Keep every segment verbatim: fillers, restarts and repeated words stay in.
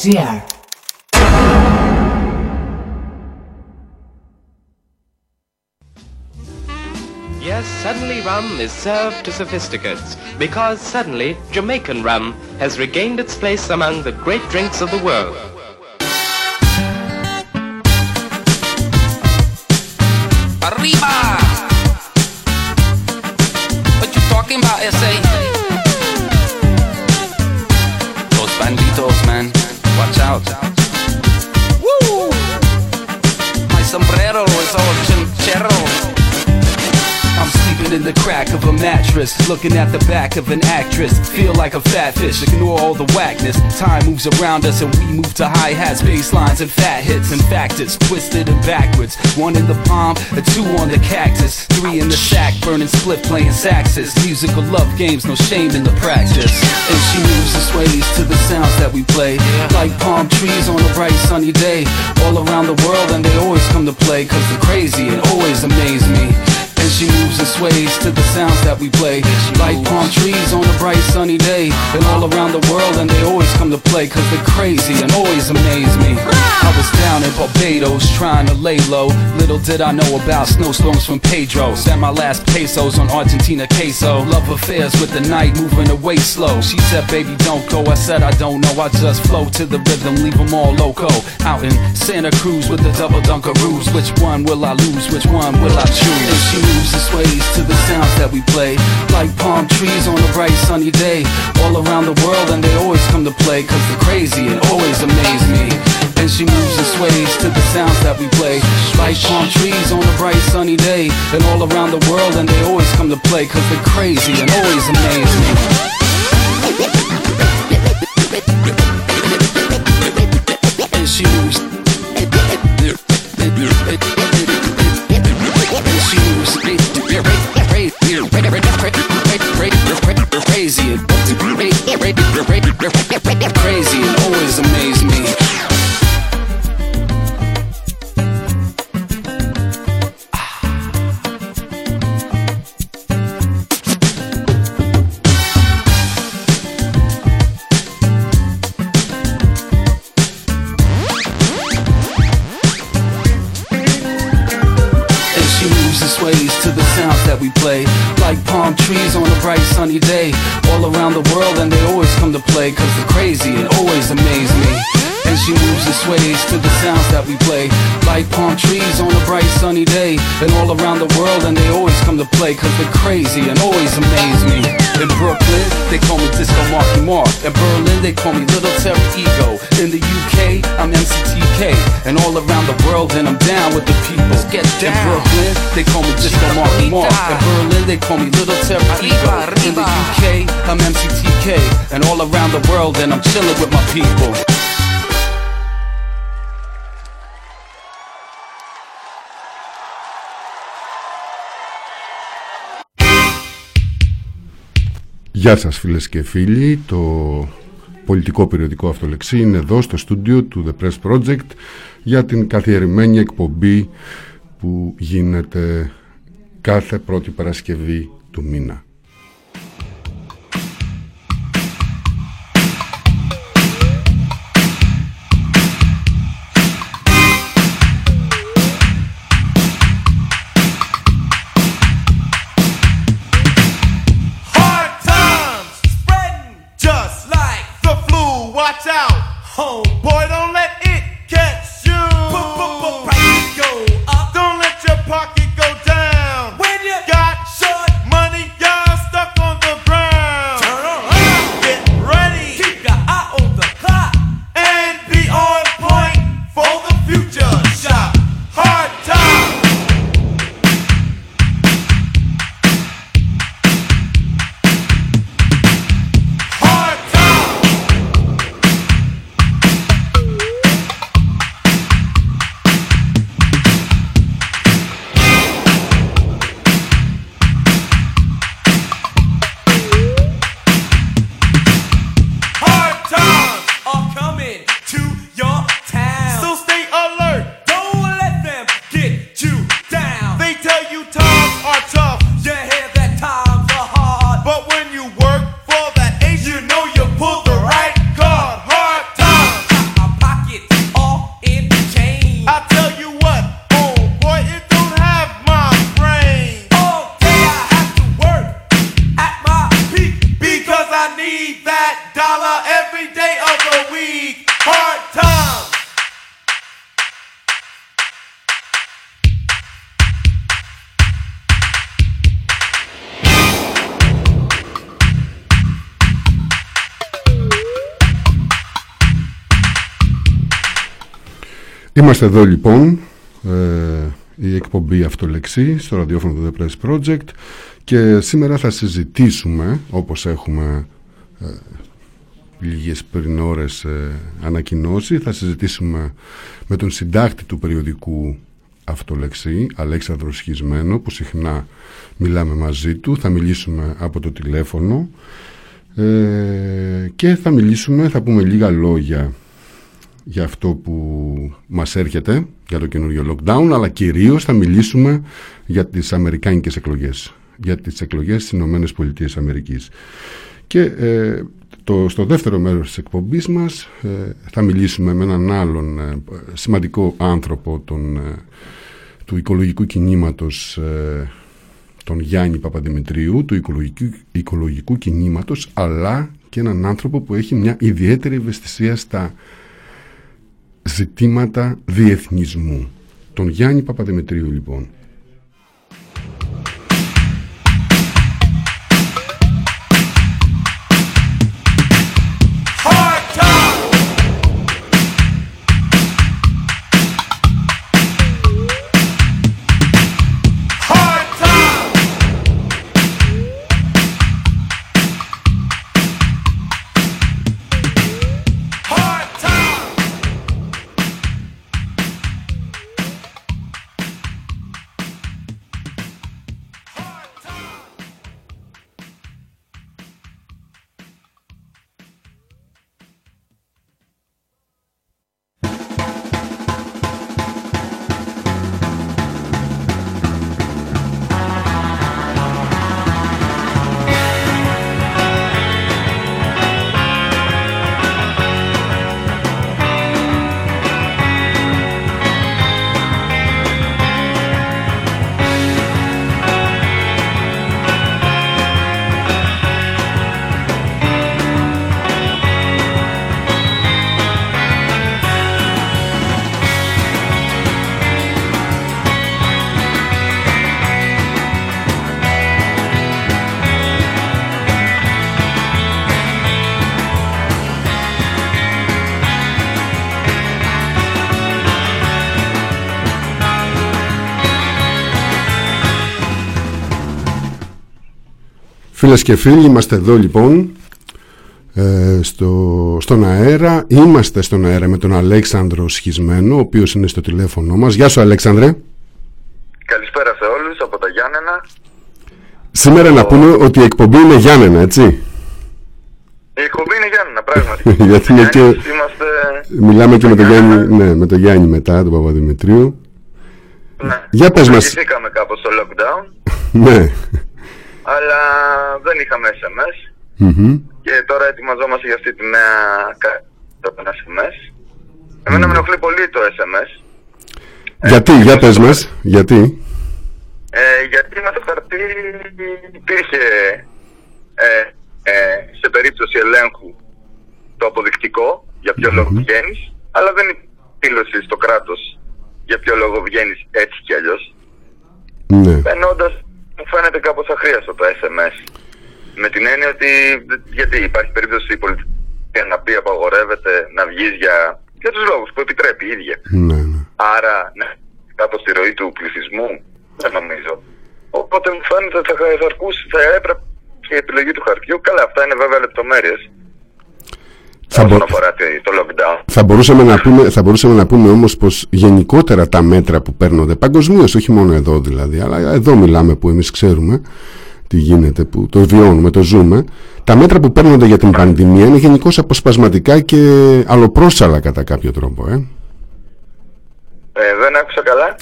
Κύπρος τελεία τζι άρ. Yes, suddenly rum is served to sophisticates, because suddenly Jamaican rum has regained its place among the great drinks of the world. Arriba! What you talking about, S A? Those banditos, man. Watch out. Woo! My sombrero is all chinchero. I'm sleeping in the crack of a mattress, looking at the back of an actress. Feel like a fat fish, ignore all the whackness. Time moves around us and we move to hi-hats, bass lines and fat hits. In fact, it's twisted and backwards. One in the palm, a two on the cactus. Three in the sack, burning split, playing saxes. Musical love games, no shame in the practice. And she moves and sways to the sounds that we play, like palm trees on a bright sunny day. All around the world and they always come to play, cause they're crazy and always amaze me. And she moves and sways to the sounds that we play, like palm trees on a bright sunny day. They're all around the world and they always come to play, cause they're crazy and always amaze me. I was down in Barbados trying to lay low. Little did I know about snowstorms from Pedro. Spent my last pesos on Argentina queso. Love affairs with the night moving away slow. She said baby don't go, I said I don't know. I just flow to the rhythm, leave them all loco. Out in Santa Cruz with the double dunkaroos. Which one will I lose, which one will I choose? Moves and sways to the sounds that we play, like palm trees on a bright sunny day. All around the world and they always come to play, cause they're crazy and always amaze me. And she moves and sways to the sounds that we play, like palm trees on a bright sunny day. And all around the world and they always come to play, cause they're crazy and always amaze me. And she moves. Crazy and always amaze me. And she moves and sways to the sounds that we play, like palm trees on a bright sunny day. All around the world and they always come to play, cause they're crazy and always amaze me. And she moves and sways to the sounds that we play, like palm trees on a bright sunny day. And all around the world and they always come to play, cause they're crazy and always amaze me. In Brooklyn they call me Disco Marky Mark. In Berlin they call me Little Terry Ego. In the U K I'm M C T K. And all around the world and I'm down with the people. Get down. In Brooklyn they call me Disco Marky Mark. In Berlin they call me Little Terry Ego. In the U K I'm M C T K. And all around the world and I'm chilling with my people. Γεια σας φίλες και φίλοι, το πολιτικό περιοδικό Αυτολεξή είναι εδώ στο στούντιο του The Press Project για την καθιερωμένη εκπομπή που γίνεται κάθε πρώτη Παρασκευή του μήνα. Don't let your pocket go down when you got short money, y'all. Είμαστε εδώ λοιπόν, ε, η εκπομπή Αυτολεξή στο ραδιόφωνο του The Press Project, και σήμερα θα συζητήσουμε, όπως έχουμε ε, λίγες πριν ώρες ε, ανακοινώσει, θα συζητήσουμε με τον συντάκτη του περιοδικού Αυτολεξή, Αλέξανδρο Σχισμένο, που συχνά μιλάμε μαζί του. Θα μιλήσουμε από το τηλέφωνο ε, και θα μιλήσουμε, θα πούμε λίγα λόγια για αυτό που μας έρχεται, για το καινούριο lockdown, αλλά κυρίως θα μιλήσουμε για τις αμερικάνικες εκλογές, για τις εκλογές στις Ηνωμένες Πολιτείες Αμερικής. Και ε, το, στο δεύτερο μέρος της εκπομπής μας ε, θα μιλήσουμε με έναν άλλον ε, σημαντικό άνθρωπο τον, ε, του οικολογικού κινήματος, ε, τον Γιάννη Παπαδημητρίου, του οικολογικού, οικολογικού κινήματος, αλλά και έναν άνθρωπο που έχει μια ιδιαίτερη ευαισθησία στα ζητήματα διεθνισμού. Τον Γιάννη Παπαδημητρίου λοιπόν. Φίλες και φίλοι, είμαστε εδώ λοιπόν ε, στο, στον αέρα. Είμαστε στον αέρα με τον Αλέξανδρο Σχισμένο, ο οποίος είναι στο τηλέφωνο μας. Γεια σου Αλέξανδρε. Καλησπέρα σε όλους από τα Γιάννενα. Σήμερα ο... να πούμε ότι η εκπομπή είναι Γιάννενα, έτσι. Η εκπομπή είναι Γιάννενα, πράγματι. Γιατί είναι και... είμαστε... Μιλάμε και με τον Γιάννη, ναι, με τον Γιάννη μετά, τον Παπαδημητρίου. Ναι, για πες μας. Συνεχίσαμε κάπως στο lockdown. Ναι. Αλλά δεν είχαμε ες εμ ες mm-hmm. και τώρα ετοιμαζόμαστε για αυτή τη νέα κατάσταση ες εμ ες. Εμένα mm. με ενοχλεί πολύ το ες εμ ες. Γιατί, ε, για πες μας, γιατί. Ε, γιατί με το χαρτί υπήρχε ε, ε, σε περίπτωση ελέγχου το αποδεικτικό για ποιο mm-hmm. λόγο βγαίνεις, αλλά δεν είναι δήλωση στο κράτος για ποιο λόγο βγαίνεις έτσι κι αλλιώς. Ναι. Ενώντας, μου φαίνεται κάπως αχρίαστο το ες εμ ες. Με την έννοια ότι γιατί υπάρχει περίπτωση η πολιτική να πει απαγορεύεται να βγεις για, για τους λόγους που επιτρέπει η ίδια. Ναι, ναι. Άρα, ναι, κάτω στη ροή του πληθυσμού, δεν νομίζω. Οπότε μου φαίνεται ότι θα, θα, αρκούσει, θα έπρεπε και η επιλογή του χαρτιού. Καλά, αυτά είναι βέβαια λεπτομέρειες. Θα, μπο... θα, μπορούσαμε να πούμε, θα μπορούσαμε να πούμε όμως πως γενικότερα τα μέτρα που παίρνονται παγκοσμίως, όχι μόνο εδώ δηλαδή, αλλά εδώ μιλάμε που εμείς ξέρουμε τι γίνεται, που το βιώνουμε, το ζούμε, τα μέτρα που παίρνονται για την πανδημία είναι γενικώς αποσπασματικά και αλλοπρόσαλα κατά κάποιο τρόπο. Ε. Ε, δεν άκουσα καλά.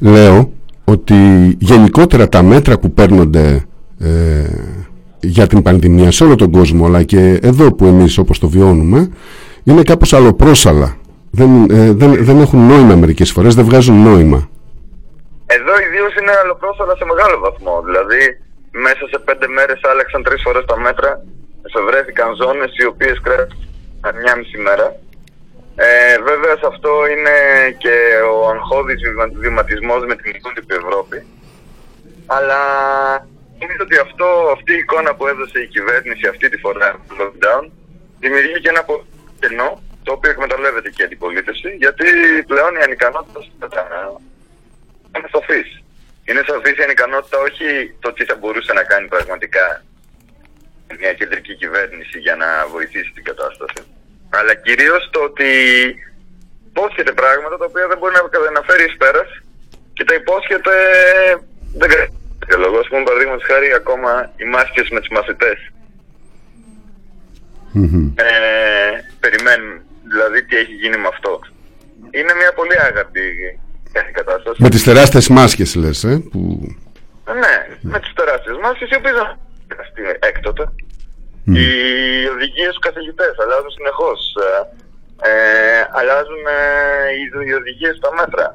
Λέω ότι γενικότερα τα μέτρα που παίρνονται... Ε, για την πανδημία σε όλο τον κόσμο, αλλά και εδώ που εμείς όπως το βιώνουμε, είναι κάπως αλλοπρόσαλα. Δεν, ε, δεν, δεν έχουν νόημα μερικές φορές, δεν βγάζουν νόημα. Εδώ ιδίως είναι αλλοπρόσαλα σε μεγάλο βαθμό. Δηλαδή, μέσα σε πέντε μέρες άλλαξαν τρεις φορές τα μέτρα, εφευρέθηκαν ζώνες οι οποίες κράτησαν μια μισή μέρα. Ε, βέβαια, σε αυτό είναι και ο αγχώδης βηματισμός με την υπόλοιπη Ευρώπη. Αλλά... νομίζω ότι αυτό, αυτή η εικόνα που έδωσε η κυβέρνηση αυτή τη φορά, το lockdown, δημιουργεί και ένα κενό το οποίο εκμεταλλεύεται και η αντιπολίτευση, γιατί πλέον η ανικανότητα είναι σαφής. Είναι σαφής η ανικανότητα, όχι το τι θα μπορούσε να κάνει πραγματικά μια κεντρική κυβέρνηση για να βοηθήσει την κατάσταση, αλλά κυρίως το ότι υπόσχεται πράγματα τα οποία δεν μπορεί να φέρει εις πέρας και τα υπόσχεται δεν κρατάει λόγο. Ας πούμε, παραδείγματος χάρη, ακόμα οι μάσκες με τους μαθητές. Mm-hmm. Ε, περιμένουμε δηλαδή τι έχει γίνει με αυτό. Είναι μια πολύ άγαρτη κατάσταση. Με τις τεράστιες μάσκες λες, ε, που... Ναι, με τις τεράστιες μάσκες οι οποίες έχουν περαστεί έκτοτε. Mm. Οι οδηγίες στους καθηγητές αλλάζουν συνεχώς. Ε, αλλάζουν ε, οι, οι οδηγίες στα μέτρα.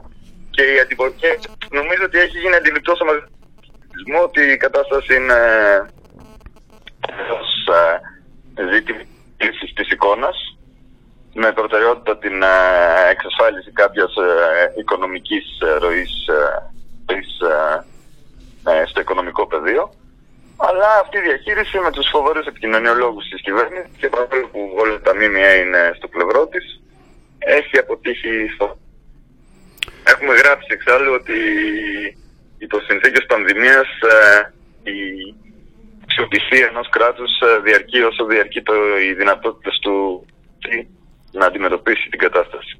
Και η αντιπολίτευση, νομίζω ότι έχει γίνει αντιληπτό στο μαζισμό ότι η κατάσταση είναι ως ε, ζήτημα της εικόνας, με προτεραιότητα την ε, εξασφάλιση κάποιας ε, οικονομικής ροής ε, ε, στο οικονομικό πεδίο. Αλλά αυτή η διαχείριση με τους φοβερούς επικοινωνιολόγους της κυβέρνησης, και παρόλο που όλα τα μήμια είναι στο πλευρό της, έχει αποτύχει στο... Έχουμε γράψει εξάλλου ότι υπό συνθήκες πανδημίας η αξιοπιστία ενός κράτους διαρκεί όσο διαρκεί το... οι δυνατότητες του να αντιμετωπίσει την κατάσταση.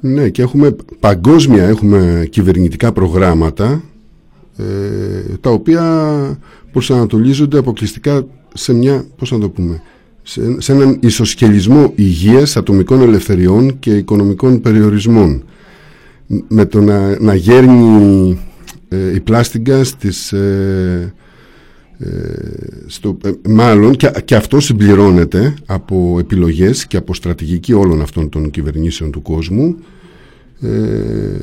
Ναι, και έχουμε παγκόσμια, έχουμε κυβερνητικά προγράμματα τα οποία προσανατολίζονται αποκλειστικά σε μια, πώς να το πούμε, σε, σε έναν ισοσκελισμό υγείας, ατομικών ελευθεριών και οικονομικών περιορισμών, με το να, να γέρνει ε, η πλάστιγκα στις, ε, ε, στο, ε, μάλλον και, και αυτό συμπληρώνεται από επιλογές και από στρατηγική όλων αυτών των κυβερνήσεων του κόσμου ε,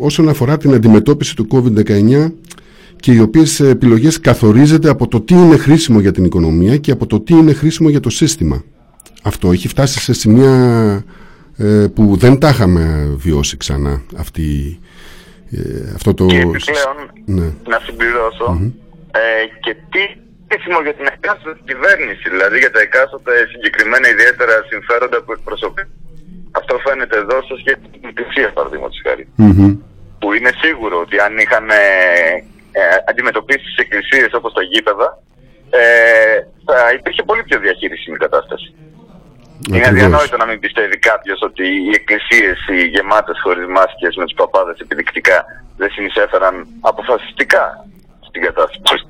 όσον αφορά την αντιμετώπιση του κόβιντ δεκαεννιά, και οι οποίες επιλογές καθορίζεται από το τι είναι χρήσιμο για την οικονομία και από το τι είναι χρήσιμο για το σύστημα. Αυτό έχει φτάσει σε σημεία ε, που δεν τα είχαμε βιώσει ξανά αυτή, ε, αυτό το... Και επιπλέον, ναι. να συμπληρώσω, mm-hmm. ε, και τι χρήσιμο για την εκάστοτε κυβέρνηση, δηλαδή για τα εκάστοτε συγκεκριμένα ιδιαίτερα συμφέροντα που εκπροσωπεί. Αυτό φαίνεται εδώ σε σχέση με την υπηρεσία, παραδείγματος χάρη. Mm-hmm. Που είναι σίγουρο ότι αν είχαμε ε, αντιμετωπίσει τις εκκλησίες όπως τα γήπεδα, ε, θα υπήρχε πολύ πιο διαχείρισιμη κατάσταση. Ακριβώς. Είναι αδιανόητο να μην πιστεύει κάποιος ότι οι εκκλησίες, οι γεμάτες χωρίς μάσκες με τους παπάδες επιδεικτικά, δεν συνεισέφεραν αποφασιστικά στην κατάσταση.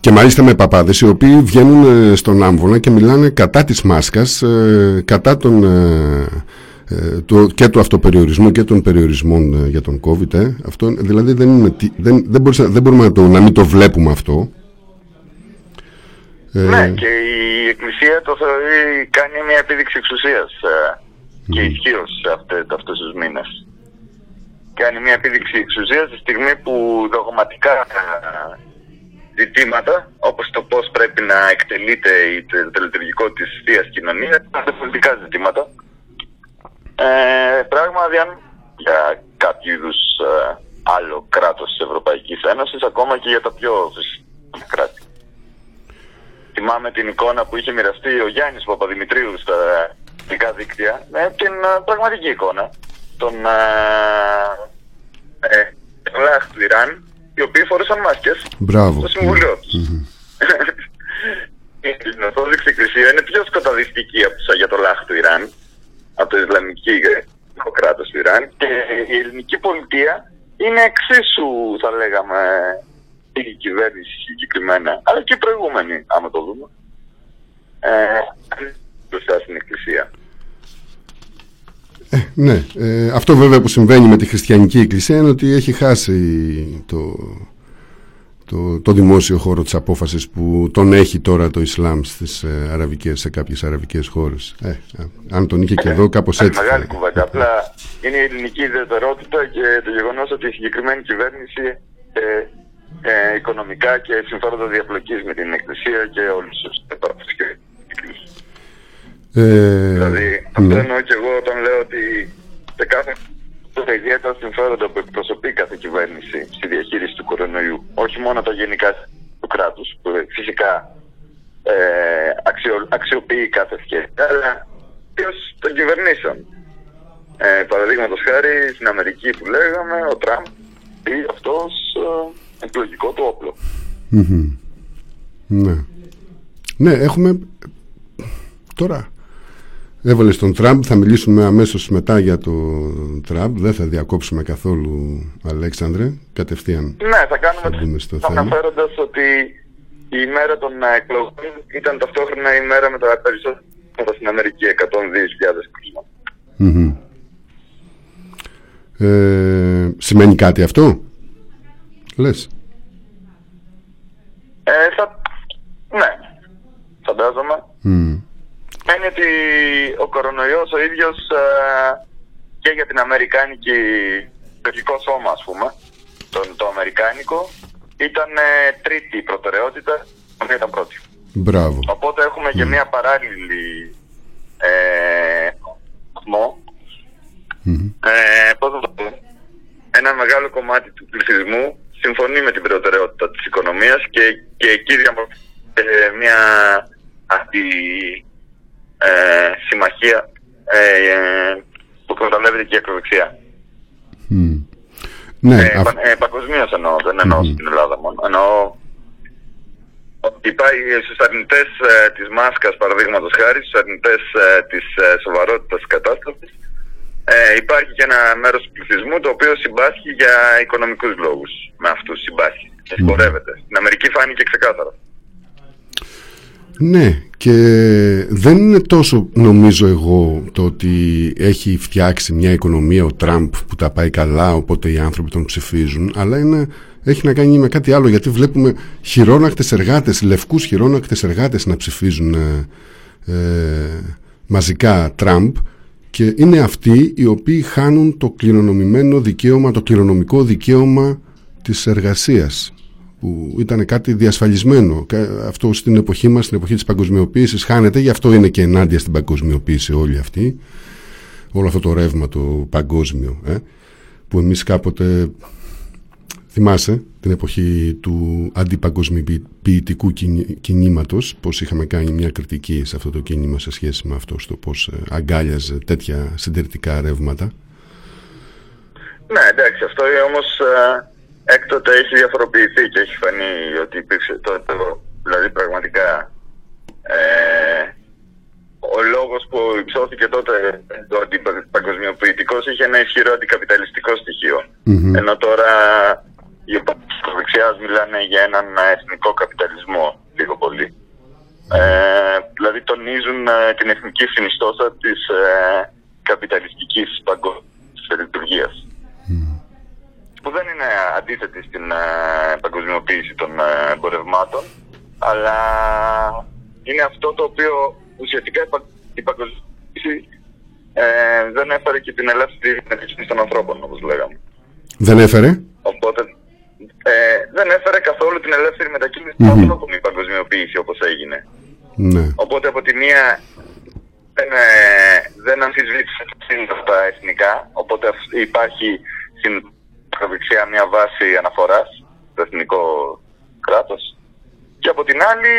Και μάλιστα με παπάδες οι οποίοι βγαίνουν στον άμβονα και μιλάνε κατά της μάσκας, κατά τον, το, και του αυτοπεριορισμού και των περιορισμών για τον COVID. Ε. Αυτό, δηλαδή δεν, είναι, δεν, δεν, μπορείς, δεν μπορούμε να, το, να μην το βλέπουμε αυτό. Ναι, ε, και η Εκκλησία το θεωρεί, κάνει μια επίδειξη εξουσίας και ναι. ισχύως αυτούς τους μήνες. Κάνει μια επίδειξη εξουσίας τη στιγμή που δογματικά... ζητήματα, όπως το πώς πρέπει να εκτελείται το τελετουργικό της θείας κοινωνίας, είναι πολιτικά ζητήματα. Ε, πράγμα αδιανόητο για κάποιο είδους ε, άλλο κράτος της Ευρωπαϊκής Ένωσης, ακόμα και για τα πιο φυσικά κράτη. Θυμάμαι την εικόνα που είχε μοιραστεί ο Γιάννης Παπαδημητρίου στα δικά δίκτυα, ε, την ε, πραγματική εικόνα των ε, ε, Black του Ιράν, οι οποίοι φορούσαν μάσκες στο συμβουλίο τους. Mm-hmm. Η Ελληνοτουρκική εκκλησία είναι πιο σκοταδιστική από τους Αγιατολάχ του Ιράν, από το Ισλαμικό κράτος του Ιράν, και η ελληνική πολιτεία είναι εξίσου, θα λέγαμε, η κυβέρνηση συγκεκριμένα, αλλά και η προηγούμενη, άμα το δούμε, ε, μπροστά στην εκκλησία. Ε, ναι, ε, αυτό βέβαια που συμβαίνει με τη χριστιανική εκκλησία είναι ότι έχει χάσει το, το, το δημόσιο χώρο της απόφασης που τον έχει τώρα το Ισλάμ στις, ε, αραβικές, σε κάποιες αραβικές χώρες. Ε, α, αν τον είχε και εδώ κάπως έτσι. Είναι μεγάλη κουβέντα, απλά είναι η ελληνική ιδιαιτερότητα και το γεγονός ότι η συγκεκριμένη κυβέρνηση ε, ε, οικονομικά και συμφέροντα διαπλοκής με την εκκλησία και όλους τους επαφούς και εκκλησίες. Ε, δηλαδή, ναι. αυτό εννοώ και εγώ όταν λέω ότι σε κάθε ιδιαίτερα συμφέροντα που εκπροσωπεί κάθε κυβέρνηση στη διαχείριση του κορονοϊού, όχι μόνο τα γενικά του κράτους, που φυσικά ε, αξιο, αξιοποιεί κάθε ευκαιρία, αλλά ποιος τον κυβερνήσαν. Ε, Παραδείγματος χάρη στην Αμερική που λέγαμε, ο Τραμπ ή αυτός ε, εκλογικό του όπλο. Mm-hmm. Ναι. Ναι, έχουμε τώρα. Έβαλες τον Τραμπ, θα μιλήσουμε αμέσως μετά για τον Τραμπ. Δεν θα διακόψουμε καθόλου, Αλέξανδρε, κατευθείαν. Ναι, θα κάνουμε θα αναφέροντας ότι η ημέρα των εκλογών ήταν ταυτόχρονα η ημέρα με τα περισσότερα στην Αμερική, εκατόν δύο χιλιάδες κρούσματα. Mm-hmm. ε, σημαίνει κάτι αυτό, λες? Ε, θα... Ναι, φαντάζομαι. Mm. Είναι ότι ο κορονοϊός ο ίδιος ε, και για την Αμερικάνικη, το τουρκικό σώμα ας πούμε, τον, το Αμερικάνικο, ήταν ε, τρίτη προτεραιότητα, δεν ήταν πρώτη. Μπράβο. Οπότε έχουμε mm. και μια παράλληλη ε, αθμό, mm. ε, πώς θα το πω, ένα μεγάλο κομμάτι του πληθυσμού συμφωνεί με την προτεραιότητα της οικονομίας και, και εκεί ε, μια αντι... Ε, συμμαχία ε, ε, που καταλαβαίνει και η ακροδεξιά. Mm. Ναι, ε, α... ε, παγκοσμίως εννοώ, δεν εννοώ mm. στην Ελλάδα μόνο. Εννοώ ότι πάει στους αρνητές ε, της μάσκας, παραδείγματος χάρη, στους αρνητές ε, της ε, σοβαρότητας της κατάστασης, ε, υπάρχει και ένα μέρος του πληθυσμού το οποίο συμπάσχει για οικονομικούς λόγους. Με αυτούς συμπάσχει και συμπορεύεται. Mm. Στην Αμερική φάνηκε ξεκάθαρα. Ναι, και δεν είναι τόσο, νομίζω εγώ, το ότι έχει φτιάξει μια οικονομία ο Τραμπ που τα πάει καλά, οπότε οι άνθρωποι τον ψηφίζουν, αλλά είναι, έχει να κάνει με κάτι άλλο, γιατί βλέπουμε χειρόνακτες εργάτες, λευκούς χειρόνακτες εργάτες να ψηφίζουν ε, μαζικά Τραμπ, και είναι αυτοί οι οποίοι χάνουν το κληρονομημένο δικαίωμα, το κληρονομικό δικαίωμα της εργασίας, που ήταν κάτι διασφαλισμένο. Αυτό στην εποχή μας, στην εποχή της παγκοσμιοποίησης, χάνεται. Γι' αυτό είναι και ενάντια στην παγκοσμιοποίηση όλοι αυτοί, όλο αυτό το ρεύμα το παγκόσμιο, ε, που εμείς κάποτε, θυμάσαι την εποχή του αντιπαγκοσμιοποιητικού κινήματος, πως είχαμε κάνει μια κριτική σε αυτό το κίνημα σε σχέση με αυτό, στο πως αγκάλιαζε τέτοια συντηρητικά ρεύματα. Ναι, εντάξει, αυτό όμως έκτοτε έχει διαφοροποιηθεί και έχει φανεί ότι υπήρξε τότε, δηλαδή πραγματικά ε, ο λόγος που υψώθηκε τότε το αντιπαγκοσμιοποιητικός είχε ένα ισχυρό αντικαπιταλιστικό στοιχείο. Mm-hmm. Ενώ τώρα οι δεξιάς μιλάνε για έναν εθνικό καπιταλισμό λίγο πολύ. Mm-hmm. Ε, δηλαδή τονίζουν την εθνική συνιστόσα της ε, καπιταλιστικής παγκόσμιας λειτουργίας. Mm-hmm. Που δεν είναι αντίθετη στην ε, παγκοσμιοποίηση των εμπορευμάτων, αλλά είναι αυτό το οποίο ουσιαστικά η, πα, η παγκοσμιοποίηση ε, δεν έφερε και την ελεύθερη συνεκτική των ανθρώπων, όπως λέγαμε. Δεν έφερε. Οπότε ε, δεν έφερε καθόλου την ελεύθερη μετακίνηση των mm-hmm. ανθρώπων η παγκοσμιοποίηση όπως έγινε. Ναι. Οπότε από τη μία ε, δεν αμφισβήτησε τα εθνικά, οπότε υπάρχει στην ακροδεξιά μια βάση αναφοράς στο εθνικό κράτος, και από την άλλη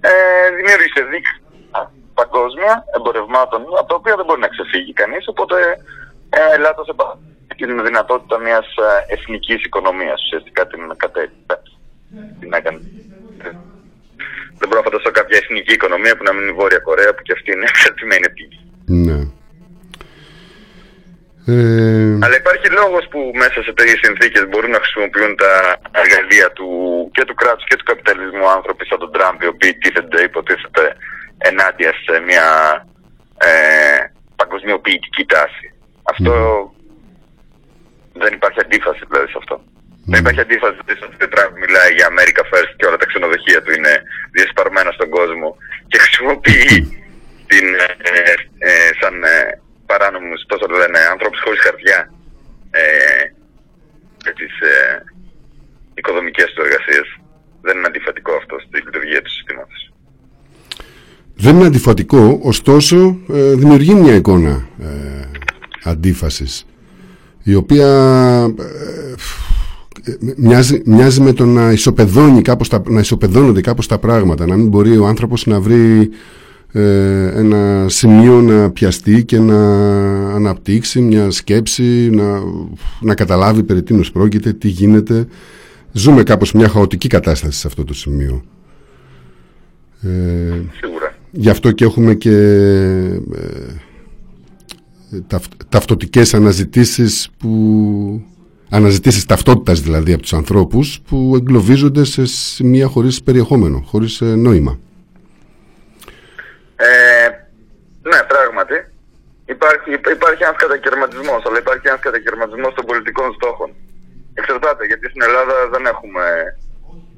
ε, δημιούργησε δίκτυα παγκόσμια εμπορευμάτων από τα οποία δεν μπορεί να ξεφύγει κανείς, οπότε ε, ελάττωσε την δυνατότητα μιας εθνικής οικονομίας, ουσιαστικά την κατέληξε. Δεν μπορώ να φανταστώ κάποια εθνική οικονομία που να μην είναι η Βόρεια Κορέα, που και αυτή είναι εξαρτημένη επίγεια. Ναι. Ε... Αλλά υπάρχει λόγος που μέσα σε τέτοιες συνθήκες μπορούν να χρησιμοποιούν τα εργαλεία του, και του κράτους και του καπιταλισμού, άνθρωποι σαν τον Τραμπ, οι οποίοι τίθενται, υποτίθεται, ενάντια σε μια ε, παγκοσμιοποιητική τάση. Αυτό mm. δεν υπάρχει αντίφαση δηλαδή σε αυτό. Mm. Δεν υπάρχει αντίφαση δηλαδή ότι ο Τραμπ μιλάει για America First και όλα τα ξενοδοχεία του είναι διασπαρμένα στον κόσμο και χρησιμοποιεί την ε, ε, ε, σαν... Ε, παράνομους, τόσο λένε, ανθρώπους χωρίς χαρτιά ε, για τις ε, οικοδομικές του εργασίες. Δεν είναι αντιφατικό αυτό στη λειτουργία του συστήματος. Δεν είναι αντιφατικό, ωστόσο ε, δημιουργεί μια εικόνα ε, αντίφασης, η οποία ε, ε, μοιάζει, μοιάζει με το να, ισοπεδώνει κάπως τα, να ισοπεδώνονται κάπως τα πράγματα, να μην μπορεί ο άνθρωπος να βρει ένα σημείο να πιαστεί και να αναπτύξει μια σκέψη, να, να καταλάβει περί τίνος πρόκειται, τι γίνεται. Ζούμε κάπως μια χαοτική κατάσταση σε αυτό το σημείο. Ε, Σίγουρα. Γι' αυτό και έχουμε και ε, ταυ, ταυτοτικές αναζητήσεις που... αναζητήσεις ταυτότητας δηλαδή από τους ανθρώπους που εγκλωβίζονται σε σημεία χωρίς περιεχόμενο, χωρίς ε, νόημα. Ε, ναι, πράγματι. Υπάρχει, υπάρχει ένας κατακαιρματισμός, αλλά υπάρχει ένας κατακαιρματισμός των πολιτικών στόχων. Εξαρτάται, γιατί στην Ελλάδα δεν έχουμε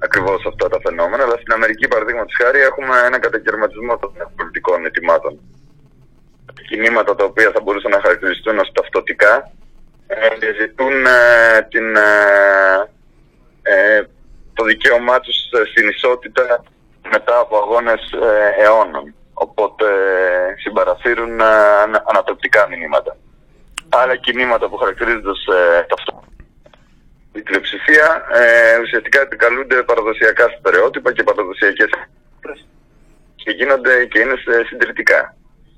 ακριβώς αυτά τα φαινόμενα, αλλά στην Αμερική, παραδείγματος χάρη, έχουμε ένα κατακαιρματισμό των πολιτικών ετοιμάτων. Κινήματα τα οποία θα μπορούσαν να χαρακτηριστούν ως ταυτοτικά, ζητούν ε, την, ε, το δικαίωμά τους στην ισότητα μετά από αγώνες ε, αιώνων. Οπότε συμπαρασύρουν ανα, ανατοπτικά μηνύματα. Άλλα κινήματα που χαρακτηρίζονται σε ταυτότητα. Η πλειοψηφία ε, ουσιαστικά επικαλούνται παραδοσιακά στερεότυπα και παραδοσιακές συνήθειες και γίνονται και είναι συντηρητικά.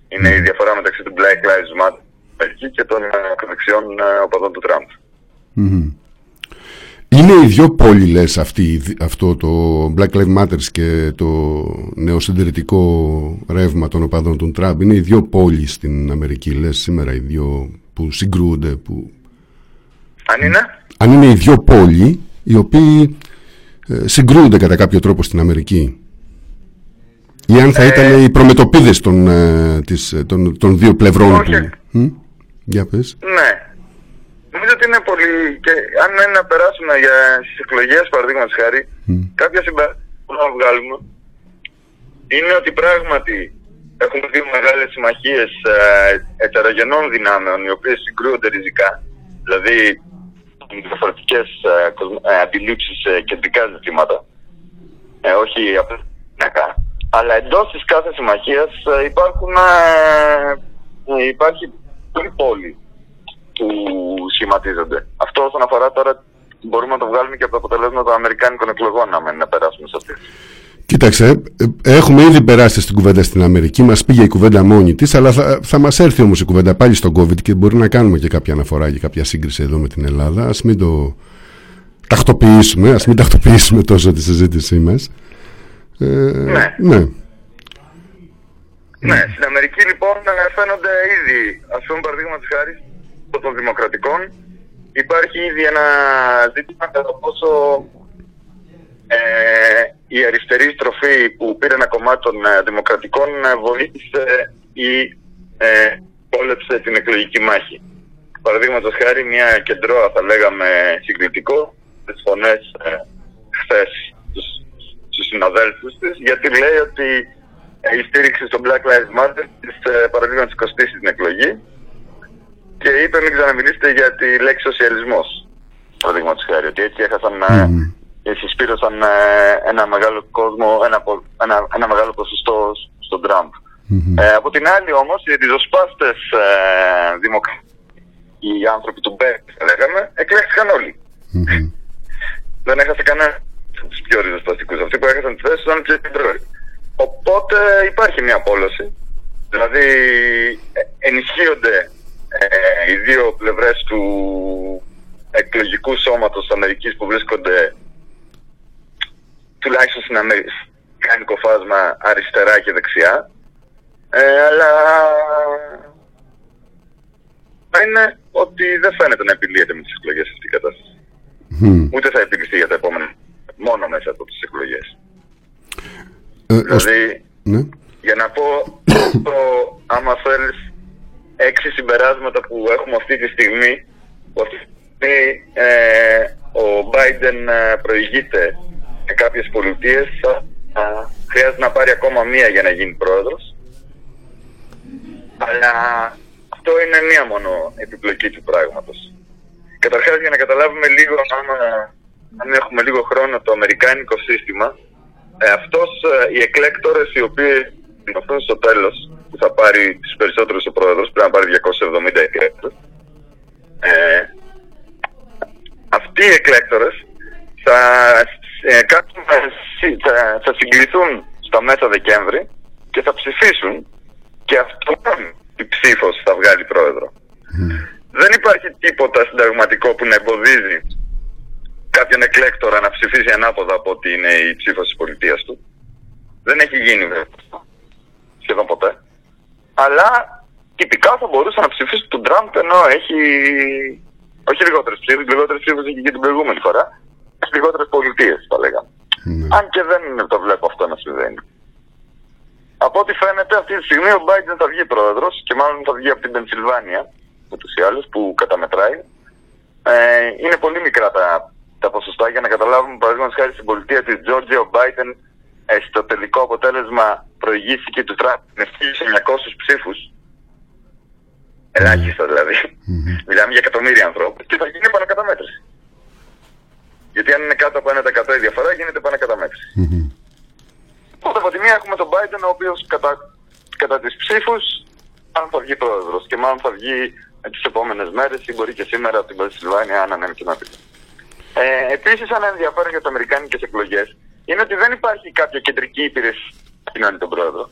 Είναι η διαφορά μεταξύ του Black Lives Matter και των ακροδεξιών οπαδών του Τραμπ. Mm-hmm. Είναι οι δύο πόλοι, λες, αυτή, αυτό το Black Lives Matter και το νεοσυντηρητικό ρεύμα των οπαδών του Τραμπ. Είναι οι δύο πόλοι στην Αμερική, λες, σήμερα οι δύο που συγκρούονται. Που... Αν είναι... Αν είναι οι δύο πόλοι οι οποίοι ε, συγκρούονται κατά κάποιο τρόπο στην Αμερική, ή αν θα ε, ήταν οι προμετωπίδες των, ε, της, των, των δύο πλευρών. Όχι. Που... Μ? Για πες. Ναι. Νομίζω ότι είναι πολύ... Και αν είναι να περάσουμε για στις εκλογές, παραδείγματος χάρη, mm. κάποια συμπαράσταση που να βγάλουμε είναι ότι πράγματι έχουμε δει μεγάλες συμμαχίες ετερογενών δυνάμεων, οι οποίες συγκρούονται ριζικά. Δηλαδή... διαφορετικές ε, αντιλήψεις σε κεντρικά ζητήματα, ε, όχι απλά, αλλά εντός της κάθε συμμαχίας ε, υπάρχουν, ε, υπάρχει πολλοί πόλοι που σχηματίζονται. Αυτό όσον αφορά τώρα μπορούμε να το βγάλουμε και από τα αποτελέσματα των αμερικάνικων εκλογών, να, να περάσουμε σε αυτές. Κοίταξε, έχουμε ήδη περάσει στην κουβέντα στην Αμερική, μας πήγε η κουβέντα μόνη της, αλλά θα, θα μας έρθει όμως η κουβέντα πάλι στον COVID και μπορεί να κάνουμε και κάποια αναφορά και κάποια σύγκριση εδώ με την Ελλάδα. Ας μην το τακτοποιήσουμε, ας μην τακτοποιήσουμε τόσο τη συζήτησή μας. Ε, ναι. ναι. Ναι, στην Αμερική λοιπόν φαίνονται ήδη, ας πούμε παραδείγματος χάρη των δημοκρατικών, υπάρχει ήδη ένα ζήτημα κατά πόσο... Ε, η αριστερή στροφή που πήρε ένα κομμάτι των ε, δημοκρατικών ε, βοήθησε ή ε, πόλεψε την εκλογική μάχη. Παραδείγματος χάρη μια κεντρώα, θα λέγαμε, συγκριτικό τις φωνές ε, χθες τους, τους συναδέλφους της, γιατί λέει ότι ε, η στήριξη στο Black Lives Matter της ε, παραδείγματος της κοστίσει την εκλογή και είπε μην ξαναμιλήσετε για τη λέξη σοσιαλισμός, παραδείγματος χάρη, ότι έτσι έχασαν να... Mm. συσπήρωσαν ε, ένα μεγάλο κόσμο, ένα, ένα, ένα μεγάλο ποσοστό στον Τραμπ. Mm-hmm. Ε, από την άλλη όμως, οι ριζοσπάστες ε, δημοκρατικοί, οι άνθρωποι του Μπέρκ, θα λέγαμε, εκλέχθηκαν όλοι. Mm-hmm. Δεν έχασε κανένα τους πιο ριζοσπαστικούς. Αυτοί που έχασαν τη θέση ήταν πιο κεντρώοι. Οπότε υπάρχει μια πόλωση. Δηλαδή ενισχύονται ε, οι δύο πλευρές του εκλογικού σώματος της Αμερικής που βρίσκονται τουλάχιστον στην αμερικανικό φάσμα αριστερά και δεξιά, ε, αλλά είναι ότι δεν φαίνεται να επιλύεται με τις εκλογές αυτή η κατάσταση. Mm. Ούτε θα επιλυθεί για τα επόμενα, μόνο μέσα από τις εκλογές. Ε, δηλαδή, ναι. για να πω, το, άμα θέλεις έξι συμπεράσματα που έχουμε αυτή τη στιγμή, που αυτή τη στιγμή ε, ο Μπάιντεν προηγείται σε κάποιες πολιτείες, χρειάζεται να πάρει ακόμα μία για να γίνει πρόεδρος. Αλλά αυτό είναι μία μόνο επιπλοκή του πράγματος. Καταρχάς, για να καταλάβουμε λίγο, άμα, αν έχουμε λίγο χρόνο, το αμερικάνικο σύστημα, ε, αυτός, ε, οι εκλέκτορες οι οποίοι δημιουργούν στο τέλος, που θα πάρει τους περισσότερους ο πρόεδρος, πρέπει να πάρει διακόσιοι εβδομήντα εκλέκτορες, ε, αυτοί οι εκλέκτορες θα... Ε, κάποιοι θα, θα συγκληθούν στα μέσα Δεκέμβρη και θα, ψηφίσουν και αυτόν η ψήφος θα βγάλει πρόεδρο. Mm. Δεν υπάρχει τίποτα συνταγματικό που να εμποδίζει κάποιον εκλέκτορα να ψηφίσει ανάποδα από ότι είναι η ψήφος της πολιτείας του. Δεν έχει γίνει βέβαια σχεδόν ποτέ. Αλλά τυπικά θα μπορούσε να ψηφίσει τον Τραμπ, ενώ έχει όχι λιγότερες ψήφους, λιγότερες ψήφους έχει και την προηγούμενη φορά, λιγότερες πολιτείες θα λέγαμε. Mm. Αν και δεν το βλέπω αυτό να συμβαίνει. Από ό,τι φαίνεται αυτή τη στιγμή ο Μπάιντεν θα βγει πρόεδρος και μάλλον θα βγει από την Πενσιλβάνια, ούτως ή άλλως, που καταμετράει. Ε, είναι πολύ μικρά τα, τα ποσοστά για να καταλάβουμε, παραδείγματος χάρη στην πολιτεία της Τζόρτζια, ο Μπάιντεν ε, στο τελικό αποτέλεσμα προηγήθηκε του Τραμπ με χίλιους εννιακόσιους ψήφους. Ελάχιστα δηλαδή. Mm-hmm. Μιλάμε για εκατομμύρια ανθρώπου και θα γίνει επανακαταμέτρηση. Γιατί αν είναι κάτω από ένα τοις εκατό η διαφορά, γίνεται επανακαταμέτρηση. Mm-hmm. Οπότε από τη μία έχουμε τον Biden, ο οποίος κατά, κατά τις ψήφους, αν θα βγει πρόεδρος και μάλλον θα βγει τις επόμενες μέρες ή μπορεί και σήμερα από την Πενσιλβάνια, αν ανέμει και να πει. Ε, επίσης, ένα ενδιαφέρον για τις αμερικάνικες εκλογές είναι ότι δεν υπάρχει κάποια κεντρική υπηρεσία που κοινώνει τον πρόεδρο.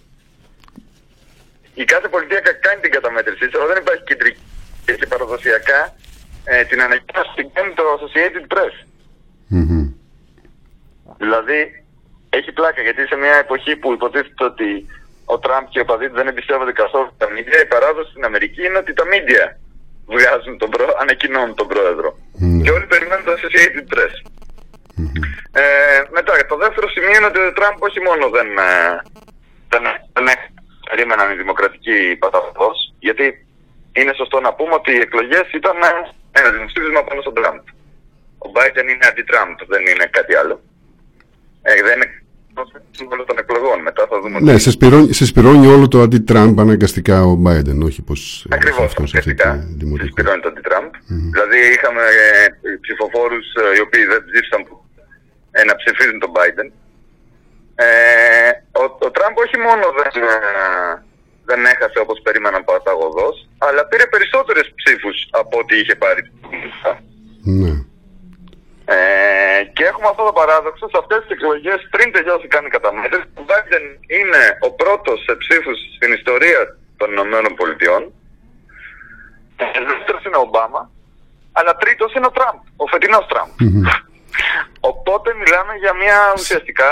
Η κάθε πολιτεία κάνει την καταμέτρησή της, αλλά δεν υπάρχει κεντρική και παραδοσιακά ε, την ανακοίνωση την κάνει το Associated Press. Mm-hmm. Δηλαδή έχει πλάκα γιατί σε μια εποχή που υποτίθεται ότι ο Τραμπ και ο Παδίτης δεν εμπιστεύονται καθόλου τα μίντια, η παράδοση στην Αμερική είναι ότι τα μίντια βγάζουν τον προ... ανακοινώνουν τον πρόεδρο. Mm-hmm. Και όλοι περιμένουν το Associated Press. Mm-hmm. ε, μετά το δεύτερο σημείο είναι ότι ο Τραμπ όχι μόνο δεν δεν, δεν έχει περίμεναν οι δημοκρατικοί παταφώς, γιατί είναι σωστό να πούμε ότι οι εκλογές ήταν ένα δημοψήφισμα πάνω στον Τραμπ. Ο Biden είναι αντι-Τραμπ, δεν είναι κάτι άλλο. Ε, δεν είναι σύμβολο των εκλογών. Μετά θα δούμε. Ναι, ότι... σε, σπηρώνει, σε σπηρώνει όλο το αντι-Τραμπ αναγκαστικά ο Biden, όχι πως. Ακριβώς, αναγκαστικά. Σε σπηρώνει το αντι-Τραμπ. Mm-hmm. Δηλαδή είχαμε ε, ψηφοφόρους ε, οι οποίοι δεν ψήφισαν ε, να ψηφίζουν τον Biden. Ε, ο, ο Τραμπ όχι μόνο δεν, ε, δεν έχασε όπως περίμεναν παταγωδός, αλλά πήρε περισσότερες ψήφους από ό,τι είχε πάρει. Ναι. Ε, και έχουμε αυτό το παράδοξο σε αυτές τις εκλογές πριν τελειώσει καν η καταμέτρηση. Ο Biden είναι ο πρώτος σε ψήφους στην ιστορία των Ηνωμένων Πολιτειών. Δεύτερος είναι ο Ομπάμα, αλλά τρίτος είναι ο Τραμπ, ο φετινός Τραμπ. Mm-hmm. Οπότε μιλάμε για μια ουσιαστικά...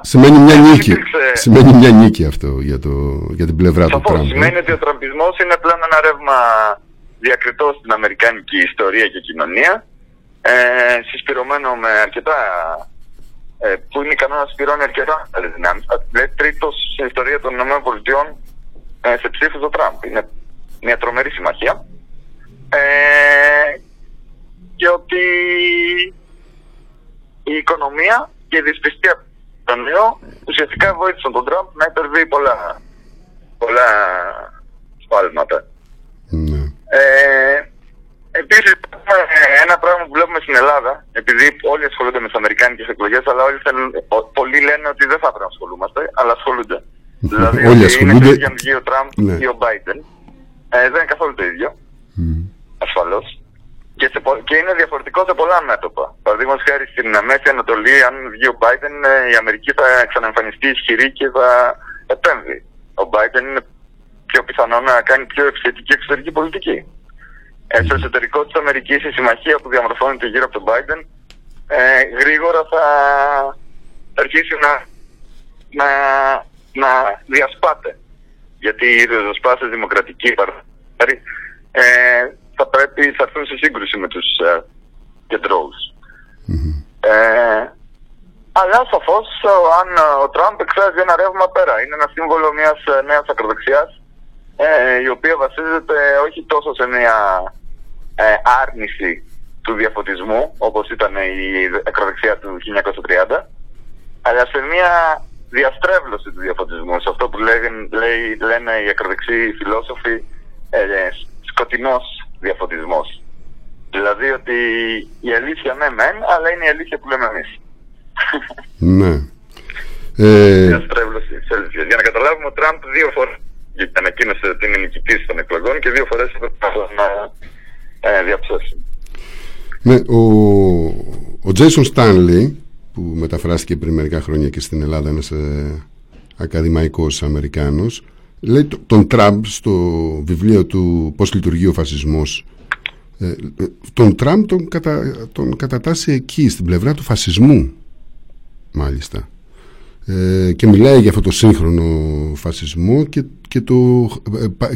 Σημαίνει μια νίκη. Σημαίνει μια νίκη αυτό για, το... για την πλευρά του Τραμπ. Σημαίνει ότι ο τραμπισμός είναι πλέον ένα ρεύμα διακριτό στην αμερικάνικη ιστορία και κοινωνία. Ε, συσπηρωμένο με αρκετά ε, που είναι ικανό να συσπηρώνει αρκετά άλλες δυνάμεις. Δηλαδή τρίτος στην ιστορία των ΗΠΑ ε, σε ψήφους ο Τραμπ. Είναι μια τρομερή συμμαχία. Ε, και ότι η οικονομία και η δυσπιστία των νέων ουσιαστικά βοήθησαν τον Τραμπ να υπερβεί πολλά, πολλά σφάλματα. Mm. Ε, Επίσης, ένα πράγμα που βλέπουμε στην Ελλάδα, επειδή όλοι ασχολούνται με τις αμερικάνικες εκλογές, αλλά όλοι θέλουν, πολλοί λένε ότι δεν θα πρέπει να ασχολούμαστε, αλλά ασχολούνται. Δηλαδή, όλοι ασχολούνται. Είναι αν βγει ο Τραμπ ναι. ή ο Μπάιντεν. Ε, δεν είναι καθόλου το ίδιο. Mm. Ασφαλώς. Και, σε, και είναι διαφορετικό σε πολλά μέτωπα. Παραδείγματος χάρη στην Μέση Ανατολή, αν βγει ο Μπάιντεν, η Αμερική θα ξαναεμφανιστεί ισχυρή και θα επέμβει. Ο Μπάιντεν είναι πιο πιθανό να κάνει πιο επιθετική εξωτερική πολιτική. Ε, στο εσωτερικό της Αμερικής η συμμαχία που διαμορφώνεται γύρω από τον Biden ε, γρήγορα θα αρχίσει να, να, να διασπάται. Γιατί οι ριζοσπάστες δημοκρατικοί ε, θα πρέπει θα έρθουν σε σύγκρουση με τους ε, κεντρώους. Mm-hmm. Ε, αλλά σαφώς αν ο Τραμπ εκφράζει ένα ρεύμα πέρα, είναι ένα σύμβολο μιας νέας ακροδεξιάς ε, η οποία βασίζεται όχι τόσο σε μια Ε, άρνηση του διαφωτισμού όπως ήταν η ακροδεξιά του χίλια εννιακόσια τριάντα, αλλά σε μια διαστρέβλωση του διαφωτισμού, σε αυτό που λέγεν, λέει, λένε οι ακροδεξιοί φιλόσοφοι ε, ε, σκοτεινός διαφωτισμός. Δηλαδή ότι η αλήθεια ναι μεν, αλλά είναι η αλήθεια που λέμε εμείς. Ναι. ε... Διαστρέβλωση της αλήθειας. Για να καταλάβουμε, ο Τραμπ δύο φορές ανακοίνωσε ότι είναι νικητής των εκλογών και δύο φορές να διαψεύσει. Ναι, ο Τζέισον Στάνλι, που μεταφράστηκε πριν μερικά χρόνια και στην Ελλάδα, ένας ακαδημαϊκός Αμερικάνος, λέει τον Τραμπ στο βιβλίο του «Πώς λειτουργεί ο φασισμός». Ε, τον Τραμπ τον, κατα, τον κατατάσσει εκεί, στην πλευρά του φασισμού, μάλιστα. Ε, και μιλάει για αυτό το σύγχρονο φασισμό και, και, το,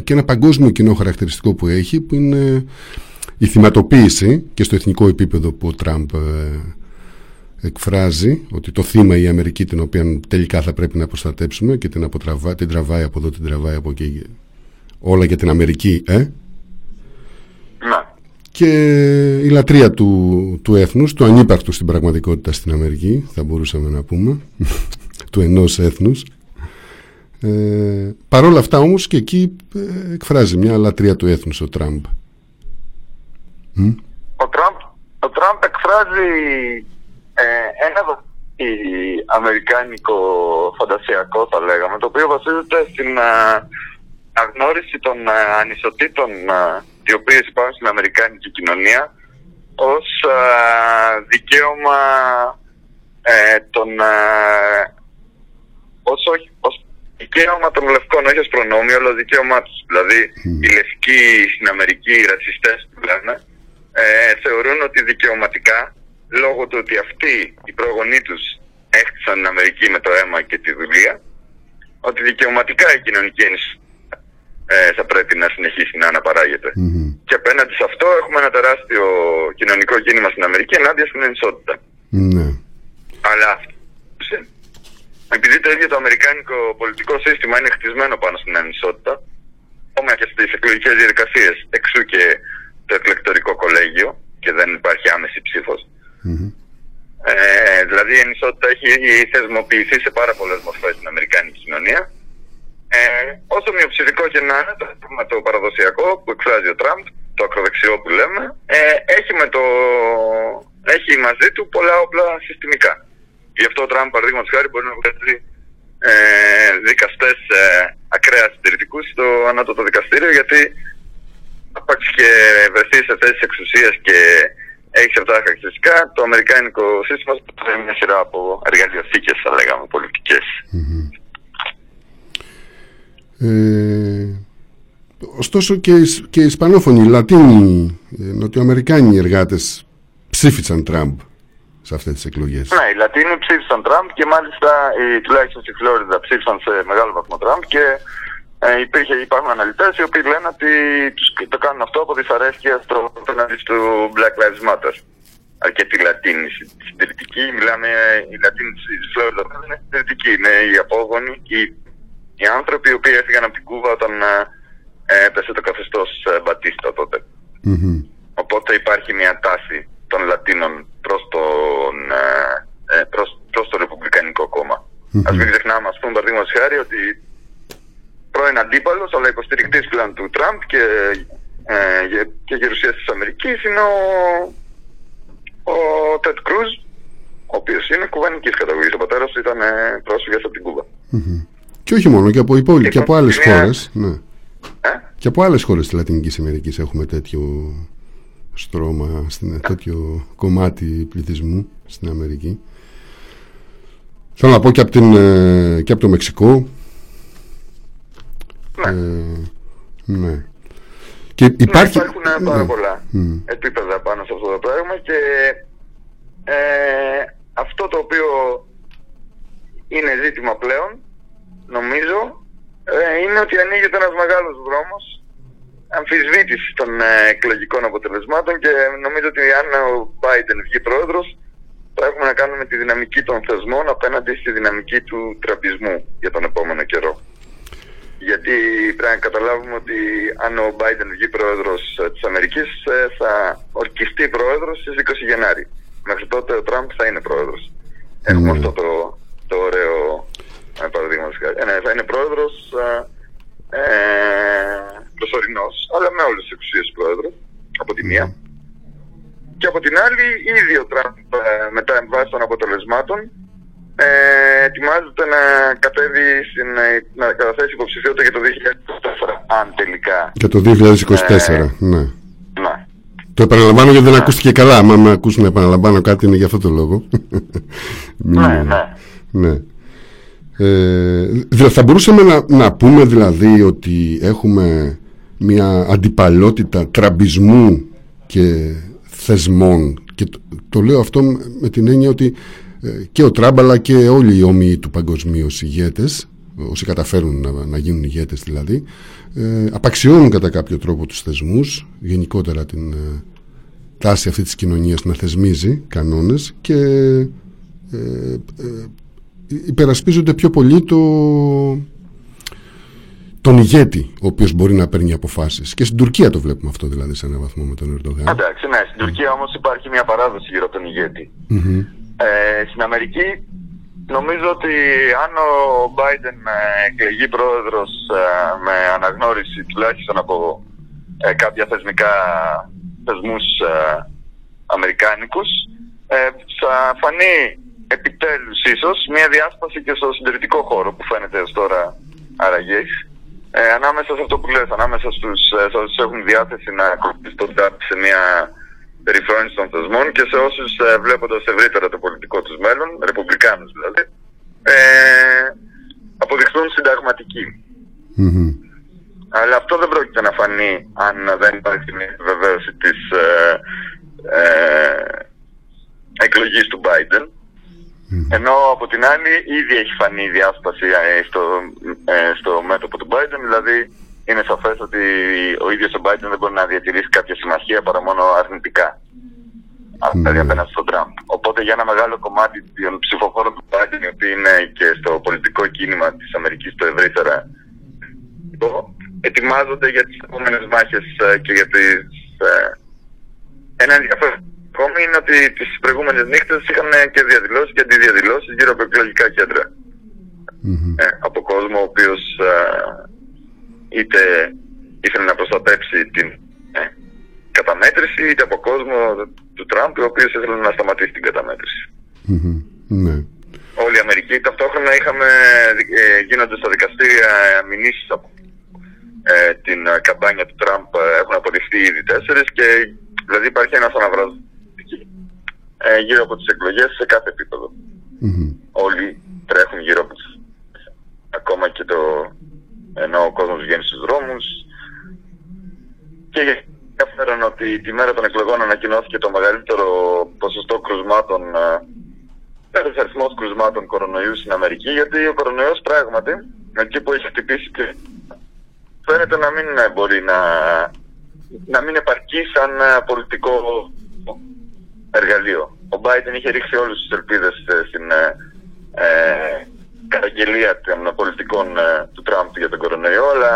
και ένα παγκόσμιο κοινό χαρακτηριστικό που έχει, που είναι η θυματοποίηση και στο εθνικό επίπεδο που ο Τραμπ ε, εκφράζει, ότι το θύμα η Αμερική, την οποία τελικά θα πρέπει να προστατέψουμε, και την, αποτραβά, την τραβάει από εδώ, την τραβάει από εκεί, όλα για την Αμερική, ε? Να. Και η λατρεία του, του έθνους, του ανύπαρκτου στην πραγματικότητα στην Αμερική, θα μπορούσαμε να πούμε, του ενός έθνους. Ε, παρόλα αυτά όμως και εκεί εκφράζει μια λατρεία του έθνους ο Τραμπ. Ο Τραμπ, ο Τραμπ εκφράζει Ε, ένα αμερικάνικο φαντασιακό, θα λέγαμε, το οποίο βασίζεται στην α, αγνώριση των α, ανισοτήτων α, οι οποίες υπάρχουν στην αμερικάνικη κοινωνία ως α, δικαίωμα ε, των α, ως, όχι, ως δικαίωμα των λευκών, όχι ως προνόμιο, αλλά δικαίωμά τους. Δηλαδή mm. οι λευκοί στην Αμερική, οι ρατσιστές που λένε, ε, θεωρούν ότι δικαιωματικά, λόγω του ότι αυτοί οι προγονείς τους έχτισαν την Αμερική με το αίμα και τη δουλεία, ότι δικαιωματικά η κοινωνική ένωση ε, θα πρέπει να συνεχίσει να αναπαράγεται. Mm-hmm. Και απέναντι σε αυτό έχουμε ένα τεράστιο κοινωνικό κίνημα στην Αμερική ενάντια στην ενισότητα. Mm-hmm. Αλλά επειδή το ίδιο το αμερικάνικο πολιτικό σύστημα είναι χτισμένο πάνω στην ανισότητα, ακόμα και στις εκλογικές διαδικασίες, εξού και το εκλεκτορικό κολέγιο και δεν υπάρχει άμεση ψήφος. Mm-hmm. Ε, δηλαδή η ενισότητα έχει θεσμοποιηθεί σε πάρα πολλές μορφές στην αμερικάνικη κοινωνία. Ε, όσο μειοψηφικό και να είναι το παραδοσιακό που εκφράζει ο Τραμπ, το ακροδεξιό που λέμε, ε, έχει, με το... έχει μαζί του πολλά όπλα συστημικά. Γι' αυτό ο Τραμπ, παραδείγματος χάρη, μπορεί να βγάζει ε, δικαστές ε, ακραία συντηρητικούς στο ανώτατο δικαστήριο, γιατί άπαξ και βρεθεί σε θέσεις εξουσίας και έχει αυτά τα χαρακτηριστικά, το αμερικάνικο σύστημα είναι μια σειρά από εργαλειοθήκες, θα λέγαμε, πολιτικές. Mm-hmm. Ε, ωστόσο και, και οι Ισπανόφωνοι, οι Λατίνοι, οι Νοτιοαμερικάνοι εργάτες ψήφισαν Τραμπ σε αυτές τις εκλογές. Ναι, οι Λατίνοι ψήφισαν Τραμπ και μάλιστα οι, τουλάχιστον στη Φλόριντα ψήφισαν σε μεγάλο βαθμό Τραμπ και Ε, υπήρχε, υπάρχουν αναλυτές οι οποίοι λένε ότι το κάνουν αυτό από δυσαρέσκεια στο απέναντι του Black Lives Matter. Αρκετοί Λατίνοι συντηρητικοί, μιλάμε, οι Λατίνοι της Φλόριντα δεν είναι συντηρητικοί, είναι οι απόγονοι, οι, οι άνθρωποι οι οποίοι έφυγαν από την Κούβα όταν ε, έπεσε το καθεστώς ε, Μπατίστα τότε. Mm-hmm. Οπότε υπάρχει μια τάση των Λατίνων προς τον, ε, προς, προς το Ρεπουμπλικανικό κόμμα. Mm-hmm. Ας μην ξεχνάμε, ας πούμε, παραδείγματος χάρη, ότι πρώην αντίπαλος, αλλά υποστηρικτής πλέον του Τραμπ και, ε, και γερουσίας της Αμερικής είναι ο, ο Τετ Κρούζ, ο οποίος είναι κουβανικής καταγωγής. Ο πατέρας του ήταν ε, πρόσφυγας από την Κούβα. Mm-hmm. Και όχι μόνο, και από υπόλοιπη, και από άλλες είναι... χώρες. Ναι. Ε? Και από άλλες χώρες της Λατινικής Αμερικής έχουμε τέτοιο στρώμα, στην, τέτοιο κομμάτι πληθυσμού στην Αμερική. Θέλω να πω και από, την, και από το Μεξικό. Ναι. Ε, ναι. Και υπάρχει... ναι, υπάρχουν πάρα ναι. πολλά mm. επίπεδα πάνω σε αυτό το πράγμα και ε, αυτό το οποίο είναι ζήτημα πλέον, νομίζω, ε, είναι ότι ανοίγεται ένας μεγάλος δρόμος αμφισβήτησης των ε, εκλογικών αποτελεσμάτων και νομίζω ότι αν ο Μπάιντεν βγει πρόεδρος, θα έχουμε να κάνουμε τη δυναμική των θεσμών απέναντι στη δυναμική του τραμπισμού για τον επόμενο καιρό. Γιατί πρέπει να καταλάβουμε ότι αν ο Μπάιντεν βγει πρόεδρος της Αμερικής, θα ορκιστεί πρόεδρος στις είκοσι Γενάρη. Μέχρι τότε ο Τραμπ θα είναι πρόεδρος. Mm. Έχουμε αυτό το, το ωραίο παραδείγμα. Ε, ναι, θα είναι πρόεδρος ε, προσωρινός, αλλά με όλες τις εξουσίες πρόεδρος, από τη μία. Mm. Και από την άλλη, ήδη ο Τραμπ μετά βάσει των αποτελεσμάτων Ε, ετοιμάζεται να κατέβει στην, να καταθέσει υποψηφιότητα για το δύο χιλιάδες είκοσι τέσσερα, αν τελικά. Για το δύο χιλιάδες είκοσι τέσσερα, ε, ναι. ναι. Το επαναλαμβάνω γιατί δεν ναι. ακούστηκε καλά. Αν με ακούσουν να επαναλαμβάνω κάτι, είναι για αυτό το λόγο. Ναι, ναι. ναι. Ε, θα μπορούσαμε να, να πούμε δηλαδή ότι έχουμε μια αντιπαλότητα τραμπισμού και θεσμών, και το, το λέω αυτό με την έννοια ότι ε, και ο Τραμπ αλλά και όλοι οι όμοιοι του παγκοσμίως ηγέτες, όσοι καταφέρουν να, να γίνουν ηγέτες δηλαδή, ε, απαξιώνουν κατά κάποιο τρόπο τους θεσμούς, γενικότερα την ε, τάση αυτή της κοινωνίας να θεσμίζει κανόνες, και ε, ε, υπερασπίζονται πιο πολύ το, τον ηγέτη ο οποίος μπορεί να παίρνει αποφάσεις. Και στην Τουρκία το βλέπουμε αυτό δηλαδή σε έναν βαθμό με τον Ερντογάν. Εντάξει, ναι, στην Τουρκία όμως υπάρχει μια παράδοση γύρω από τον ηγέτη. Mm-hmm. Ε, στην Αμερική νομίζω ότι αν ο Μπάιντεν εκλεγεί πρόεδρος ε, με αναγνώριση τουλάχιστον από ε, κάποια θεσμικά θεσμούς ε, αμερικάνικους, ε, θα φανεί επιτέλους ίσως μια διάσπαση και στο συντηρητικό χώρο που φαίνεται ως τώρα αραγής, ε, ανάμεσα σε αυτό που λες, ανάμεσα στους, σε όσους έχουν διάθεση να ακολουθήσουν σε μια περιφρόνηση των θεσμών, και σε όσους ε, βλέποντας ευρύτερα το πολιτικό τους μέλλον, ρεπουμπλικάνους δηλαδή, ε, αποδειχθούν συνταγματικοί. Mm-hmm. Αλλά αυτό δεν πρόκειται να φανεί αν δεν υπάρχει μια επιβεβαίωση της ε, ε, εκλογής του Biden. Mm-hmm. Ενώ από την άλλη ήδη έχει φανεί η διάσπαση στο, στο μέτωπο του Biden, δηλαδή είναι σαφές ότι ο ίδιος ο Biden δεν μπορεί να διατηρήσει κάποια συμμαχία παρά μόνο αρνητικά, mm-hmm. δηλαδή απέναντι στον Τραμπ. Οπότε για ένα μεγάλο κομμάτι των ψηφοφόρων του Biden, οι οποίοι είναι και στο πολιτικό κίνημα της Αμερικής το ευρύτερα, ετοιμάζονται για τις επόμενες μάχες και για τις... Ένα ενδιαφέρον ακόμη είναι ότι τις προηγούμενες νύχτες είχαν και διαδηλώσεις και αντιδιαδηλώσεις γύρω από εκλογικά κέντρα. Mm-hmm. Ε, από κόσμο ο οποίος α, είτε ήθελε να προστατέψει την ε, καταμέτρηση, είτε από κόσμο του Τραμπ ο οποίος ήθελε να σταματήσει την καταμέτρηση. Mm-hmm. Ναι. Όλη η Αμερική. Ταυτόχρονα είχαμε, ε, γίνονται στα δικαστήρια μηνύσεις από ε, την ε, καμπάνια του Τραμπ, ε, έχουν αποδειχθεί ήδη τέσσερις, και δηλαδή υπάρχει ένας αναβρασμός γύρω από τις εκλογές σε κάθε επίπεδο. Mm-hmm. Όλοι τρέχουν γύρω από τις... Ακόμα και το... ενώ ο κόσμος βγαίνει στους δρόμους. Και έφεραν ότι τη μέρα των εκλογών ανακοινώθηκε το μεγαλύτερο ποσοστό κρουσμάτων, ένας αριθμός κρουσμάτων κορονοϊού στην Αμερική, γιατί ο κορονοϊός πράγματι, εκεί που έχει χτυπήσει, και φαίνεται να μην μπορεί να... να μην επαρκεί σαν πολιτικό εργαλείο. Ο Μπάιντεν είχε ρίξει όλες τις ελπίδες στην ε, καταγγελία των πολιτικών ε, του Τραμπ για τον κορονοϊό, αλλά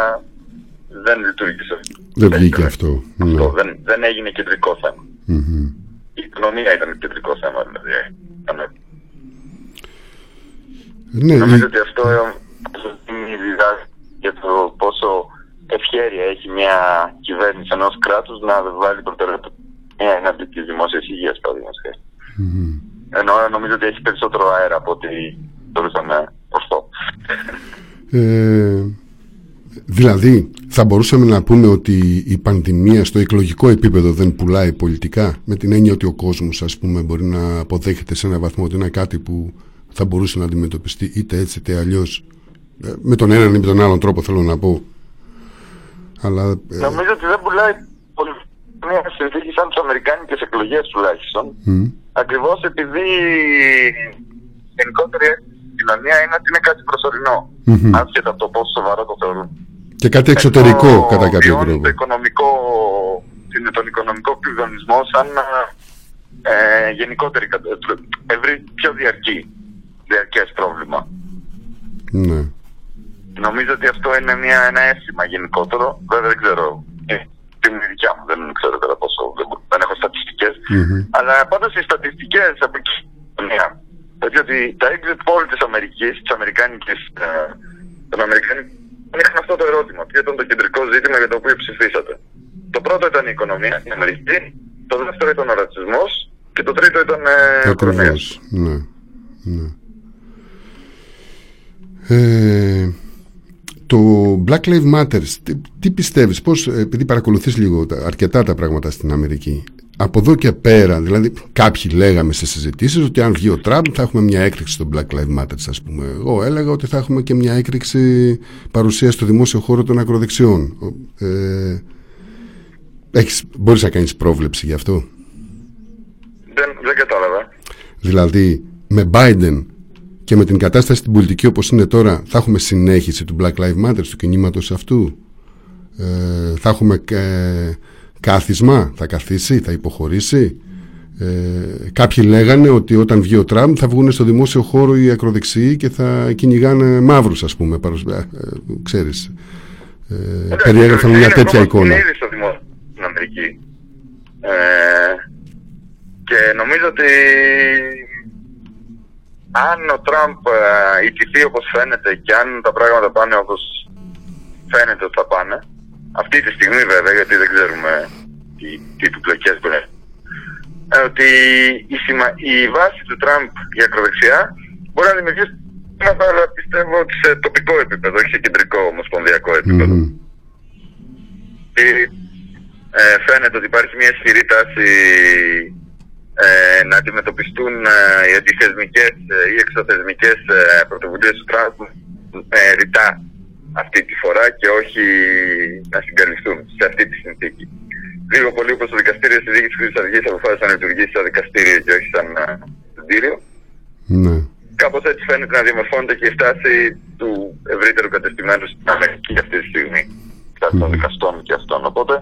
δεν λειτουργήσε. Δεν βγήκε αυτό. αυτό. Ναι. Δεν, δεν έγινε κεντρικό θέμα. Mm-hmm. Η οικονομία ήταν κεντρικό θέμα, δηλαδή. Ναι, νομίζω ναι. ότι αυτό είναι η διδάσκεια για το πόσο ευχέρεια έχει μια κυβέρνηση ενός κράτους να βάλει προτεραιότητα εναντί της δημόσιας υγείας, παραδείγματος χάρη. Mm-hmm. Ενώ νομίζω ότι έχει περισσότερο αέρα από ότι μπορούσαμε ωστό. Ε, δηλαδή, θα μπορούσαμε να πούμε ότι η πανδημία στο εκλογικό επίπεδο δεν πουλάει πολιτικά, με την έννοια ότι ο κόσμος, ας πούμε, μπορεί να αποδέχεται σε έναν βαθμό ότι είναι κάτι που θα μπορούσε να αντιμετωπιστεί είτε έτσι είτε αλλιώς, με τον έναν ή με τον άλλον τρόπο, θέλω να πω. Αλλά, ε... Νομίζω ότι δεν πουλάει πολιτικά. Μια συνθήκη σαν τις αμερικάνικες εκλογές τουλάχιστον, mm. ακριβώς επειδή η γενικότερη κοινωνία είναι ότι είναι κάτι προσωρινό, mm-hmm. άσχετα από το πόσο σοβαρό το θεωρούν. Και κάτι εξωτερικό. Ενώ, κατά κάποιο τρόπο. Το οικονομικό, τον οικονομικό κλειδονισμό σαν ε, γενικότερη, ευρύ, πιο διαρκή, διαρκές πρόβλημα. Ναι. Νομίζω ότι αυτό είναι μια, ένα αίσθημα γενικότερο, βέβαια δεν ξέρω. Την δικιά μου, δεν ξέρω τώρα πόσο, δεν, δεν έχω στατιστικές, mm-hmm. αλλά πάντως οι στατιστικές από εκεί, διότι τα exit poll της Αμερικής, της Αμερικάνικης, ε, των Αμερικάνικων, είχαν αυτό το ερώτημα, ποιο ήταν το κεντρικό ζήτημα για το οποίο ψηφίσατε. Το πρώτο ήταν η οικονομία, η Αμερική, το δεύτερο ήταν ο ρατσισμός και το τρίτο ήταν ε, ο κορονοϊός. Ναι, ναι. Ε... Το Black Lives Matter, τι, τι πιστεύεις, πώς, επειδή παρακολουθείς λίγο τα, αρκετά τα πράγματα στην Αμερική, από εδώ και πέρα, δηλαδή κάποιοι λέγαμε στις συζητήσεις ότι αν βγει ο Τραμπ θα έχουμε μια έκρηξη στο Black Lives Matter, ας πούμε. Εγώ έλεγα ότι θα έχουμε και μια έκρηξη παρουσίας στο δημόσιο χώρο των ακροδεξιών. Ε, έχεις, μπορείς να κάνεις πρόβλεψη γι' αυτό? Δεν, δεν κατάλαβα. Δηλαδή με Biden και με την κατάσταση στην πολιτική όπως είναι τώρα θα έχουμε συνέχιση του Black Lives Matter, του κινήματος αυτού? Ε, θα έχουμε... Ε, Κάθισμα, θα καθίσει, θα υποχωρήσει. Ε, κάποιοι λέγανε ότι όταν βγει ο Τραμπ θα βγουν στο δημόσιο χώρο οι ακροδεξιοί και θα κυνηγάνε μαύρους, ας πούμε. Παρουσ... Ε, ξέρεις. Ε, περιέγραφαν μια τέτοια εικόνα. Είναι ήδη στο δημόσιο στην Αμερική. Ε, και νομίζω ότι αν ο Τραμπ ιτηθεί όπως φαίνεται και αν τα πράγματα πάνε όπως φαίνεται ότι θα πάνε, αυτή τη στιγμή βέβαια, γιατί δεν ξέρουμε τι, τι επιπλοκές μπορεί να έχει, ότι η, σημα... η βάση του Τραμπ για ακροδεξιά μπορεί να δημιουργήσει πράγματα, αλλά πιστεύω ότι σε τοπικό επίπεδο, όχι σε κεντρικό ομοσπονδιακό επίπεδο. Mm-hmm. Και, ε, φαίνεται ότι υπάρχει μια ισχυρή τάση ε, να αντιμετωπιστούν ε, οι αντιθεσμικές ε, ή εξωθεσμικές ε, πρωτοβουλίες του Τραμπ ε, ρητά αυτή τη φορά και όχι να συγκαλυφθούν σε αυτή τη συνθήκη. Λίγο πολύ όπως το δικαστήριο στη δίκη της Χρυσής Αυγής αποφάσισε να λειτουργήσει σαν δικαστήριο και όχι σαν δικαστήριο. Ναι. Κάπως έτσι φαίνεται να διαμορφώνεται και η στάση του ευρύτερου κατεστημένου στην Αμερική αυτή τη στιγμή, mm. των δικαστών και αυτών. Οπότε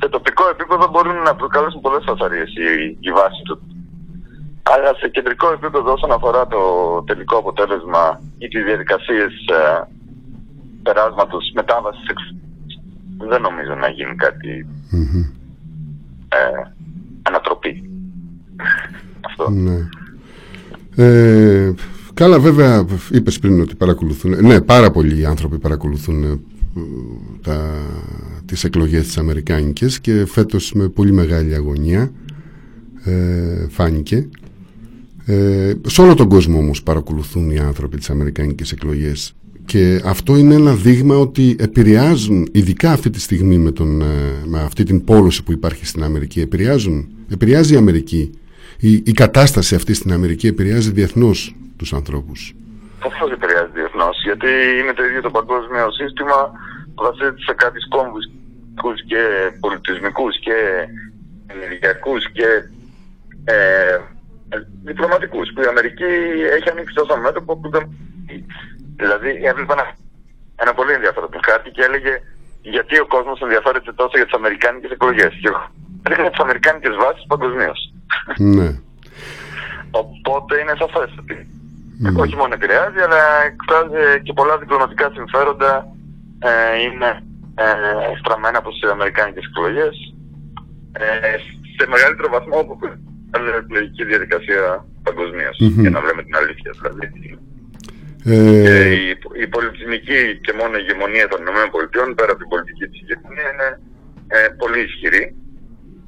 σε τοπικό επίπεδο μπορούν να προκαλέσουν πολλές φασαρίες η, η βάση του. Αλλά σε κεντρικό επίπεδο, όσον αφορά το τελικό αποτέλεσμα ή τις διαδικασίες περάσματος, μετάβασης, δεν νομίζω να γίνει κάτι mm-hmm. ε, ανατροπή. Αυτό. Ναι. Ε, καλά, βέβαια, είπες πριν ότι παρακολουθούν. Ναι, πάρα πολλοί άνθρωποι παρακολουθούν τα, τις εκλογές τις αμερικάνικες και φέτος με πολύ μεγάλη αγωνία ε, φάνηκε. Ε, σε όλο τον κόσμο όμως παρακολουθούν οι άνθρωποι τις αμερικάνικες εκλογές. Και αυτό είναι ένα δείγμα ότι επηρεάζουν, ειδικά αυτή τη στιγμή με, τον, με αυτή την πόλωση που υπάρχει στην Αμερική, επηρεάζουν, επηρεάζει η Αμερική. Η, η κατάσταση αυτή στην Αμερική επηρεάζει διεθνώς τους ανθρώπους. Πώς επηρεάζει διεθνώς? Γιατί είναι το ίδιο το παγκόσμιο σύστημα που βασίζεται σε κάτι κόμβους και πολιτισμικούς και ενεργειακούς και ε, διπλωματικούς, που η Αμερική έχει ανοίξει τόσο μέτωπο που δεν... Δηλαδή έβλεπα ένα, ένα πολύ ενδιαφέρον κάτι και έλεγε γιατί ο κόσμος ενδιαφέρεται τόσο για τις αμερικάνικες εκλογές. Και έλεγε τις αμερικάνικες βάσεις παγκοσμίως. Ναι. Οπότε είναι σαφές ότι ναι. όχι μόνο επηρεάζει, αλλά εκφράζει και πολλά διπλωματικά συμφέροντα ε, είναι ε, στραμμένα από τις αμερικάνικες εκλογές. Ε, σε μεγαλύτερο βαθμό από την εκλογική διαδικασία παγκοσμίως, mm-hmm. για να λέμε την αλήθεια. Δηλαδή, Ε... η, η πολιτισμική και μόνο ηγεμονία των ΗΠΑ, πέρα από την πολιτική της ηγεμονία, είναι ε, πολύ ισχυρή.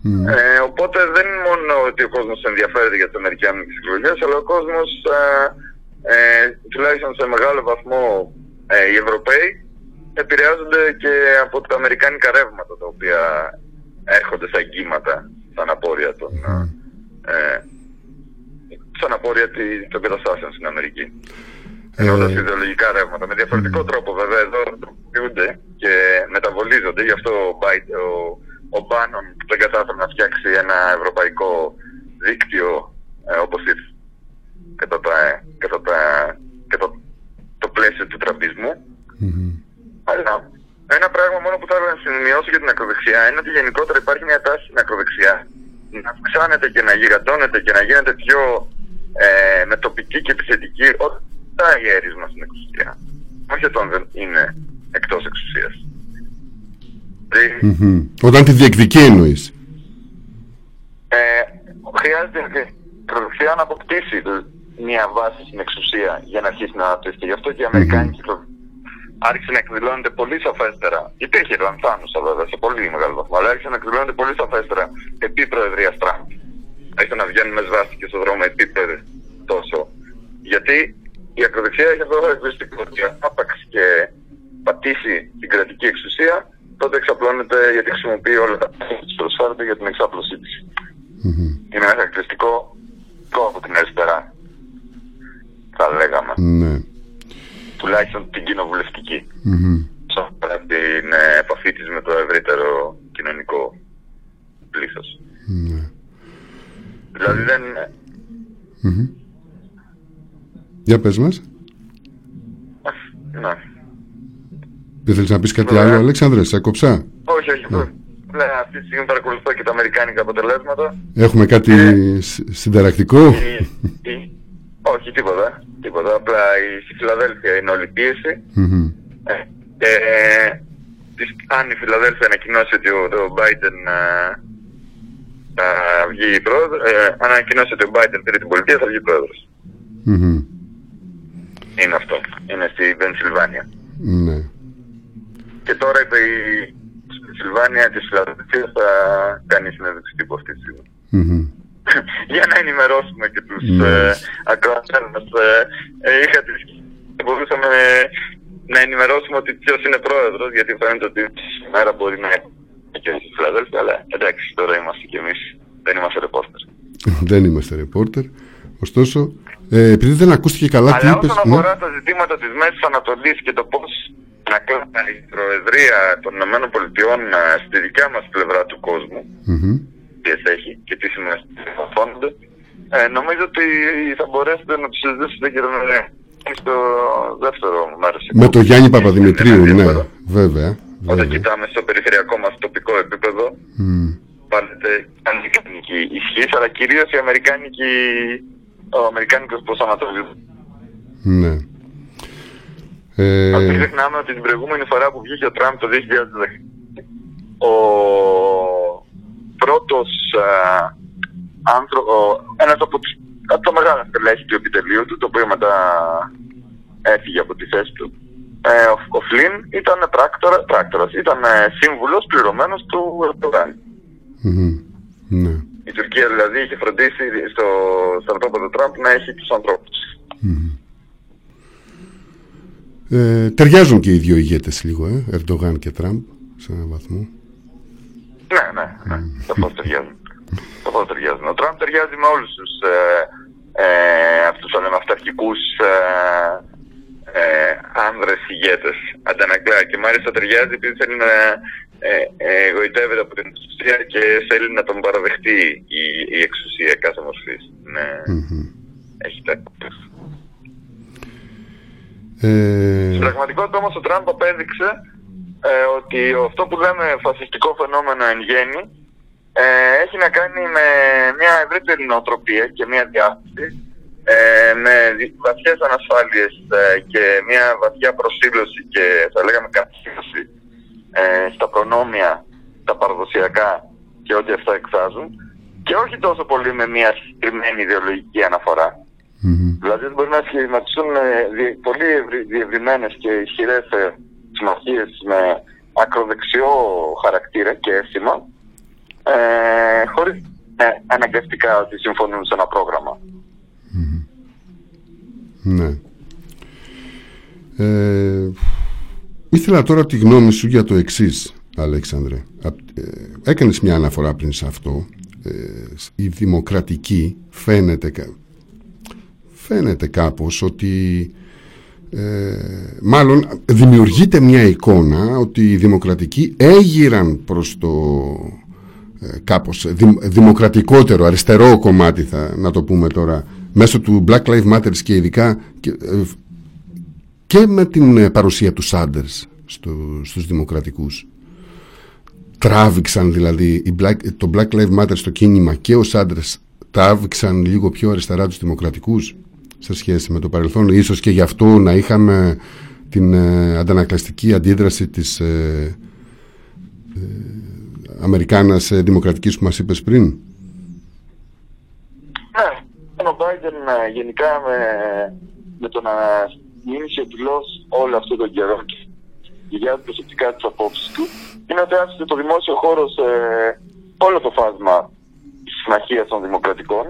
Mm. Ε, οπότε δεν είναι μόνο ότι ο κόσμος ενδιαφέρεται για τις αμερικάνικες εκλογές, αλλά ο κόσμος, ε, ε, τουλάχιστον σε μεγάλο βαθμό ε, οι Ευρωπαίοι, επηρεάζονται και από τα αμερικάνικα ρεύματα, τα οποία έρχονται σαν κύματα, σαν απόρρια των... Mm. Ε, σαν απόρρια των καταστάσεων στην Αμερική. Ενώντας ιδεολογικά ρεύματα. Με διαφορετικό τρόπο βέβαια εδώ τροποποιούνται και μεταβολίζονται. Γι' αυτό ο, ο, ο Μπάνον δεν κατάφερε να φτιάξει ένα ευρωπαϊκό δίκτυο ε, όπως ήρθε κατά, τα, κατά, τα, κατά το πλαίσιο του τραμπισμού. Mm-hmm. Αλλά ένα πράγμα μόνο που θα ήθελα να σημειώσω για την ακροδεξιά είναι ότι γενικότερα υπάρχει μια τάση στην ακροδεξιά να αυξάνεται και να γιγαντώνεται και να γίνεται πιο ε, με τοπική και επιθετική. Οι αίρες μας στην εξουσία. Όχι όταν δεν είναι εκτός εξουσίας. Mm-hmm. Όταν τη διεκδικεί εννοείς. Ε, χρειάζεται η ακροδεξιά να αποκτήσει μια βάση στην εξουσία για να αρχίσει να αναπτύσσει. Γι' αυτό και η αμερικάνικη mm-hmm. άρχισε να εκδηλώνεται πολύ σαφέστερα. Υπήρχε λανθάνουσα βέβαια σε πολύ μεγάλο βαθμό, αλλά άρχισε να εκδηλώνεται πολύ σαφέστερα επί προεδρίας Τραμπ. Άρχισε να βγαίνουν με σβάστηκε στον δρόμο επί προεδρίας τόσο. Γιατί η ακροδεξιά έχει αυτό το χαρακτηριστικό ότι άπαξ και πατήσει την κρατική εξουσία, τότε εξαπλώνεται γιατί χρησιμοποιεί όλα τα πράγματα που προσφέρονται για την εξάπλωσή της. Mm-hmm. Είναι ένα χαρακτηριστικό από την αριστερά, θα λέγαμε. Mm-hmm. Τουλάχιστον την κοινοβουλευτική. Mm-hmm. Σαν την επαφή της με το ευρύτερο κοινωνικό πλήθος. Mm-hmm. Δηλαδή δεν... Mm-hmm. Για πες μας. Ναι. Δεν θέλεις να πεις κάτι Λε... άλλο, Αλέξανδρε, σε κόψα. Όχι, όχι. Ναι. Ναι, αυτή τη στιγμή παρακολουθώ και τα αμερικάνικα αποτελέσματα. Έχουμε κάτι ε... συνταρακτικό. Η... Η... όχι, τίποτα. Τίποτα. Απλά η Φιλαδέλφια είναι όλη πίεση. Mm-hmm. Ε, ε, αν η Φιλαδέλφια ανακοινώσει ότι ο Μπάιντεν βγει πρόεδρος, αν ανακοινώσει ότι ο Μπάιντεν τρίτη πολιτεία, θα βγει πρόεδρος. Mm-hmm. Είναι αυτό. Είναι στη Πενσιλβάνια. Ναι. Και τώρα είπε η Πενσιλβάνια της Φιλαδελφίας θα κάνει συνέντευξη τύπου αυτή τη στιγμή. Mm-hmm. Για να ενημερώσουμε και τους mm-hmm. ε, ακροατές μας. Ε, ε, είχα τη σκέψη. Μπορούσαμε ε, να ενημερώσουμε ότι ποιος είναι πρόεδρος, γιατί φαίνεται ότι σήμερα μπορεί να είναι και στη Φιλαδέλφια, αλλά εντάξει, τώρα είμαστε κι εμείς. Δεν είμαστε ρεπόρτερ. Δεν είμαστε ρεπόρτερ. Ωστόσο, ε, επειδή δεν ακούστηκε καλά, αλλά τι είπες... όσον αφορά ναι. τα ζητήματα της Μέσης Ανατολής και το πώς να κλάει η Προεδρία των ΗΠΑ στη δικιά μας πλευρά του κόσμου, mm-hmm. τι έχει και τι συμμετέχονται, ε, νομίζω ότι θα μπορέσετε να το συζητήσετε και να ναι, στο δεύτερο μέρος. Με τον Γιάννη Παπαδημητρίου, ναι, βέβαια. βέβαια. Όταν κοιτάμε στο περιφερειακό μας τοπικό επίπεδο, mm. πάλετε αμερικανική ισχύ, αλλά κυρίως η αμερικάνικη... ο αμερικάνικος προσανατολισμός. Ναι. Ε... Ας μην ξεχνάμε ότι την προηγούμενη φορά που βγήκε ο Τραμπ το δύο χιλιάδες δέκα, ο πρώτος άνθρωπος, ένας από, τους, από τα μεγάλα στελέχη του επιτελείου του, το οποίο μετά έφυγε από τη θέση του, ε, ο, ο Φλίν ήταν πράκτορα, πράκτορας, ήταν σύμβουλος πληρωμένος του Ερντογάν. Mm-hmm. Ναι. Η Τουρκία δηλαδή είχε φροντίσει στο στρατόπεδο Τραμπ να έχει τους ανθρώπους. Mm-hmm. Ε, ταιριάζουν και οι δύο ηγέτες λίγο, ε, Ερντογάν και Τραμπ, σε έναν βαθμό. Ναι, ναι, ναι. Mm-hmm. Σαφώς ταιριάζουν. Σαφώς ταιριάζουν. Ο Τραμπ ταιριάζει με όλους τους ε, ε, αυτούς τους αυταρχικούς ε, ε, άνδρες ηγέτες. Αντανακλά. Και μάλιστα ταιριάζει επειδή θέλει να... Ε, ε, εγωιτεύεται από την εξουσία και θέλει να τον παραδεχτεί η, η εξουσία κάθε μορφής. Ναι, mm-hmm. έχει τα ε... Στην πραγματικότητα όμως ο Τραμπ απέδειξε ε, ότι αυτό που λέμε φασιστικό φαινόμενο εν γέννη ε, έχει να κάνει με μια ευρύτερη νοοτροπία και μια διάθεση ε, με βαθιές ανασφάλειες ε, και μια βαθιά προσήλωση και θα λέγαμε καθήλωση στα προνόμια, τα παραδοσιακά και ό,τι αυτά εκφράζουν και όχι τόσο πολύ με μια συγκεκριμένη ιδεολογική αναφορά. Mm-hmm. Δηλαδή μπορεί να σχηματιστούν πολύ διευρυμένες και ισχυρές συμμαχίες με ακροδεξιό χαρακτήρα και αίσθημα ε, χωρίς ε, αναγκαστικά ότι συμφωνούν σε ένα πρόγραμμα. Mm-hmm. Ναι. Ε... Ήθελα τώρα τη γνώμη σου για το εξής, Αλέξανδρε. Έκανες μια αναφορά πριν σε αυτό. Η δημοκρατική φαίνεται, φαίνεται κάπως ότι ε, μάλλον δημιουργείται μια εικόνα ότι οι δημοκρατικοί έγιραν προς το ε, κάπως δη, δημοκρατικότερο, αριστερό κομμάτι θα, να το πούμε τώρα, μέσω του Black Lives Matter και ειδικά... Και, ε, και με την παρουσία του Σάντερς στο, στους δημοκρατικούς. Τράβηξαν δηλαδή η Black, το Black Lives Matter στο κίνημα και ο Σάντερς τράβηξαν λίγο πιο αριστερά τους δημοκρατικούς σε σχέση με το παρελθόν. Ίσως και γι' αυτό να είχαμε την ε, αντανακλαστική αντίδραση της ε, ε, Αμερικάνας ε, δημοκρατικής που μας είπες πριν. Ναι, ο Μπάιντεν γενικά με, με τον μήνυσε δηλώς όλο αυτό τον καιρό και για προσωπικά τις απόψεις του είναι ότι άφησε το δημόσιο χώρο σε όλο το φάσμα της συμμαχίας των δημοκρατικών,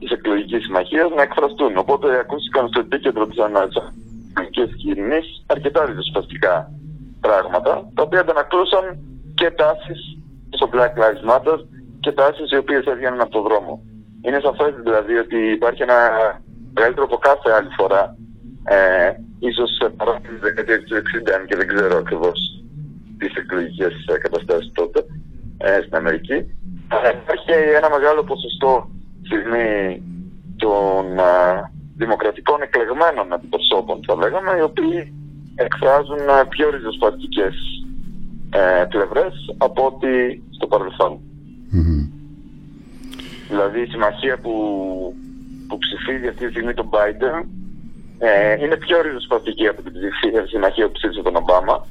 της εκλογικής συμμαχίας να εκφραστούν. Οπότε ακούστηκαν στο επίκεντρο της ανακλαστικής κοινής αρκετά ριζοσπαστικά πράγματα τα οποία αντανακλούσαν και τάσεις στο Black Lives Matter και τάσεις οι οποίες θα βγαίνουν από τον δρόμο. Είναι σαφές δηλαδή ότι υπάρχει ένα μεγαλύτερο από κάθε άλλη φορά, ε, ίσως παρά τη δεκαετία του εξήντα, αν και δεν ξέρω ακριβώς τις εκλογικές καταστάσεις τότε ε, στην Αμερική. Αλλά υπάρχει ένα μεγάλο ποσοστό στιγμή των α, δημοκρατικών εκλεγμένων αντιπροσώπων, θα λέγαμε, οι οποίοι εκφράζουν α, πιο ριζοσπαστικές ε, πλευρές από ό,τι στο παρελθόν. Mm-hmm. Δηλαδή η συμμαχία που, που ψηφίζει αυτή τη στιγμή τον Μπάιντεν ε, είναι πιο ριζοσπαστική από την συμμαχία που ψήφισε τον Ομπάμα,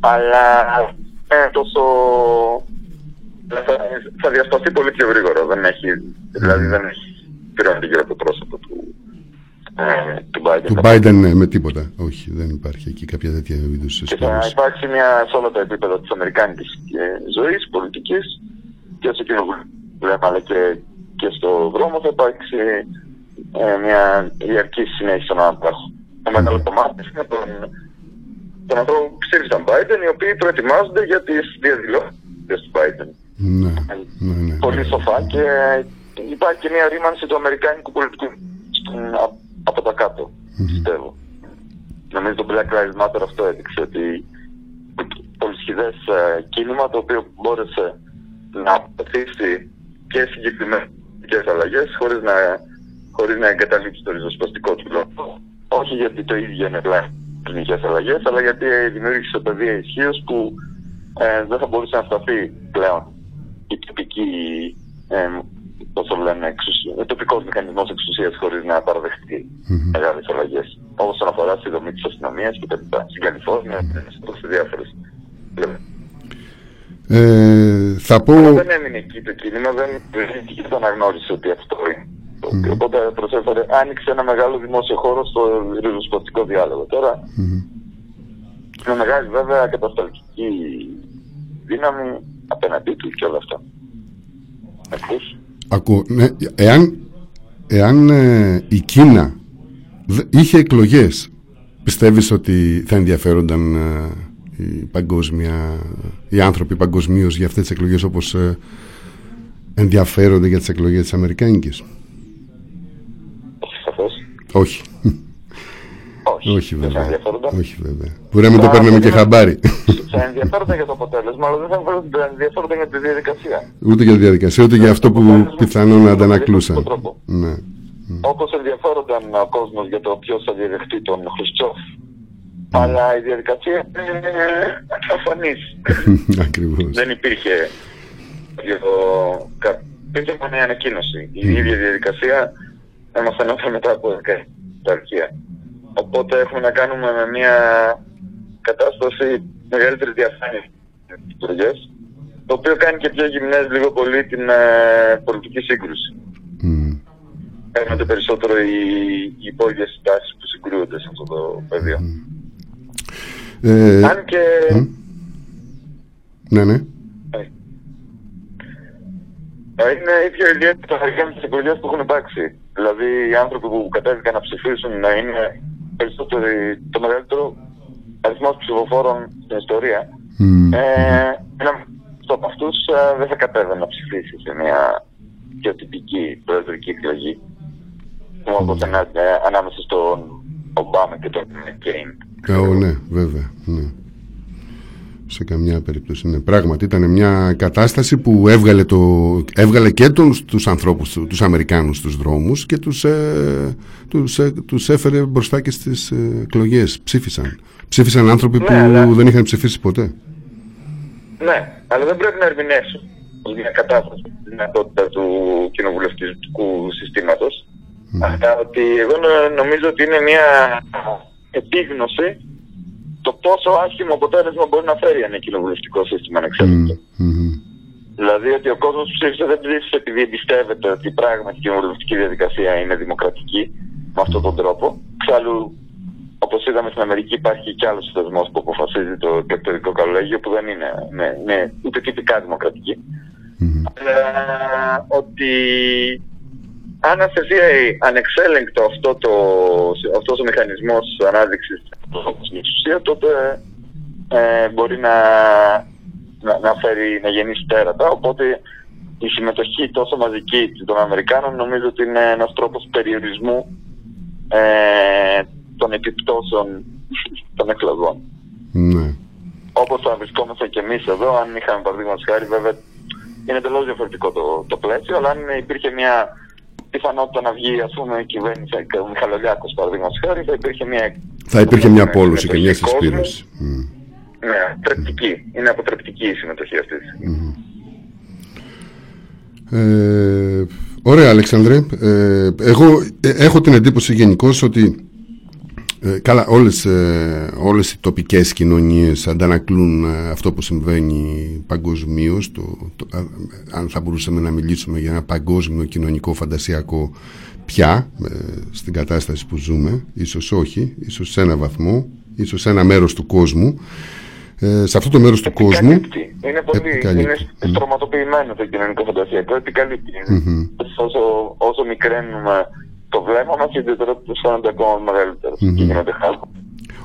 αλλά ε, τόσο... θα διασπαστεί πολύ πιο γρήγορα. Δεν έχει, δηλαδή δεν έχει πειράτη γύρω από το πρόσωπο του, ε, του Biden. Του Biden ναι, με τίποτα. Όχι, δεν υπάρχει εκεί κάποια τέτοια είδους. Και θα υπάρξει μια σε όλα τα επίπεδα της αμερικάνικης ζωής, πολιτικής και στο κοινοβούλιο, αλλά και, και στο δρόμο θα υπάρξει ε, μια διαρκή συνέχεια στον άνθρωπο. Το μεγάλο κομμάτι είναι τον, τον ανθρώπο που ψήφισαν Biden, οι οποίοι προετοιμάζονται για τις διαδηλώσεις του Biden. Ναι, ναι, ναι, πολύ σοφά ναι. Και υπάρχει και μια ρήμανση του αμερικάνικου πολιτικού από τα κάτω, mm-hmm. πιστεύω. Νομίζω το Black Lives Matter αυτό έδειξε, ότι πολυσχηδές κίνημα το οποίο μπόρεσε να απαιτήσει και συγκεκριμένες αλλαγές χωρίς να, χωρίς να εγκαταλείψει το ριζοσπαστικό του λόγο. Όχι γιατί το ίδιο είναι πλανικές αλλαγές, αλλά γιατί δημιούργησε το πεδίο ισχύως που ε, δεν θα μπορούσε να φταθεί πλέον. Η τυπική, ε, πώς το λένε, εξουσία, ο τοπικός μηχανισμός εξουσίας χωρίς να παραδεχτεί mm-hmm. μεγάλες αλλαγές. Όσον αφορά στη δομή της αστυνομίας και τα συγκαλυφόρνια, σε διάφορες. Ε, θα πω... Αλλά δεν έμεινε εκεί το κίνημα, δεν το αναγνώρισε ότι αυτό είναι. Mm-hmm. Οπότε προσέφερε, άνοιξε ένα μεγάλο δημόσιο χώρο στο ριζοσπαστικό διάλογο. Τώρα, mm-hmm. είναι μεγάλη βέβαια κατασταλτική δύναμη απέναντί του και όλα αυτά. Ακούς? Ακούω. Ναι. Εάν, εάν ε, η Κίνα είχε εκλογές, πιστεύεις ότι θα ενδιαφέρονταν ε, η παγκόσμια, οι άνθρωποι παγκοσμίως για αυτές τις εκλογές όπως ε, ενδιαφέρονται για τις εκλογές της Αμερικάνικης? Όχι. Όχι, όχι βέβαια. Όχι, βέβαια. Μπορεί να το παίρνουμε και χαμπάρι. Θα ενδιαφέρονται για το αποτέλεσμα, αλλά δεν θα ενδιαφέρονται για τη διαδικασία. Ούτε για τη διαδικασία, ούτε για αυτό που πιθανόν να αντανακλούσαν. Ναι. Όπως ενδιαφέρονταν ο κόσμος για το ποιος θα διαδεχτεί τον Χρουστσόφ. Αλλά η διαδικασία είναι αφανής. Ακριβώς. Δεν υπήρχε καμία ανακοίνωση. Η ίδια διαδικασία μας ανέφερε μετά από δεκαετία. Οπότε έχουμε να κάνουμε με μια κατάσταση μεγαλύτερη διαφάνεια στις εκλογές, το οποίο κάνει και πιο γυμνές λίγο πολύ την ε, πολιτική σύγκρουση. Έρχονται mm. περισσότερο οι, οι υπόγειες τάσεις που συγκρούονται σε αυτό το πεδίο. Mm. Ε, Αν και... Mm. Ναι, ναι. Είναι η πιο ιδιαίτερη τα χαρικά στις εκλογές που έχουν υπάρξει. Δηλαδή οι άνθρωποι που κατέβηκαν να ψηφίσουν να είναι περισσότεροι, το μεγαλύτερο αριθμό ψηφοφόρων στην ιστορία, mm. ε, από αυτούς ε, δεν θα κατέβαινε να ψηφίσει σε μια πιο τυπική προεδρική εκλογή mm. όπως ε, ανάμεσα στον Ομπάμα και τον Κέιν. Καλό, ναι, βέβαια. Ναι. Σε καμιά περίπτωση. Ναι, πράγματι ήταν μια κατάσταση που έβγαλε, το, έβγαλε και τον, τους ανθρώπους, τους Αμερικάνους στους δρόμους και τους, ε, τους, ε, τους έφερε μπροστά και στις εκλογές. Ψήφισαν. Ψήφισαν άνθρωποι ναι, που αλλά... δεν είχαν ψηφίσει ποτέ. Ναι, αλλά δεν πρέπει να ερμηνεύσουν μια κατάσταση τη δυνατότητα του κοινοβουλευτικού συστήματος. Mm. Αλλά ότι εγώ νομίζω ότι είναι μια επίγνωση το πόσο άσχημο αποτέλεσμα μπορεί να φέρει ένα κοινοβουλευτικό σύστημα ανεξέλεγκτο. Mm-hmm. Δηλαδή ότι ο κόσμος ψήφισε δεν ψήφισε επειδή εμπιστεύεται ότι πράγματι η κοινοβουλευτική διαδικασία είναι δημοκρατική με αυτόν τον τρόπο. Εξάλλου, όπως είδαμε στην Αμερική, υπάρχει κι άλλος θεσμός που αποφασίζει το εκλεκτορικό καλολέγιο που δεν είναι, ναι, ναι, ούτε τυπικά δημοκρατική. Mm-hmm. Αλλά ότι αν αφαιθεί ανεξέλεγκτο αυτό το, αυτός ο μηχανισμός ανάδειξης στην εξουσία, τότε ε, μπορεί να, να, να, φέρει, να γεννήσει τέρατα. Οπότε η συμμετοχή τόσο μαζική των Αμερικάνων νομίζω ότι είναι ένας τρόπος περιορισμού ε, των επιπτώσεων των εκλογών. Ναι. Όπως θα βρισκόμαστε και εμείς εδώ, αν είχαμε παραδείγματος χάρη, βέβαια είναι τελώς διαφορετικό το, το πλαίσιο, αλλά αν υπήρχε μια πιθανότητα να βγει, ας πούμε, η κυβέρνηση ο Μιχαλολιάκος παραδείγματος χάρη, θα υπήρχε μια, θα υπήρχε μια πόλωση και μια συσπήρωση. Mm. Ναι, τρεπτική. Mm. Είναι αποτρεπτική η συμμετοχή αυτή. Mm. Ε, ωραία, Αλέξανδρε. Ε, εγώ ε, έχω την εντύπωση γενικώς ότι ε, καλά, όλες, ε, όλες οι τοπικές κοινωνίες αντανακλούν ε, αυτό που συμβαίνει παγκοσμίως. Το, το, α, αν θα μπορούσαμε να μιλήσουμε για ένα παγκόσμιο κοινωνικό φαντασιακό πια ε, στην κατάσταση που ζούμε, ίσως όχι, ίσως σε ένα βαθμό, ίσως σε ένα μέρος του κόσμου. Ε, σε αυτό το μέρος του κόσμου είναι, πολύ, είναι στρωματοποιημένο το κοινωνικό φαντασιακό, επικαλύπτει. Mm-hmm. Όσο, όσο μικραίνουμε το βλέμμα μας, οι ιδιαιτερότητες φαίνονται ακόμα μεγαλύτερες. Mm-hmm. Και γίνεται χάσμα.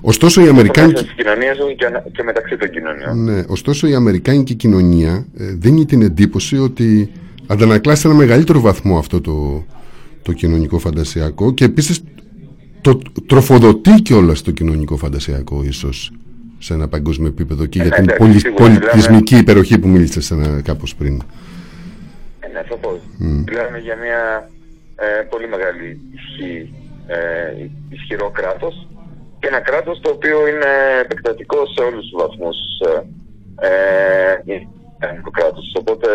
Ωστόσο η Αμερικάνικη κοινωνία ζουν και μεταξύ των κοινωνιών. Ναι, ωστόσο η Αμερικάνικη κοινωνία δίνει την εντύπωση ότι αντανακλά σε ένα μεγαλύτερο βαθμό αυτό το, το κοινωνικό φαντασιακό και επίσης το τροφοδοτεί κιόλας το κοινωνικό φαντασιακό ίσως σε ένα παγκόσμιο επίπεδο και ε, για ναι, την ναι, πολυ... σίγουρα, πολιτισμική μιλάμε... υπεροχή που μίλησες ένα... κάπως πριν. Ε, ναι, θα πω. Mm. Μιλάμε για μια ε, πολύ μεγάλη ισχύ, ε, ισχυρό κράτος και ένα κράτος το οποίο είναι επεκτατικό σε όλους τους βαθμούς ε, ε, του κράτους. Οπότε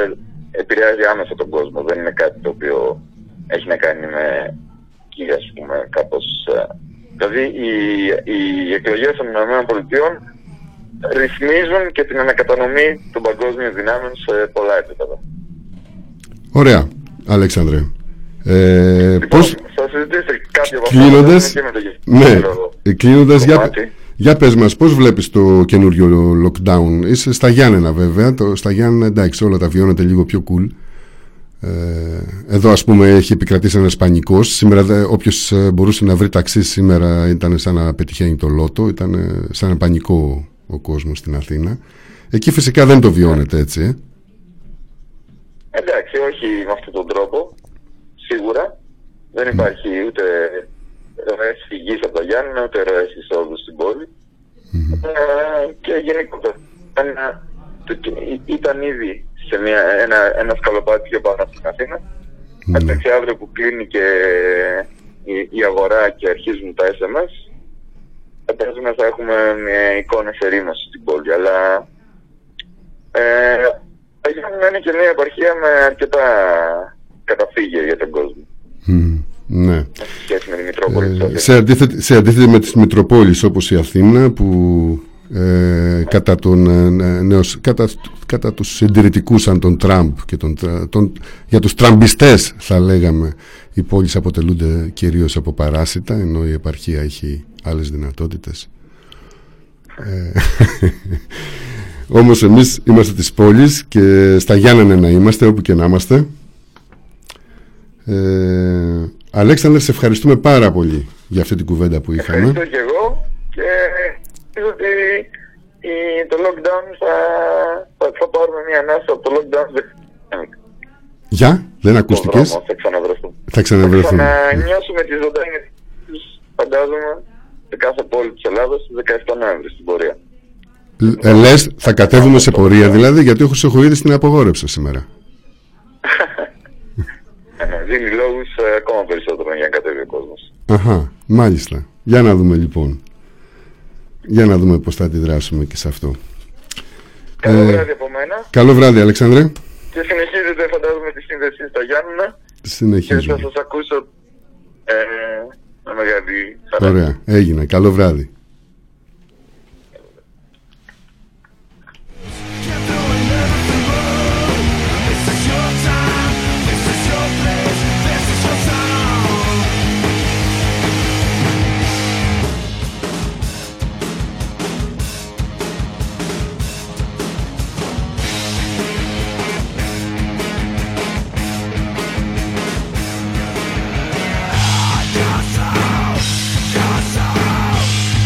επηρεάζει άμεσα τον κόσμο. Δεν είναι κάτι το οποίο έχει να κάνει με κύριο, ας πούμε, κάπως... Ε, Δηλαδή, οι, οι εκλογές των ΗΠΑ ρυθμίζουν και την ανακατανομή των παγκόσμιων δυνάμεων σε πολλά επίπεδα. Ωραία, Αλέξανδρε. Ε, λοιπόν, πώς... θα συζητήσετε κάποια κλείνοντας... βαθμό. Ναι, το... κλείνοντας, για, για πες μας, πώς βλέπεις το καινούριο lockdown. Είσαι στα Γιάννενα βέβαια. Το, στα Γιάννενα, εντάξει, όλα τα βιώνετε λίγο πιο cool. Εδώ ας πούμε έχει επικρατήσει ένας πανικός. Σήμερα όποιος μπορούσε να βρει ταξί σήμερα ήταν σαν να πετυχαίνει το λότο. Ήταν σαν πανικό ο κόσμος στην Αθήνα. Εκεί φυσικά δεν το βιώνετε έτσι ε? Εντάξει, όχι με αυτόν τον τρόπο. Σίγουρα δεν υπάρχει mm. ούτε ροές φυγής από τα Γιάννενα, ούτε ροές εισόδου στην πόλη. Mm-hmm. ε, Και γενικότερα ήταν ήδη σε μια, ένα, ένα σκαλοπάτι πιο πάνω στην Αθήνα. Εντάξει, αύριο που κλείνει και η, η αγορά και αρχίζουν τα ες εμ ες, φαντάζομαι θα έχουμε μια εικόνα σε ρήμαση στην πόλη. Αλλά ε, θα γίνει και μια επαρχία με αρκετά καταφύγια για τον κόσμο. Mm. Ναι. Ε, σε, αντίθετη, σε αντίθετη με τις Μητροπόλεις όπως η Αθήνα που... Ε, κατά, τον, ε, νέος, κατά, κατά τους συντηρητικούς σαν τον Τραμπ και τον, τον, για τους τραμπιστές θα λέγαμε οι πόλεις αποτελούνται κυρίως από παράσιτα ενώ η επαρχία έχει άλλες δυνατότητες ε, όμως εμείς είμαστε της πόλης και στα Γιάννενα να είμαστε όπου και να είμαστε ε, Αλέξανδρε, σε ευχαριστούμε πάρα πολύ για αυτή την κουβέντα που είχαμε. Ευχαριστώ και εγώ και... ότι το lockdown θα, θα, θα πάρουμε μια ανάσα από το lockdown. Γεια, δεν ακούστηκες. Θα ξαναβρεθούμε. Θα ξαναβρεθούμε. Θα νιώσουμε τις ζωντανές φαντάζομαι σε κάθε πόλη της Ελλάδας στις δεκαεφτά Νοέμβρη στην πορεία. Ε, λες, θα κατέβουμε σε πορεία δηλαδή, γιατί έχω συγχωρήσει στην απογόρευσα σήμερα. Δίνει λόγους ακόμα περισσότερο για να κατέβει ο κόσμος. Αχα, μάλιστα. Για να δούμε λοιπόν. Για να δούμε πώς θα αντιδράσουμε και σε αυτό. Καλό ε, βράδυ από μένα. Καλό βράδυ, Αλεξάνδρε. Και συνεχίζετε, φαντάζομαι, τη σύνδεση στα Γιάννενα. Συνεχίζουμε. Και θα σας ακούσω ε, με μεγάλη χαρά. Ωραία, έγινε. Καλό βράδυ.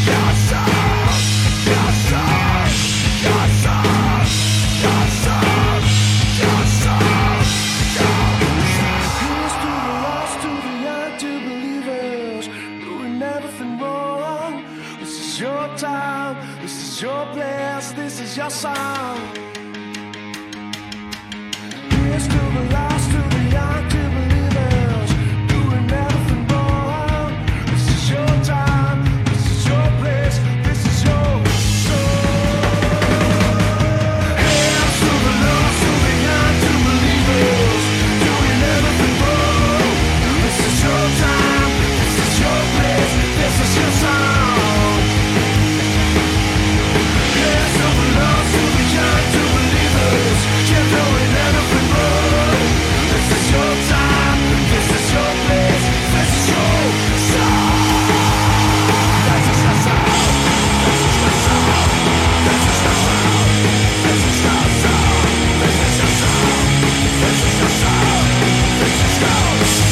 Go! song. Here's to the lost, to the young, to believers, doing nothing wrong. This is your time, this is your place, this is your soul. Here's to the lost, to the young, to believers, doing nothing wrong. This is your time, this is your place, this is your song. Here's to the lost, to the young, to believers, you're doing nothing. This is your time, this is your place, this is your sound. This is your sound, this is your sound, this is your sound, this is your sound, this is your sound, this is your sound, this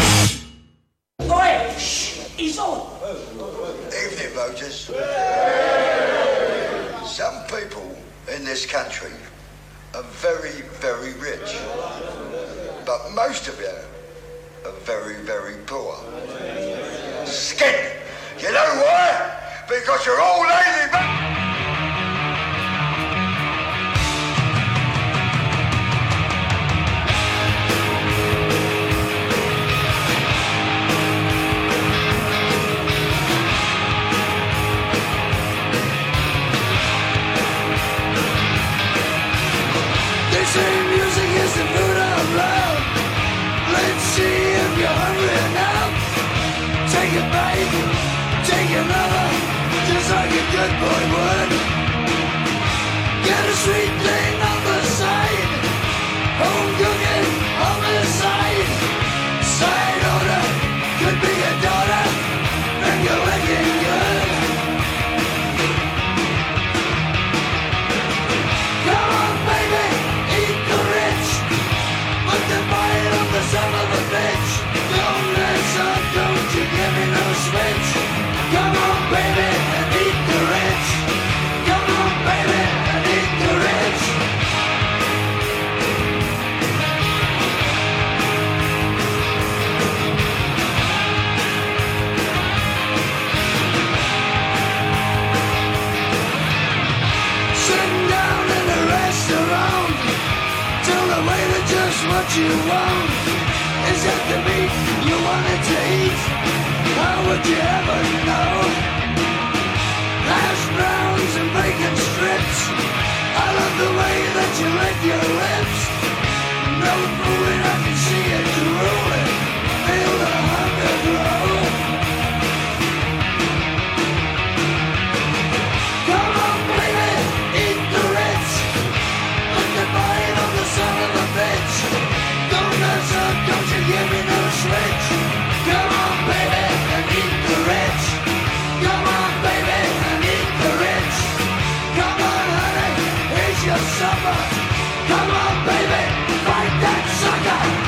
is your sound. Go ahead, shh, he's on. Evening, voters. Some people in this country are very, very rich, but most of you are very, very poor. Skin! You know why? Because you're all lazy back! Music is the food of love. Let's see if you're hungry enough. Take a bite, take another, just like a good boy would. Get a sweet thing on the side, home cooking on the side. Side order could be a daughter, and you're looking good. Son of a bitch, don't listen, don't you give me no switch. Come on baby and eat the rich. Come on baby and eat the rich. Sitting down in a restaurant, tell the waiter just what you want. Is that the meat you wanted to eat? How would you ever know? Hash browns and bacon strips, I love the way that you lick your lips. No fooling, I can see it drooling, feel the hunger grow. Come on baby, eat the Ritz. Put the bite on the son of a bitch. Don't mess up, don't you give me no switch. Come on, baby, and eat the rich. Come on, baby, and eat the rich. Come on, honey, here's your supper. Come on, baby, fight that sucker.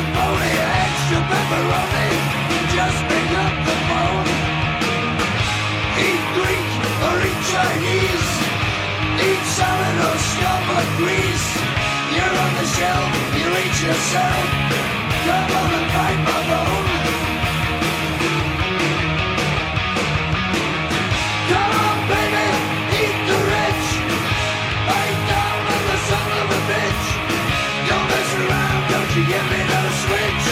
Pony, extra pepperoni, just pick up the phone. Eat Greek or eat Chinese, eat salad or scallop grease. You're on the shelf, you eat yourself, come on and fight my bone. Come on baby, eat the rich, bite down on the son of a bitch. Don't mess around, don't you give me no switch.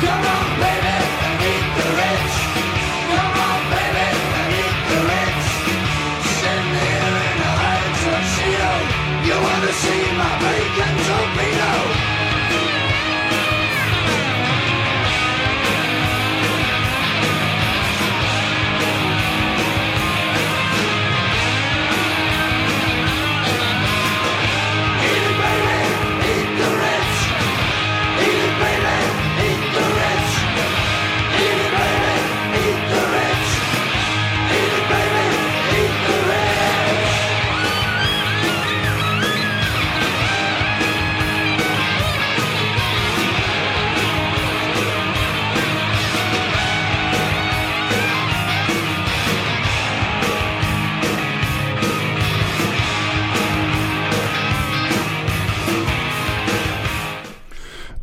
Come on, baby, and eat the rich. Come on, baby, and eat the rich. Sitting here in a high tuxedo, you wanna see my bacon torpedo.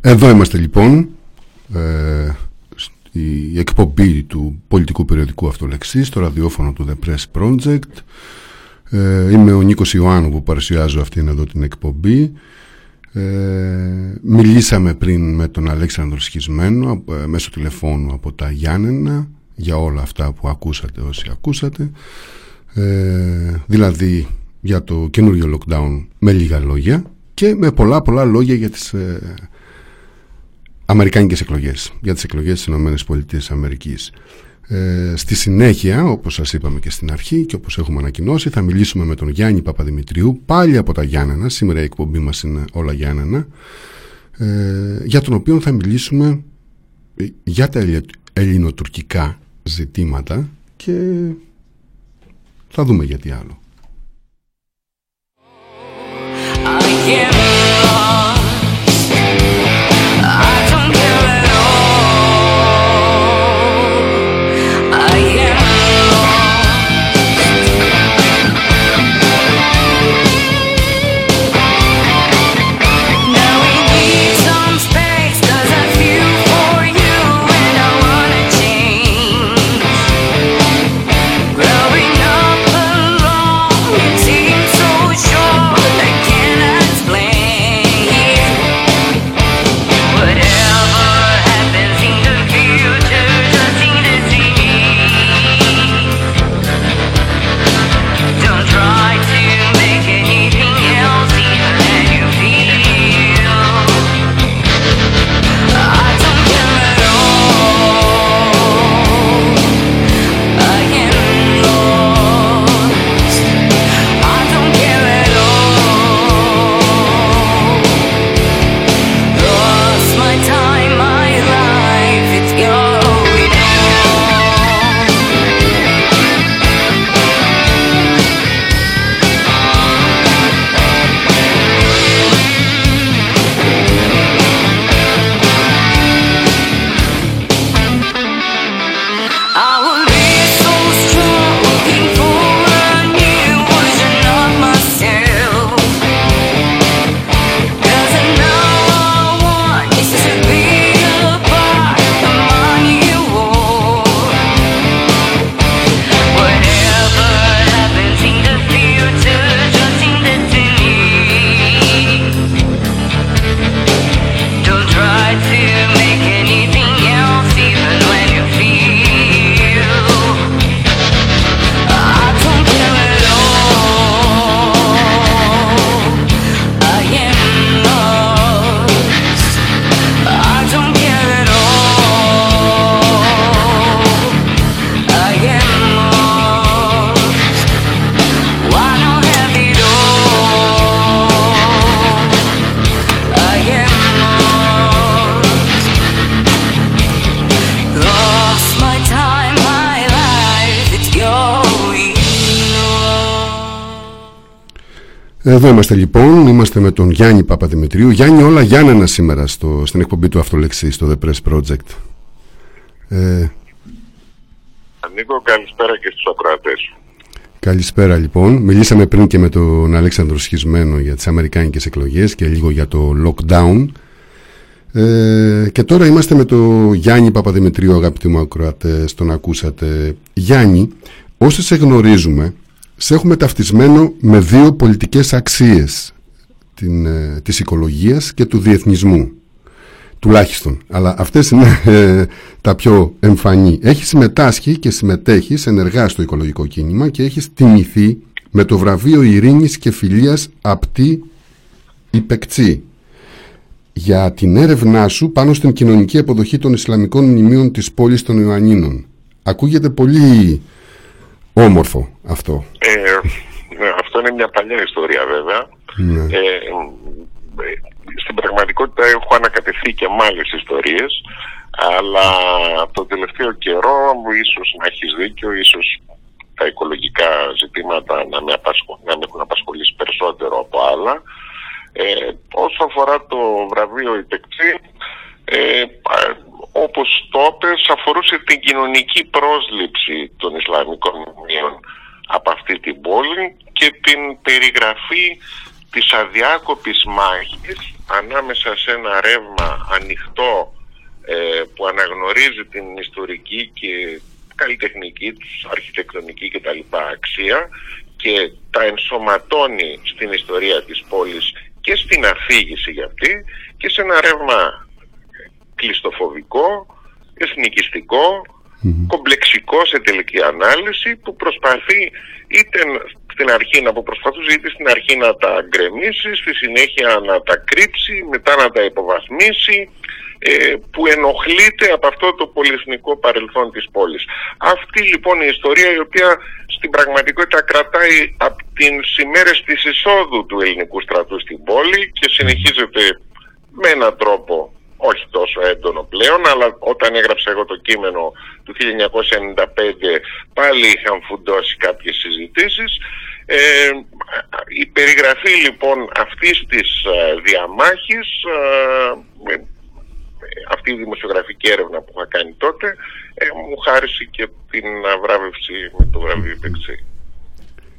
Εδώ είμαστε λοιπόν, ε, η εκπομπή του πολιτικού περιοδικού Αυτολεξή στο ραδιόφωνο του The Press Project. Ε, είμαι ο Νίκος Ιωάννου που παρουσιάζω αυτήν εδώ την εκπομπή. Ε, μιλήσαμε πριν με τον Αλέξανδρο Σχισμένο ε, μέσω τηλεφώνου από τα Γιάννινα για όλα αυτά που ακούσατε όσοι ακούσατε. Ε, δηλαδή για το καινούριο lockdown με λίγα λόγια και με πολλά πολλά λόγια για τις... Ε, αμερικάνικες εκλογές, για τις εκλογές της Ηνωμένες Πολιτείες Αμερικής. Ε, στη συνέχεια, όπως σας είπαμε και στην αρχή και όπως έχουμε ανακοινώσει, θα μιλήσουμε με τον Γιάννη Παπαδημητρίου, πάλι από τα Γιάννενα, σήμερα η εκπομπή μας είναι όλα Γιάννενα, ε, για τον οποίο θα μιλήσουμε για τα ελληνοτουρκικά ζητήματα και θα δούμε γιατί άλλο. Εδώ είμαστε λοιπόν, είμαστε με τον Γιάννη Παπαδημητρίου. Γιάννη, όλα Γιάννενα σήμερα στο, στην εκπομπή του Αυτολεξή, στο The Press Project. Ε... Νίκο, καλησπέρα και στους ακροατές. Καλησπέρα λοιπόν. Μιλήσαμε πριν και με τον Αλέξανδρο Σχισμένο για τις αμερικάνικες εκλογές και λίγο για το lockdown. Ε, και τώρα είμαστε με τον Γιάννη Παπαδημητρίου, αγαπητοί μου ακροατές, τον ακούσατε. Γιάννη, όσοι σε γνωρίζουμε, σε έχουμε ταυτισμένο με δύο πολιτικές αξίες, την, ε, της οικολογίας και του διεθνισμού, τουλάχιστον. Αλλά αυτές είναι ε, τα πιο εμφανή. Έχεις συμμετάσχει και συμμετέχεις ενεργά στο οικολογικό κίνημα και έχεις τιμηθεί με το βραβείο Ειρήνης και Φιλίας Απτή Υπεκτσή για την έρευνά σου πάνω στην κοινωνική αποδοχή των Ισλαμικών μνημείων της πόλης των Ιωαννίνων. Ακούγεται πολύ... όμορφο αυτό. Ε, αυτό είναι μια παλιά ιστορία βέβαια. Yeah. Ε, στην πραγματικότητα έχω ανακατευθεί και με άλλες ιστορίες, αλλά τον τελευταίο καιρό ίσως να έχεις δίκιο, ίσως τα οικολογικά ζητήματα να με, απασχολ, να με έχουν απασχολήσει περισσότερο από άλλα. Ε, όσο αφορά το βραβείο Υπεκτσή, ε, όπως τότε αφορούσε την κοινωνική πρόσληψη των Ισλαμικών μνημείων από αυτή την πόλη και την περιγραφή της αδιάκοπης μάχης ανάμεσα σε ένα ρεύμα ανοιχτό ε, που αναγνωρίζει την ιστορική και καλλιτεχνική, τους αρχιτεκτονική και τα λοιπά αξία και τα ενσωματώνει στην ιστορία της πόλης και στην αφήγηση για αυτή, και σε ένα ρεύμα κλειστοφοβικό, εθνικιστικό, mm-hmm. κομπλεξικό σε τελική ανάλυση, που προσπαθεί είτε στην αρχή να προσπαθούσε είτε στην αρχή να τα γκρεμίσει, στη συνέχεια να τα κρύψει, μετά να τα υποβαθμίσει, ε, που ενοχλείται από αυτό το πολυεθνικό παρελθόν της πόλης. Αυτή λοιπόν η ιστορία, η οποία στην πραγματικότητα κρατάει από τις ημέρες της εισόδου του ελληνικού στρατού στην πόλη και συνεχίζεται με έναν τρόπο όχι τόσο έντονο πλέον, αλλά όταν έγραψα εγώ το κείμενο του χίλια εννιακόσια ενενήντα πέντε πάλι είχαν φουντώσει κάποιες συζητήσεις. Ε, η περιγραφή λοιπόν αυτής της διαμάχης, ε, αυτή η δημοσιογραφική έρευνα που είχα κάνει τότε, ε, μου χάρισε και την βράβευση με το βραβείο Πεξή.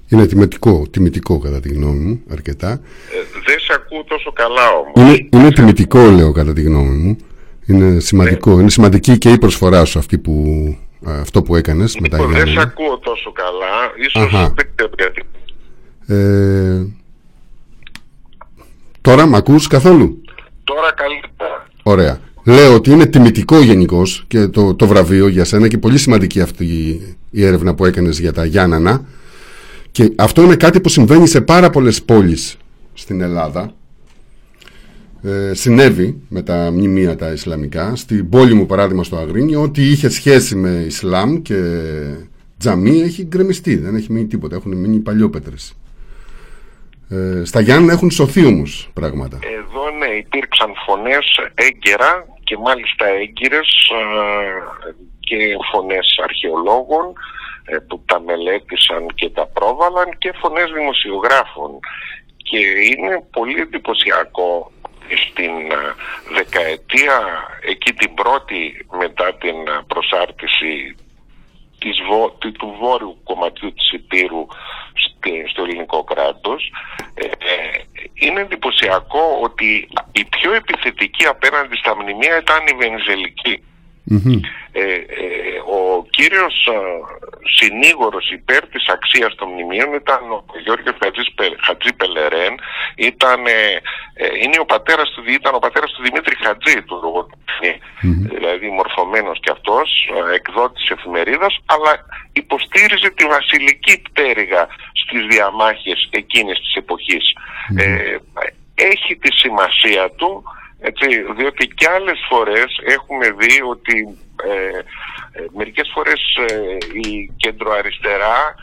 Είναι τιμητικό, τιμητικό κατά τη γνώμη μου, αρκετά. Ε, δεν σε ακούω τόσο καλά όμως. Είναι, είναι τιμητικό, λέω, κατά τη γνώμη μου. Είναι σημαντικό. Ναι. Είναι σημαντική και η προσφορά σου αυτή που, αυτό που έκανες. Νίκο, μετά, δεν σε ακούω τόσο καλά. Ίσως πείτε γιατί. Ε, τώρα μ' ακούς καθόλου? Τώρα καλύτερα. Ωραία. Λέω ότι είναι τιμητικό γενικώς και το, το βραβείο για σένα, και πολύ σημαντική αυτή η έρευνα που έκανες για τα Γιάννανα. Και αυτό είναι κάτι που συμβαίνει σε πάρα πολλές πόλεις στην Ελλάδα. Ε, συνέβη με τα μνημεία τα Ισλαμικά. Στην πόλη μου, παράδειγμα, στο Αγρίνιο, ό,τι είχε σχέση με Ισλάμ και τζαμί έχει γκρεμιστεί. Δεν έχει μείνει τίποτα. Έχουν μείνει παλιόπετρες. Ε, στα Γιάννενα έχουν σωθεί όμως πράγματα. Εδώ ναι, υπήρξαν φωνές έγκαιρα και μάλιστα έγκυρες, ε, και φωνές αρχαιολόγων που τα μελέτησαν και τα πρόβαλαν, και φωνές δημοσιογράφων. Και είναι πολύ εντυπωσιακό, στην δεκαετία εκεί την πρώτη μετά την προσάρτηση της, του βόρειου κομματιού της Ηπείρου στο ελληνικό κράτος, είναι εντυπωσιακό ότι η πιο επιθετική απέναντι στα μνημεία ήταν η Βενιζελική. Mm-hmm. Ε, ε, ο κύριος ε, συνήγορος υπέρ της αξίας των μνημείων ήταν ο Γιώργος Χατζίπελερέν, ήταν, ε, ε, είναι ο πατέρας του, ήταν ο πατέρας του Δημήτρη Χατζή, του λογοτεχνή, mm-hmm. δηλαδή μορφωμένος κι αυτός, ε, εκδότης εφημερίδας, αλλά υποστήριζε τη βασιλική πτέρυγα στις διαμάχες εκείνης της εποχής. Mm-hmm. ε, έχει τη σημασία του, έτσι, διότι και άλλες φορές έχουμε δει ότι ε, ε, μερικές φορές ε, η κεντροαριστερά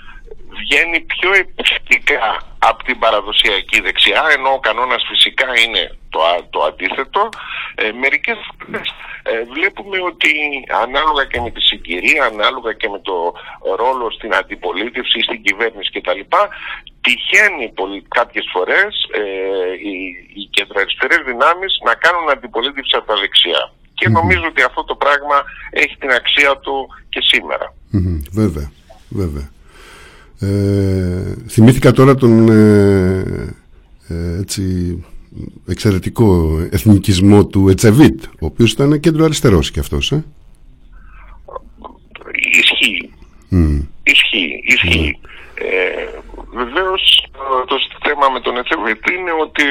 βγαίνει πιο επιθετικά από την παραδοσιακή δεξιά, ενώ ο κανόνας φυσικά είναι το, το αντίθετο. Ε, μερικές φορές ε, βλέπουμε ότι ανάλογα και με τη συγκυρία, ανάλογα και με το ρόλο στην αντιπολίτευση, στην κυβέρνηση κτλ, τυχαίνει πολύ, κάποιες φορές ε, οι, οι κεντροαριστερές δυνάμεις να κάνουν αντιπολίτευση από τα δεξιά. Και mm-hmm. νομίζω ότι αυτό το πράγμα έχει την αξία του και σήμερα. Mm-hmm. Βέβαια, βέβαια. Ε, θυμήθηκα τώρα τον ε, ε, έτσι, εξαιρετικό εθνικισμό του Ετσεβίτ, ο οποίος ήταν κεντροαριστερός κι αυτός. Ε? Ισχύει. Mm. Ισχύει, ισχύει. Mm. Ε, βεβαίως το θέμα με τον Ετσεβίτ είναι ότι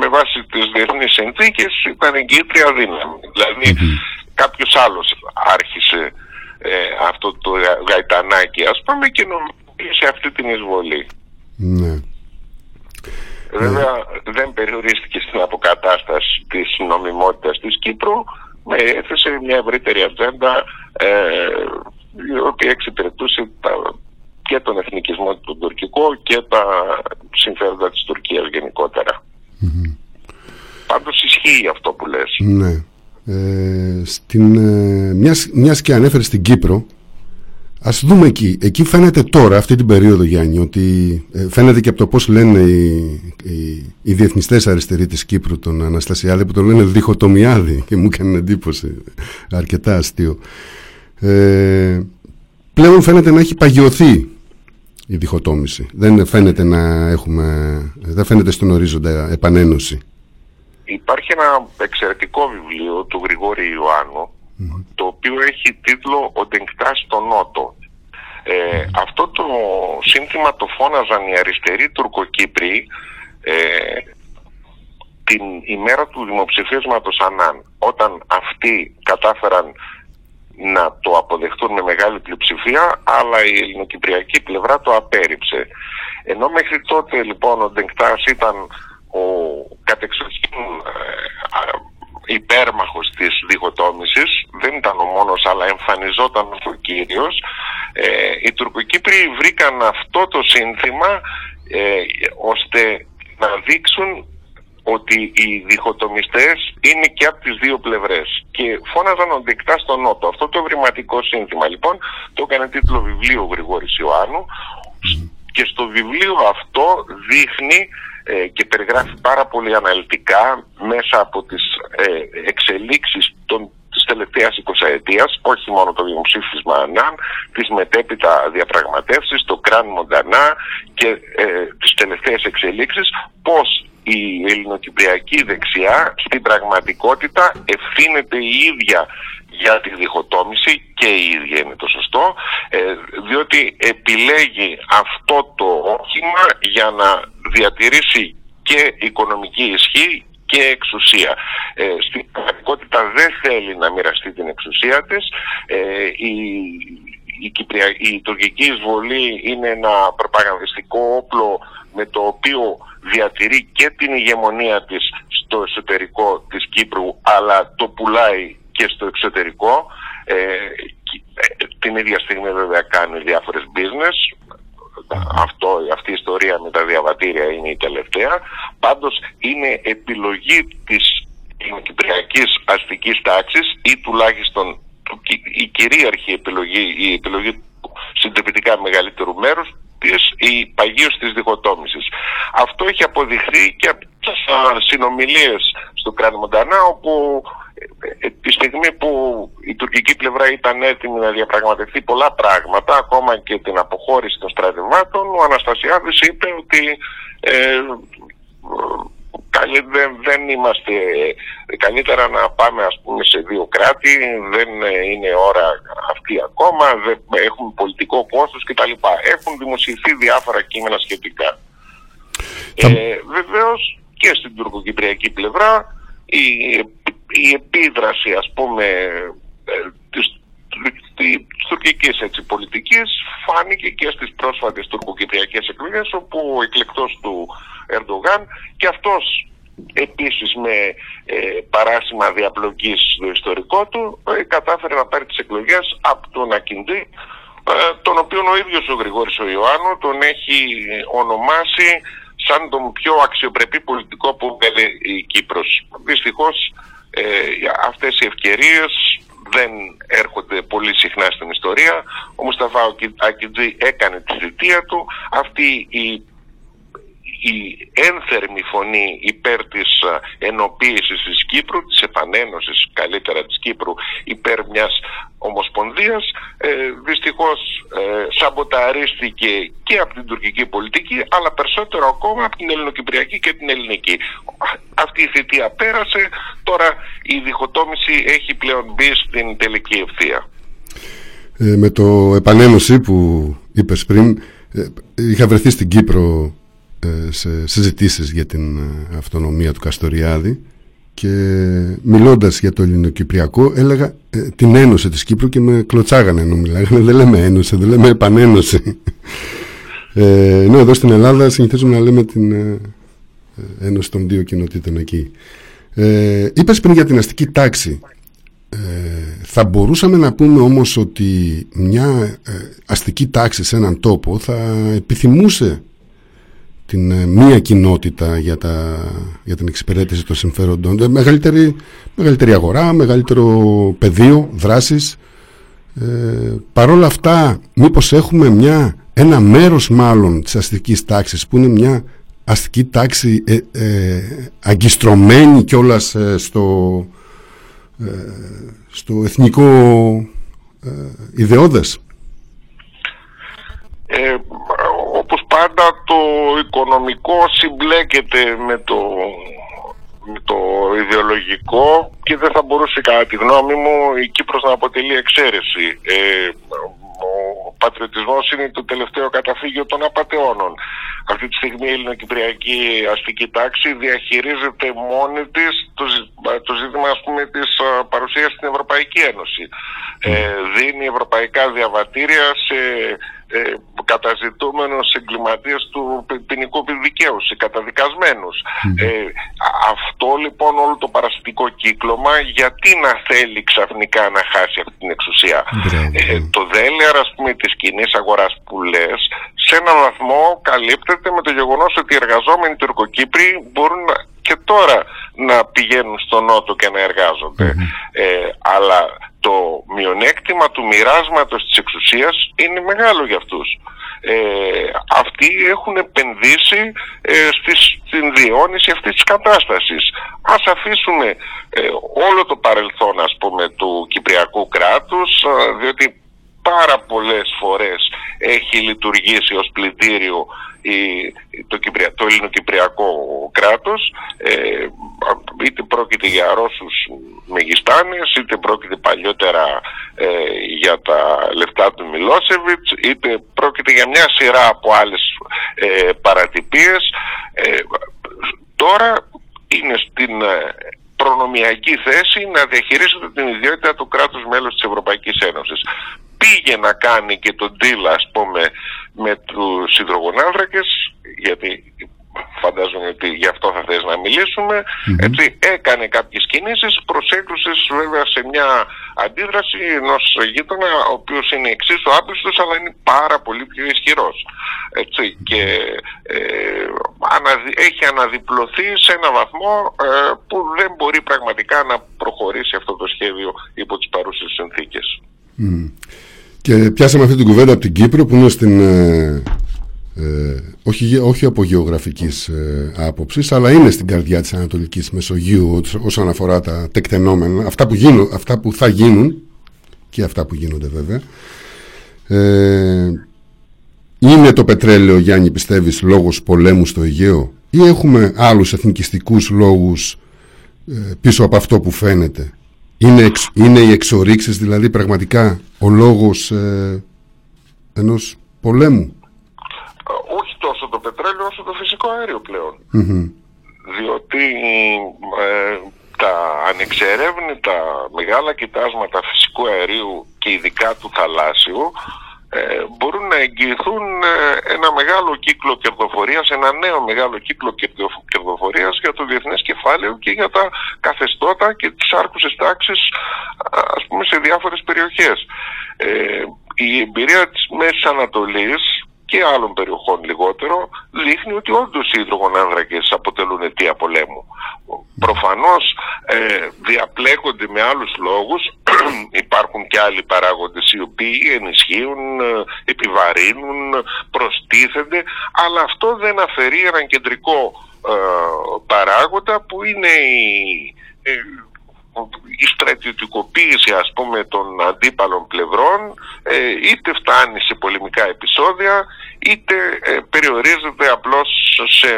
με βάση τις διεθνείς συνθήκες ήταν εγκύτρια δύναμη. Δηλαδή mm-hmm. κάποιος άλλος άρχισε Ε, αυτό το γαϊτανάκι, ας πούμε, και νομίζει αυτή την εισβολή. Ναι. Βέβαια ναι. δεν περιορίστηκε στην αποκατάσταση της νομιμότητας της Κύπρου, με έθεσε μια ευρύτερη ατζέντα, ε, η οποία εξυπηρετούσε τα, και τον εθνικισμό του τουρκικού και τα συμφέροντα της Τουρκίας γενικότερα. Mm-hmm. Πάντως ισχύει αυτό που λες. Ναι. Ε, στην, ε, μιας, μιας και ανέφερε στην Κύπρο, ας δούμε εκεί. Εκεί φαίνεται τώρα αυτή την περίοδο, Γιάννη, ότι ε, φαίνεται και από το πώς λένε οι, οι, οι διεθνιστές αριστεροί της Κύπρου τον Αναστασιάδη, που το λένε διχοτομιάδη, και μου έκανε εντύπωση, αρκετά αστείο. ε, Πλέον φαίνεται να έχει παγιωθεί η διχοτόμηση. Δεν φαίνεται, να έχουμε, δεν φαίνεται στον ορίζοντα επανένωση. Υπάρχει ένα εξαιρετικό βιβλίο του Γρηγόρη Ιωάννου, mm-hmm. το οποίο έχει τίτλο «Ο Ντενκτά στο Νότο». Ε, mm-hmm. Αυτό το σύνθημα το φώναζαν οι αριστεροί Τουρκοκύπροι ε, την ημέρα του δημοψηφίσματος Ανάν, όταν αυτοί κατάφεραν να το αποδεχτούν με μεγάλη πλειοψηφία, αλλά η ελληνοκυπριακή πλευρά το απέρριψε. Ενώ μέχρι τότε λοιπόν ο Ντενκτάς ήταν ο κατεξοχήν υπέρμαχος της διχοτόμησης, δεν ήταν ο μόνος, αλλά εμφανιζόταν ως ο κύριος. Ε, οι Τουρκοκύπροι βρήκαν αυτό το σύνθημα ε, ώστε να δείξουν ότι οι διχοτομιστές είναι και από τις δύο πλευρές και φώναζαν ο Ντενκτάς στο Νότο. Αυτό το ευρηματικό σύνθημα λοιπόν το έκανε τίτλο βιβλίο ο Γρηγόρης Ιωάννου, και στο βιβλίο αυτό δείχνει ε, και περιγράφει πάρα πολύ αναλυτικά μέσα από τις ε, εξελίξεις των της τελευταίας εικοσαετίας, όχι μόνο το δημοψήφισμα Ανάν, τις μετέπειτα διαπραγματεύσεις, το Κραν Μοντανά και ε, τις τελευταίες εξελίξεις, πώς η ελληνοκυπριακή δεξιά στην πραγματικότητα ευθύνεται η ίδια για τη διχοτόμηση, και η ίδια είναι το σωστό, διότι επιλέγει αυτό το όχημα για να διατηρήσει και οικονομική ισχύ και εξουσία. Στην πραγματικότητα δεν θέλει να μοιραστεί την εξουσία της. Η Η, Κυπρια... η τουρκική εισβολή είναι ένα προπαγανδιστικό όπλο με το οποίο διατηρεί και την ηγεμονία της στο εσωτερικό της Κύπρου, αλλά το πουλάει και στο εξωτερικό. Ε, την ίδια στιγμή βέβαια κάνει διάφορες business. Αυτό, αυτή η ιστορία με τα διαβατήρια είναι η τελευταία. Πάντως είναι επιλογή της κυπριακής αστικής τάξης, ή τουλάχιστον η κυρίαρχη επιλογή, η επιλογή συντριπτικά μεγαλύτερου μέρους της, η παγίωση της διχοτόμησης. Αυτό έχει αποδειχθεί και από τις συνομιλίες στο Κραν Μοντανά, όπου ε, τη στιγμή που η τουρκική πλευρά ήταν έτοιμη να διαπραγματευτεί πολλά πράγματα, ακόμα και την αποχώρηση των στρατευμάτων, ο Αναστασιάδης είπε ότι ε, Δεν, δεν είμαστε, καλύτερα να πάμε ας πούμε σε δύο κράτη, δεν είναι ώρα αυτή ακόμα, δεν, έχουμε πολιτικό κόστος κτλ. Έχουν δημοσιευθεί διάφορα κείμενα σχετικά. Θα... Ε, βεβαίως και στην τουρκοκυπριακή πλευρά η, η επίδραση ας πούμε της, της τουρκικής έτσι, πολιτικής φάνηκε και στις πρόσφατες τουρκοκυπριακές εκλογές, όπου ο εκλεκτός του Ερντογάν και αυτός επίσης με ε, παράσημα διαπλοκής στο ιστορικό του ε, κατάφερε να πάρει τις εκλογές από τον Ακυντή, ε, τον οποίον ο ίδιος ο Γρηγόρης ο Ιωάννου τον έχει ονομάσει σαν τον πιο αξιοπρεπή πολιτικό που έβγαλε η Κύπρος. Δυστυχώς ε, αυτές οι ευκαιρίες δεν έρχονται πολύ συχνά στην ιστορία. Ο Μουσταφά Ακυντή έκανε τη θητεία του. Αυτή η η ένθερμη φωνή υπέρ της ενοποίησης της Κύπρου, της επανένωσης καλύτερα της Κύπρου υπέρ μιας ομοσπονδίας, ε, δυστυχώς ε, σαμποταρίστηκε και από την τουρκική πολιτική, αλλά περισσότερο ακόμα από την ελληνοκυπριακή και την ελληνική. Αυτή η θητεία πέρασε, τώρα η διχοτόμηση έχει πλέον μπει στην τελική ευθεία. Ε, με το επανένωση που είπες πριν, ε, είχα βρεθεί στην Κύπρο σε συζητήσεις για την αυτονομία του Καστοριάδη, και μιλώντας για το ελληνοκυπριακό έλεγα ε, την ένωση της Κύπρου και με κλωτσάγανε ενώ μιλάγανε, δεν λέμε ένωση, δεν λέμε επανένωση, ε, ενώ εδώ στην Ελλάδα συνηθίζουμε να λέμε την ε, ένωση των δύο κοινοτήτων εκεί. Ε, είπες πριν για την αστική τάξη, ε, θα μπορούσαμε να πούμε όμως ότι μια αστική τάξη σε έναν τόπο θα επιθυμούσε την μία κοινότητα για, τα, για την εξυπηρέτηση των συμφέροντων, μεγαλύτερη, μεγαλύτερη αγορά, μεγαλύτερο πεδίο δράσης, ε, παρόλα αυτά μήπως έχουμε μια, ένα μέρος μάλλον της αστικής τάξης που είναι μια αστική τάξη ε, ε, αγκιστρωμένη κιόλας ε, στο, ε, στο εθνικό ε, ιδεώδες. Ε, πάντα το οικονομικό συμπλέκεται με το, με το ιδεολογικό και δεν θα μπορούσε κατά τη γνώμη μου η Κύπρος να αποτελεί εξαίρεση. Ε, ο πατριωτισμός είναι το τελευταίο καταφύγιο των απατεώνων. Αυτή τη στιγμή η ελληνοκυπριακή αστική τάξη διαχειρίζεται μόνη της το, το ζήτημα, ας πούμε, της παρουσίας στην Ευρωπαϊκή Ένωση. Ε, δίνει ευρωπαϊκά διαβατήρια σε ε, καταζητούμενους εγκληματίες του ποινικού δικαίου, σε καταδικασμένους. Ε, αυτό λοιπόν όλο το παρασιτικό κύκλωμα, γιατί να θέλει ξαφνικά να χάσει αυτή την εξουσία. Ε, το δέλεαρ, ας πούμε, της κοινής αγοράς που λες, σε έναν βαθμό καλύπτεται με το γεγονός ότι οι εργαζόμενοι Τουρκοκύπροι μπορούν να, και τώρα να πηγαίνουν στον Νότο και να εργάζονται. Mm-hmm. Ε, αλλά το μειονέκτημα του μοιράσματος της εξουσίας είναι μεγάλο για αυτούς. Ε, αυτοί έχουν επενδύσει ε, στις, στην διαιώνιση αυτής της κατάστασης. Ας αφήσουμε ε, όλο το παρελθόν, ας πούμε, του Κυπριακού κράτους, ε, διότι πάρα πολλές φορές έχει λειτουργήσει ως πλυντήριο η, το, Κυπρια, το ελληνοκυπριακό κράτος, ε, είτε πρόκειται για Ρώσους μεγιστάνες, είτε πρόκειται παλιότερα ε, για τα λεφτά του Μιλόσεβιτς, είτε πρόκειται για μια σειρά από άλλες ε, παρατυπίες. Ε, τώρα είναι στην προνομιακή θέση να διαχειρίζεται την ιδιότητα του κράτους μέλους της Ευρωπαϊκής Ένωσης. Πήγε να κάνει και τον deal, ας πούμε, με τους υδρογονάνθρακες, γιατί φαντάζομαι ότι γι' αυτό θα θες να μιλήσουμε. Mm-hmm. Έτσι, έκανε κάποιες κινήσεις, προσέκλουσες βέβαια σε μια αντίδραση ενός γείτονα, ο οποίος είναι εξίσου άπλιστος, αλλά είναι πάρα πολύ πιο ισχυρός. Έτσι, και ε, αναδι, έχει αναδιπλωθεί σε ένα βαθμό ε, που δεν μπορεί πραγματικά να προχωρήσει αυτό το σχέδιο υπό τις παρούσες συνθήκες. Mm. Και πιάσαμε αυτή την κουβέντα από την Κύπρο που είναι στην, ε, ε, όχι, όχι από γεωγραφικής ε, άποψης, αλλά είναι στην καρδιά της Ανατολικής Μεσογείου όσον αφορά τα τεκτενόμενα, αυτά που, γίνουν, αυτά που θα γίνουν και αυτά που γίνονται βέβαια. Ε, είναι το πετρέλαιο, Γιάννη, πιστεύεις, λόγος πολέμου στο Αιγαίο ή έχουμε άλλους εθνικιστικούς λόγους ε, πίσω από αυτό που φαίνεται? Είναι, εξ, είναι οι εξορίξεις δηλαδή πραγματικά ο λόγος ε, ενός πολέμου? Όχι τόσο το πετρέλαιο όσο το φυσικό αέριο πλέον. Mm-hmm. Διότι ε, τα ανεξερεύνητα μεγάλα κοιτάσματα φυσικού αερίου και ειδικά του θαλάσσιου ε, μπορούν να εγγυηθούν ένα μεγάλο κύκλο κερδοφορίας, ένα νέο μεγάλο κύκλο κερδοφορίας για το διεθνές κεφάλαιο και για τα καθεστώτα και τις άρχουσες τάξεις, ας πούμε, σε διάφορες περιοχές. Ε, η εμπειρία της Μέσης Ανατολής και άλλων περιοχών λιγότερο δείχνει ότι όντως οι υδρογονάνθρακες αποτελούν αιτία πολέμου. Προφανώς ε, διαπλέκονται με άλλους λόγους, υπάρχουν και άλλοι παράγοντες οι οποίοι ενισχύουν, επιβαρύνουν, προστίθενται, αλλά αυτό δεν αφαιρεί έναν κεντρικό ε, παράγοντα που είναι η, ε, η στρατιωτικοποίηση, ας πούμε, των αντίπαλων πλευρών, ε, είτε φτάνει σε πολεμικά επεισόδια, είτε ε, περιορίζεται απλώς σε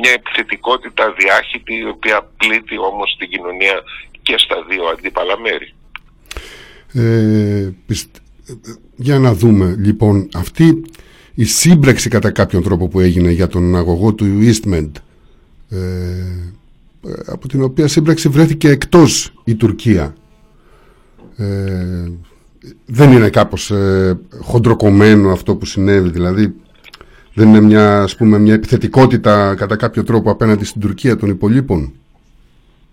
μια επιθετικότητα διάχυτη, η οποία πλήττει όμως την κοινωνία και στα δύο αντίπαλα μέρη. Ε, πιστε... Για να δούμε λοιπόν αυτή η σύμπραξη κατά κάποιον τρόπο που έγινε για τον αγωγό του Eastmed, ε, από την οποία σύμπραξη βρέθηκε εκτός η Τουρκία, ε, δεν είναι κάπως ε, χοντροκομμένο αυτό που συνέβη? Δηλαδή δεν είναι μια, ας πούμε, μια επιθετικότητα κατά κάποιο τρόπο απέναντι στην Τουρκία των υπολείπων?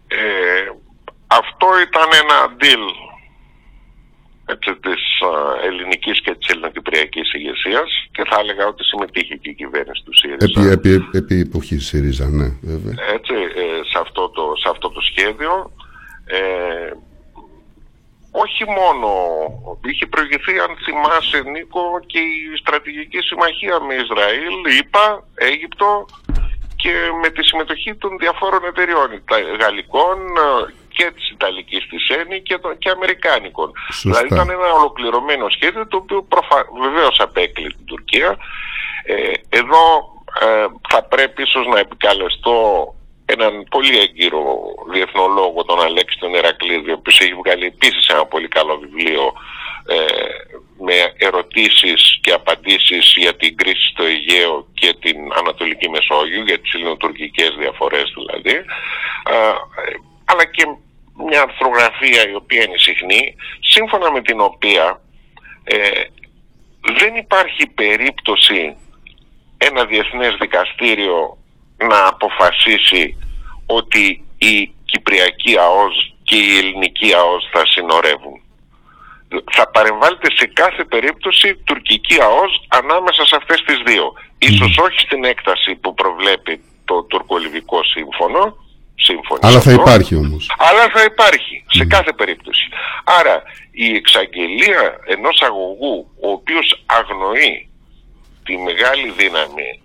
ε, Αυτό ήταν ένα deal της ελληνικής και της ελληνοκυπριακής ηγεσίας και θα έλεγα ότι συμμετείχε και η κυβέρνηση του ΣΥΡΙΖΑ. Επί, επί, επί εποχή ΣΥΡΙΖΑ, ναι, βέβαια. Έτσι, ε, σε, αυτό το, σε αυτό το σχέδιο. Ε, όχι μόνο, είχε προηγηθεί, αν θυμάσαι, Νίκο, και η στρατηγική συμμαχία με Ισραήλ, ΗΠΑ, Αίγυπτο και με τη συμμετοχή των διαφόρων εταιριών γαλλικών και της Ιταλικής της ΕΝΗ και, και αμερικάνικων. Σωστά. Δηλαδή ήταν ένα ολοκληρωμένο σχέδιο το οποίο προφα... βεβαίως απέκλει την Τουρκία. Ε, εδώ ε, θα πρέπει ίσως να επικαλεστώ έναν πολύ έγκυρο διεθνολόγο, τον Αλέξη τον Ηρακλήδη, ο οποίος έχει βγάλει επίσης ένα πολύ καλό βιβλίο ε, με ερωτήσεις και απαντήσεις για την κρίση στο Αιγαίο και την Ανατολική Μεσόγειο, για τις ελληνοτουρκικές διαφορές δηλαδή, ε, αλλά και μια αρθρογραφία η οποία είναι συχνή, σύμφωνα με την οποία ε, δεν υπάρχει περίπτωση ένα διεθνές δικαστήριο να αποφασίσει ότι η Κυπριακή ΑΟΖ και η Ελληνική ΑΟΖ θα συνορεύουν. Θα παρεμβάλλεται σε κάθε περίπτωση τουρκική ΑΟΖ ανάμεσα σε αυτές τις δύο. Ίσως όχι στην έκταση που προβλέπει το τουρκο-λιβικό σύμφωνο, αλλά αυτό, θα υπάρχει όμως. Αλλά θα υπάρχει σε mm. κάθε περίπτωση. Άρα η εξαγγελία ενός αγωγού ο οποίος αγνοεί τη μεγάλη δύναμη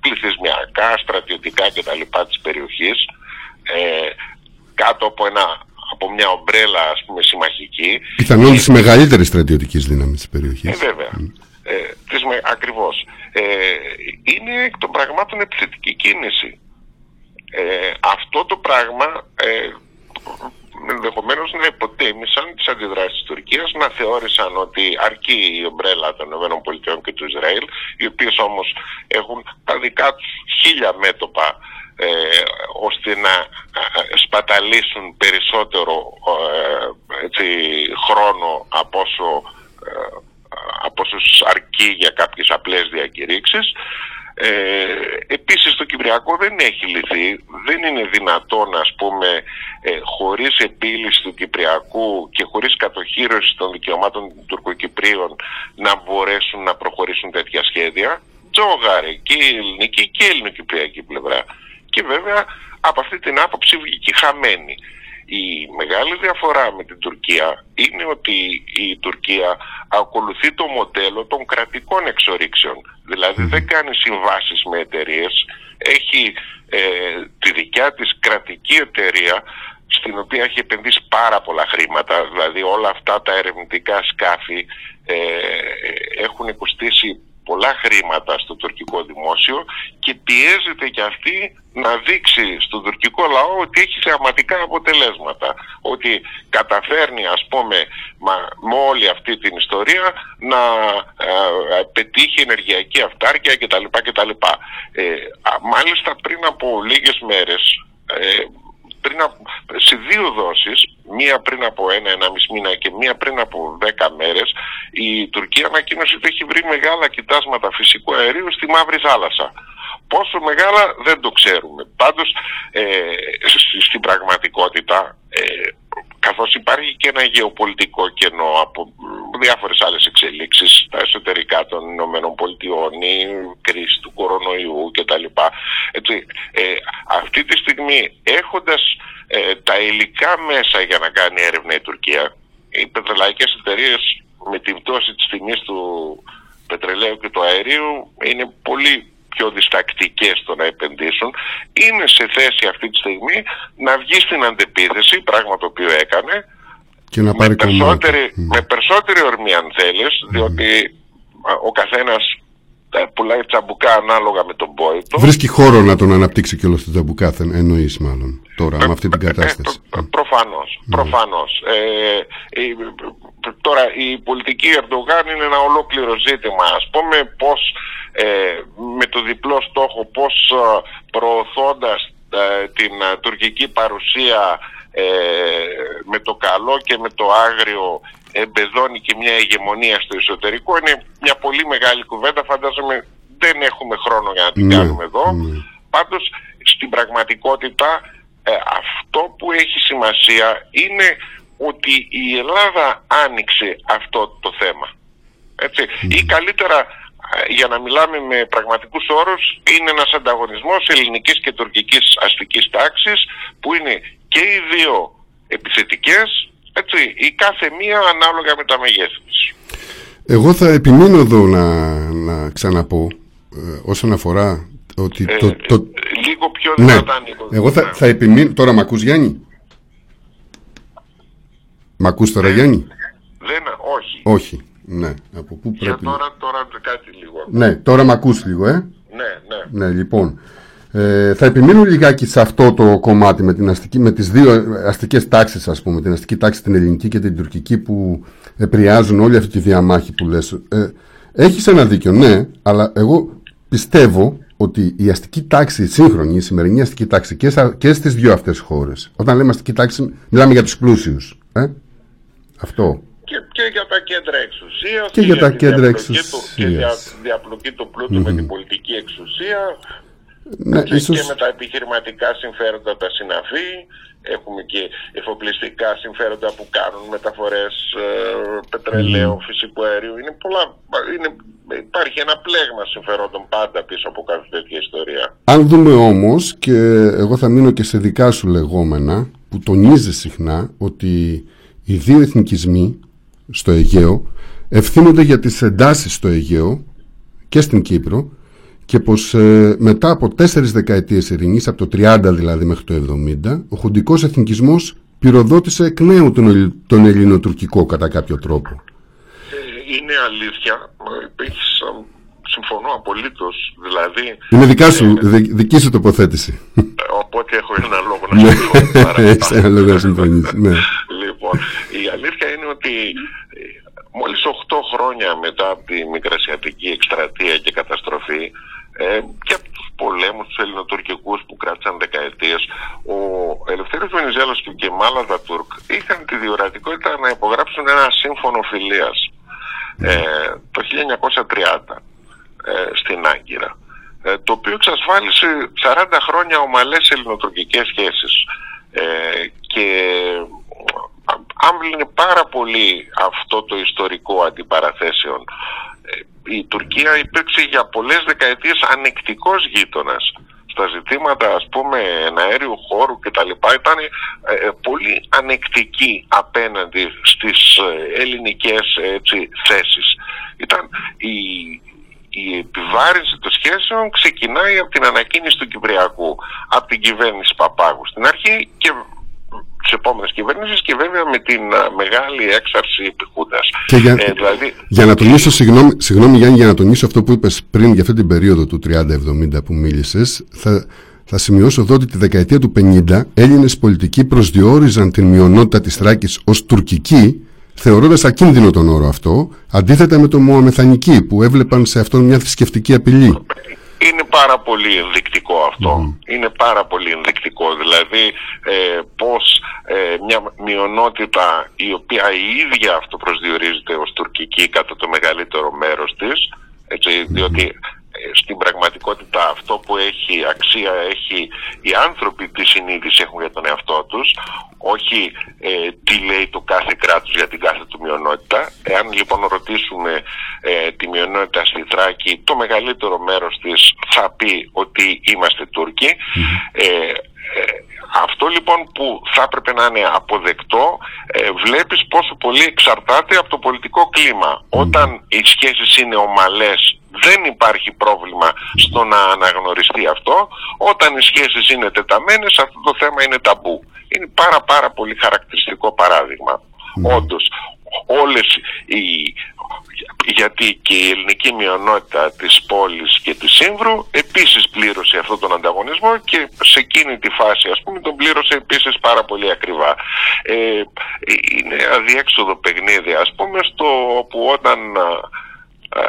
πληθυσμιακά, στρατιωτικά κτλ. Της περιοχής, ε, κάτω από, ένα, από μια ομπρέλα ας πούμε συμμαχική, πιθανόν της μεγαλύτερης στρατιωτικής δύναμης της περιοχής. Ε, βέβαια. Mm. Ε, της, ακριβώς. Ε, είναι εκ των πραγμάτων επιθετική κίνηση. Ε, αυτό το πράγμα ε, ενδεχομένως να υποτίμησαν τις αντιδράσεις της Τουρκίας, να θεώρησαν ότι αρκεί η ομπρέλα των ΗΠΑ και του Ισραήλ, οι οποίες όμως έχουν τα δικά τους χίλια μέτωπα ε, ώστε να σπαταλήσουν περισσότερο ε, έτσι, χρόνο από όσο, ε, από όσο αρκεί για κάποιες απλές διακηρύξεις. Ε, επίσης το Κυπριακό δεν έχει λυθεί, δεν είναι δυνατόν ας πούμε ε, χωρίς επίλυση του Κυπριακού και χωρίς κατοχύρωση των δικαιωμάτων των Τουρκοκυπρίων να μπορέσουν να προχωρήσουν τέτοια σχέδια. Τζόγαρε και η ελληνική και η ελληνοκυπριακή πλευρά, και βέβαια από αυτή την άποψη βγήκε χαμένη. Η μεγάλη διαφορά με την Τουρκία είναι ότι η Τουρκία ακολουθεί το μοντέλο των κρατικών εξορίξεων. Δηλαδή δεν κάνει συμβάσεις με εταιρείες, έχει ε, τη δικιά της κρατική εταιρεία στην οποία έχει επενδύσει πάρα πολλά χρήματα, δηλαδή όλα αυτά τα ερευνητικά σκάφη ε, έχουν κοστίσει πολλά χρήματα στο τουρκικό δημόσιο και πιέζεται και αυτή να δείξει στον τουρκικό λαό ότι έχει θεαματικά αποτελέσματα. Ότι καταφέρνει ας πούμε με όλη αυτή την ιστορία να ε, πετύχει ενεργειακή αυτάρκεια κτλ. κτλ. Ε, μάλιστα πριν από λίγες μέρες, ε, πριν από, σε δύο δόσεις, μία πριν από ένα, ένα μισή μήνα και μία πριν από δέκα μέρες, η Τουρκία ανακοίνωσε ότι έχει βρει μεγάλα κοιτάσματα φυσικού αερίου στη Μαύρη Θάλασσα. Πόσο μεγάλα δεν το ξέρουμε. Πάντως ε, στην πραγματικότητα, ε, καθώς υπάρχει και ένα γεωπολιτικό κενό από διάφορες άλλες εξελίξεις, τα εσωτερικά των Ηνωμένων Πολιτειών, η κρίση του κορονοϊού κτλ. Έτσι, ε, αυτή τη στιγμή έχοντας Ε, τα υλικά μέσα για να κάνει έρευνα η Τουρκία, οι πετρελαϊκές εταιρείες με την πτώση της τιμής του πετρελαίου και του αερίου είναι πολύ πιο διστακτικές στο να επενδύσουν, είναι σε θέση αυτή τη στιγμή να βγει στην αντεπίθεση, πράγμα το οποίο έκανε, και να πάρει με, περισσότερη, mm. με περισσότερη ορμή αν θέλεις, mm. διότι ο καθένας πουλάει τσαμπουκά ανάλογα με τον πόητο. Βρίσκει χώρο να τον αναπτύξει κιόλας τον τσαμπουκά, εννοείς μάλλον τώρα με αυτή την κατάσταση. Ε, το, προφανώς, προφανώς. Ε, ε, τώρα η πολιτική Ερντογάν είναι ένα ολόκληρο ζήτημα. Ας πούμε πώς ε, με το διπλό στόχο, πώς προωθώντας ε, την ε, τουρκική παρουσία ε, με το καλό και με το άγριο εμπεδώνει και μια ηγεμονία στο εσωτερικό. Είναι μια πολύ μεγάλη κουβέντα, φαντάζομαι δεν έχουμε χρόνο για να την ναι, κάνουμε εδώ. Ναι. Πάντως στην πραγματικότητα ε, αυτό που έχει σημασία είναι ότι η Ελλάδα άνοιξε αυτό το θέμα. Έτσι. Ναι. Ή καλύτερα, για να μιλάμε με πραγματικούς όρους, είναι ένας ανταγωνισμός ελληνικής και τουρκικής αστικής τάξης που είναι και οι δύο επιθετικές, έτσι, η κάθε μία ανάλογα με τα μεγέθη της. Εγώ θα επιμείνω εδώ να, να ξαναπώ ε, όσον αφορά ότι ε, το, το... λίγο πιο δυνατά. Ναι. Εγώ θα, θα επιμείνω. Τώρα μ' ακούς, Γιάννη? Μ' ακούς τώρα, ε, Γιάννη? Δεν, όχι. Όχι. Ναι, από πού πρέπει. Για τώρα, τώρα κάτι λίγο. Ναι, τώρα με ακούς λίγο, ε. Ναι, ναι. Ναι, λοιπόν. Ε, θα επιμείνω λιγάκι σε αυτό το κομμάτι με, την αστική, με τις δύο αστικές τάξεις, ας πούμε, την αστική τάξη, την ελληνική και την τουρκική, που επηρεάζουν όλη αυτή τη διαμάχη που λες. Ε, έχεις ένα δίκιο, ναι, αλλά εγώ πιστεύω ότι η αστική τάξη, η σύγχρονη, η σημερινή αστική τάξη και, στα, και στις δύο αυτές χώρες, όταν λέμε αστική τάξη, μιλάμε για τους πλούσιους. Ε? Αυτό. Και, και για τα κέντρα εξουσίας και, και για τα κέντρα εξουσίας και δια, διαπλοκή του πλούτου mm-hmm. με την πολιτική εξουσία. Ναι, και, ίσως... και με τα επιχειρηματικά συμφέροντα τα συναφή. Έχουμε και εφοπλιστικά συμφέροντα που κάνουν μεταφορές ε, πετρελαίου, mm. φυσικού αερίου. Είναι πολλά, είναι, υπάρχει ένα πλέγμα συμφερόντων πάντα πίσω από κάθε τέτοια ιστορία. Αν δούμε όμως, και εγώ θα μείνω και σε δικά σου λεγόμενα, που τονίζει συχνά ότι οι δύο εθνικισμοί στο Αιγαίο ευθύνονται για τις εντάσεις στο Αιγαίο και στην Κύπρο, και πως ε, μετά από τέσσερις δεκαετίες ειρηνής, από το τριάντα δηλαδή μέχρι το εβδομήντα, ο χουντικός εθνικισμός πυροδότησε εκ νέου τον, τον ελληνοτουρκικό κατά κάποιο τρόπο. Είναι αλήθεια. Έχεις, συμφωνώ απολύτως. Δηλαδή, είναι δικά σου, ε, δι, δική σου τοποθέτηση. Οπότε έχω ένα λόγο να συμφωνήσω. Έχεις ένα λόγο να συμφωνήσεις. Ναι. Λοιπόν, η αλήθεια είναι ότι μόλις οκτώ χρόνια μετά από τη μικρασιατική εκστρατεία και καταστροφή, Ε, και από τους πολέμους τους ελληνοτουρκικούς που κράτησαν δεκαετίες, ο Ελευθέριος Βενιζέλος και ο Κεμάλ Ατατούρκ είχαν τη διορατικότητα να υπογράψουν ένα σύμφωνο φιλίας ε, το χίλια εννιακόσια τριάντα ε, στην Άγκυρα, ε, το οποίο εξασφάλισε σαράντα χρόνια ομαλές ελληνοτουρκικές σχέσεις ε, και άμβληνε πάρα πολύ αυτό το ιστορικό αντιπαραθέσεων. Η Τουρκία υπήρξε για πολλές δεκαετίες ανεκτικός γείτονας στα ζητήματα, ας πούμε, αέριου χώρου κτλ. Ήταν ε, πολύ ανεκτική απέναντι στις ελληνικές, έτσι, θέσεις. Ήταν η, η επιβάρυνση των σχέσεων ξεκινάει από την ανακοίνηση του Κυπριακού, από την κυβέρνηση Παπάγου στην αρχή και τις επόμενες κυβερνήσεις, και βέβαια με την μεγάλη έξαρση επιχούντας. Για, ε, δηλαδή... για να τονίσω, συγγνώμη, συγγνώμη Γιάννη, για να τονίσω αυτό που είπες πριν για αυτή την περίοδο του τριάντα εβδομήντα που μίλησες, θα, θα σημειώσω εδώ ότι τη δεκαετία του πενήντα Έλληνες πολιτικοί προσδιορίζαν την μειονότητα της Θράκης ως τουρκική, θεωρώντας ακίνδυνο τον όρο αυτό, αντίθετα με το Μωαμεθανική που έβλεπαν σε αυτόν μια θρησκευτική απειλή. Είναι πάρα πολύ ενδεικτικό αυτό. Mm. Είναι πάρα πολύ ενδεικτικό. Δηλαδή ε, πως ε, μια μειονότητα η οποία η ίδια αυτοπροσδιορίζεται ως τουρκική κατά το μεγαλύτερο μέρος της, έτσι, mm-hmm. διότι ε, στην πραγματικότητα αυτό που έχει αξία έχει οι άνθρωποι, τη συνείδηση έχουν για τον εαυτό τους, όχι ε, τι λέει το κάθε κράτος για την κάθε του μειονότητα. Εάν λοιπόν ρωτήσουμε ε, τη μειονότητα στη Θράκη, το μεγαλύτερο μέρος της θα πει ότι είμαστε Τούρκοι. Mm-hmm. ε, ε, Αυτό λοιπόν που θα έπρεπε να είναι αποδεκτό, ε, βλέπεις πόσο πολύ εξαρτάται από το πολιτικό κλίμα. Mm-hmm. Όταν οι σχέσεις είναι ομαλές, δεν υπάρχει πρόβλημα στο να αναγνωριστεί αυτό. Όταν οι σχέσεις είναι τεταμένες, αυτό το θέμα είναι ταμπού. Είναι πάρα πάρα πολύ χαρακτηριστικό παράδειγμα. Mm. Όντως, όλες οι... γιατί και η ελληνική μειονότητα της πόλης και της Σύμβρου επίσης πλήρωσε αυτόν τον ανταγωνισμό, και σε εκείνη τη φάση, ας πούμε, τον πλήρωσε επίσης πάρα πολύ ακριβά. Ε, είναι αδιέξοδο παιχνίδι, ας πούμε, στο που όταν... Ε,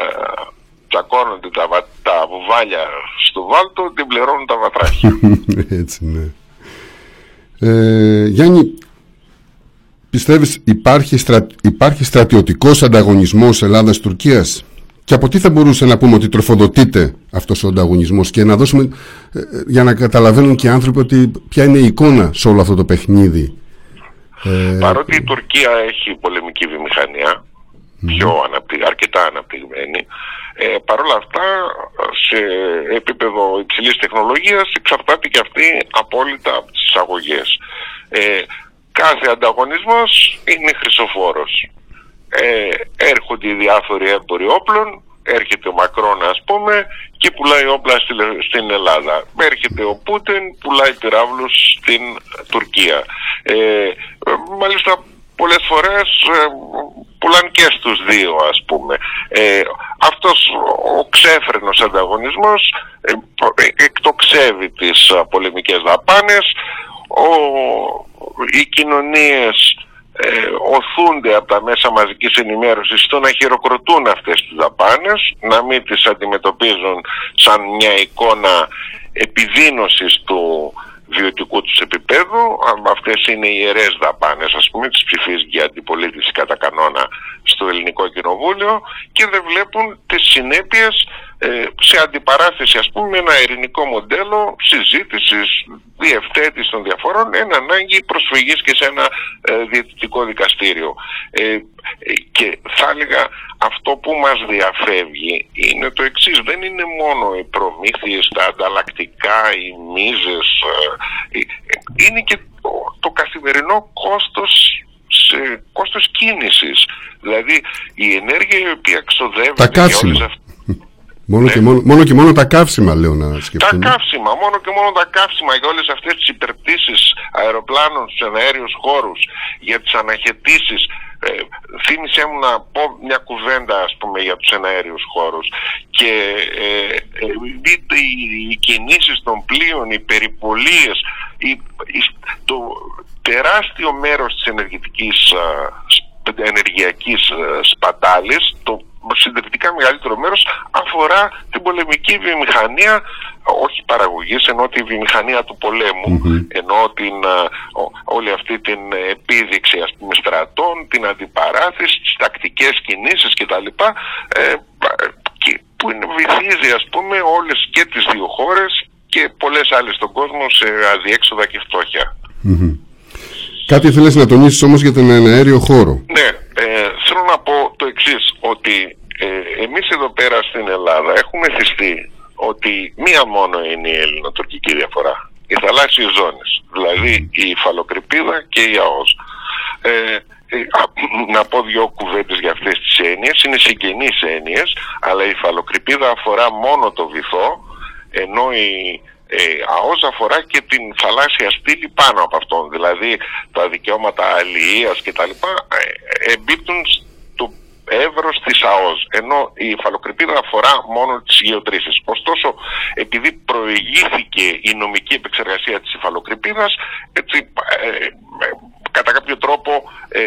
τσακώνονται τα, βα... τα βουβάλια στο βάλτο, την πληρώνουν τα βατράχια. Έτσι, ναι. Ε, Γιάννη, πιστεύεις υπάρχει, στρα... υπάρχει στρατιωτικός ανταγωνισμός Ελλάδας-Τουρκίας, και από τι θα μπορούσε να πούμε ότι τροφοδοτείται αυτός ο ανταγωνισμός, και να δώσουμε, ε, για να καταλαβαίνουν και οι άνθρωποι ότι ποια είναι η εικόνα σε όλο αυτό το παιχνίδι. Ε... Παρότι η Τουρκία έχει πολεμική βιομηχανία, πιο αναπτυ... αρκετά αναπτυγμένη, ε, παρόλα αυτά σε επίπεδο υψηλής τεχνολογίας εξαρτάται και αυτή απόλυτα από τις εισαγωγές. Ε, κάθε ανταγωνισμός είναι χρυσοφόρος. Ε, έρχονται οι διάφοροι έμποροι όπλων, έρχεται ο Μακρόν, ας πούμε, και πουλάει όπλα στην Ελλάδα. Έρχεται ο Πούτιν, πουλάει πυράβλους στην Τουρκία. Ε, μάλιστα πολλές φορές ε, πουλάνε και στους δύο, ας πούμε. Ε, αυτός ο ξέφρενος ανταγωνισμός ε, εκτοξεύει τις πολεμικές δαπάνες. Ο, οι κοινωνίες ε, οθούνται από τα μέσα μαζικής ενημέρωσης στο να χειροκροτούν αυτές τις δαπάνες, να μην τις αντιμετωπίζουν σαν μια εικόνα επιδείνωσης του βιωτικού τους επίπεδου. Αυτές είναι οι ιερές δαπάνες, ας πούμε, τις ψηφίζουν για αντιπολίτευση κατά κανόνα στο Ελληνικό Κοινοβούλιο, και δεν βλέπουν τις συνέπειες ε, σε αντιπαράθεση, ας πούμε, με ένα ελληνικό μοντέλο συζήτησης, διευθέτησης των διαφορών, εν ανάγκη προσφυγής και σε ένα ε, διαιτητικό δικαστήριο. Ε, και θα έλεγα αυτό που μας διαφεύγει είναι το εξής: δεν είναι μόνο οι προμήθειες, τα ανταλλακτικά, οι μίζες, ε, ε, είναι και το, το καθημερινό κόστος, σε κόστος κίνησης. Δηλαδή η ενέργεια η οποία ξοδεύεται... Τα καύσιμα. Αυ... μόνο, ναι. και μόνο, μόνο και μόνο τα καύσιμα, λέω, να σκεφτούμε. Τα καύσιμα, μόνο και μόνο τα καύσιμα για όλες αυτές τις υπερπτήσεις αεροπλάνων στους εναέριους χώρους, για τις αναχαιτήσεις. Ε, θύμισε μου να πω μια κουβέντα, ας πούμε, για τους εναέριους χώρους, και ε, ε, δείτε οι, οι κινήσεις των πλοίων, οι περιπολίες, οι, οι, το τεράστιο μέρος της ενεργητικής ενεργειακής σπατάλης, το συντριπτικά μεγαλύτερο μέρος αφορά την πολεμική βιομηχανία, όχι παραγωγής, ενώ τη βιομηχανία του πολέμου, mm-hmm. ενώ την, ό, όλη αυτή την επίδειξη, ας πούμε, στρατών, την αντιπαράθεση, τις τακτικές κινήσεις κτλ, ε, που βυθίζει, ας πούμε, όλες και τις δύο χώρες και πολλές άλλες στον κόσμο σε αδιέξοδα και φτώχεια. Mm-hmm. Κάτι θέλεις να τονίσεις όμως για τον αέριο χώρο? Ναι, ε, θέλω να πω το εξής, ότι ε, εμείς εδώ πέρα στην Ελλάδα έχουμε θυστεί ότι μία μόνο είναι η ελληνοτουρκική διαφορά: οι θαλάσσιες ζώνες, δηλαδή η υφαλοκρηπίδα και η ΑΟΖ. Ε, ε, να πω δύο κουβέντες για αυτές τις έννοιες, είναι συγγενείς έννοιες, αλλά η υφαλοκρηπίδα αφορά μόνο το βυθό, ενώ η Ε, ΑΟΖ αφορά και την θαλάσσια στήλη πάνω από αυτόν, δηλαδή τα δικαιώματα αλληλείας και τα λοιπά εμπίπτουν στο εύρος της ΑΟΖ, ενώ η υφαλοκρηπίδα αφορά μόνο τις γεωτρήσεις. Ωστόσο, επειδή προηγήθηκε η νομική επεξεργασία της υφαλοκρηπίδας, έτσι, ε, ε, κατά κάποιο τρόπο ε,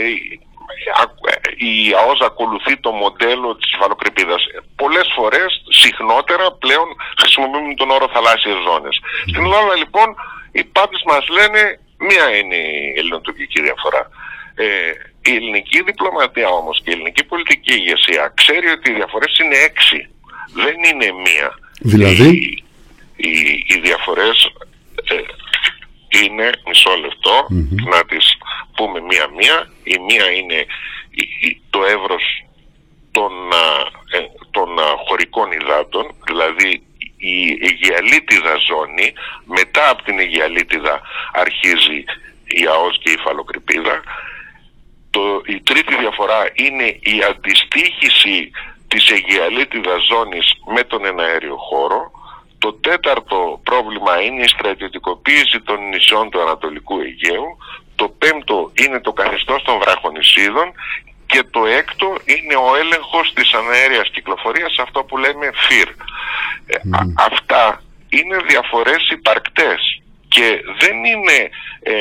η ΑΟΖ ακολουθεί το μοντέλο της υφαλοκρηπίδας. Πολλές φορές, συχνότερα πλέον, χρησιμοποιούμε τον όρο θαλάσσιες ζώνες. Mm. Στην Ελλάδα, λοιπόν, οι πάντες μας λένε μία είναι η ελληνοτουρκική διαφορά. Ε, η ελληνική διπλωματία όμως και η ελληνική πολιτική ηγεσία ξέρει ότι οι διαφορές είναι έξι. Δεν είναι μία. Δηλαδή? Οι, οι, οι διαφορές ε, είναι, μισό λεπτό, mm-hmm. να τις πούμε μία-μία. Η μία είναι το εύρος των, των χωρικών υδάτων, δηλαδή η αιγιαλίτιδα ζώνη. Μετά από την αιγιαλίτιδα αρχίζει η ΑΟΣ και η υφαλοκρηπίδα. Το, η τρίτη διαφορά είναι η αντιστοίχηση της αιγιαλίτιδας ζώνης με τον εναέριο χώρο. Το τέταρτο πρόβλημα είναι η στρατιωτικοποίηση των νησιών του Ανατολικού Αιγαίου. Το πέμπτο είναι το καθεστώς των βραχονησίδων. Και το έκτο είναι ο έλεγχος της αναέρειας κυκλοφορίας, αυτό που λέμε φιρ. Mm. Α, αυτά είναι διαφορές υπαρκτές. Και δεν είναι ε,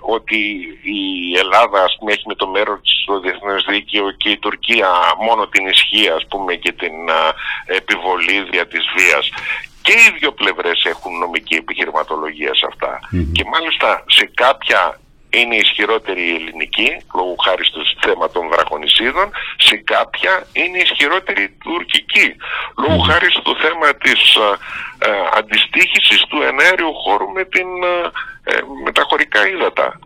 ότι η Ελλάδα, ας πούμε, έχει με το μέρος στο διεθνές δίκαιο και η Τουρκία μόνο την ισχύ, ας πούμε, και την ε, επιβολή δια της βίας. Και οι δύο πλευρές έχουν νομική επιχειρηματολογία σε αυτά. Mm. Και μάλιστα σε κάποια είναι ισχυρότερη η ελληνική, λόγω χάρη στο θέμα των βραχονησίδων, σε κάποια είναι ισχυρότερη η τουρκική, λόγω χάρη στο θέμα της α, α, αντιστοίχησης του εναέριου χώρου με, την, α, ε, με τα χωρικά ύδατα.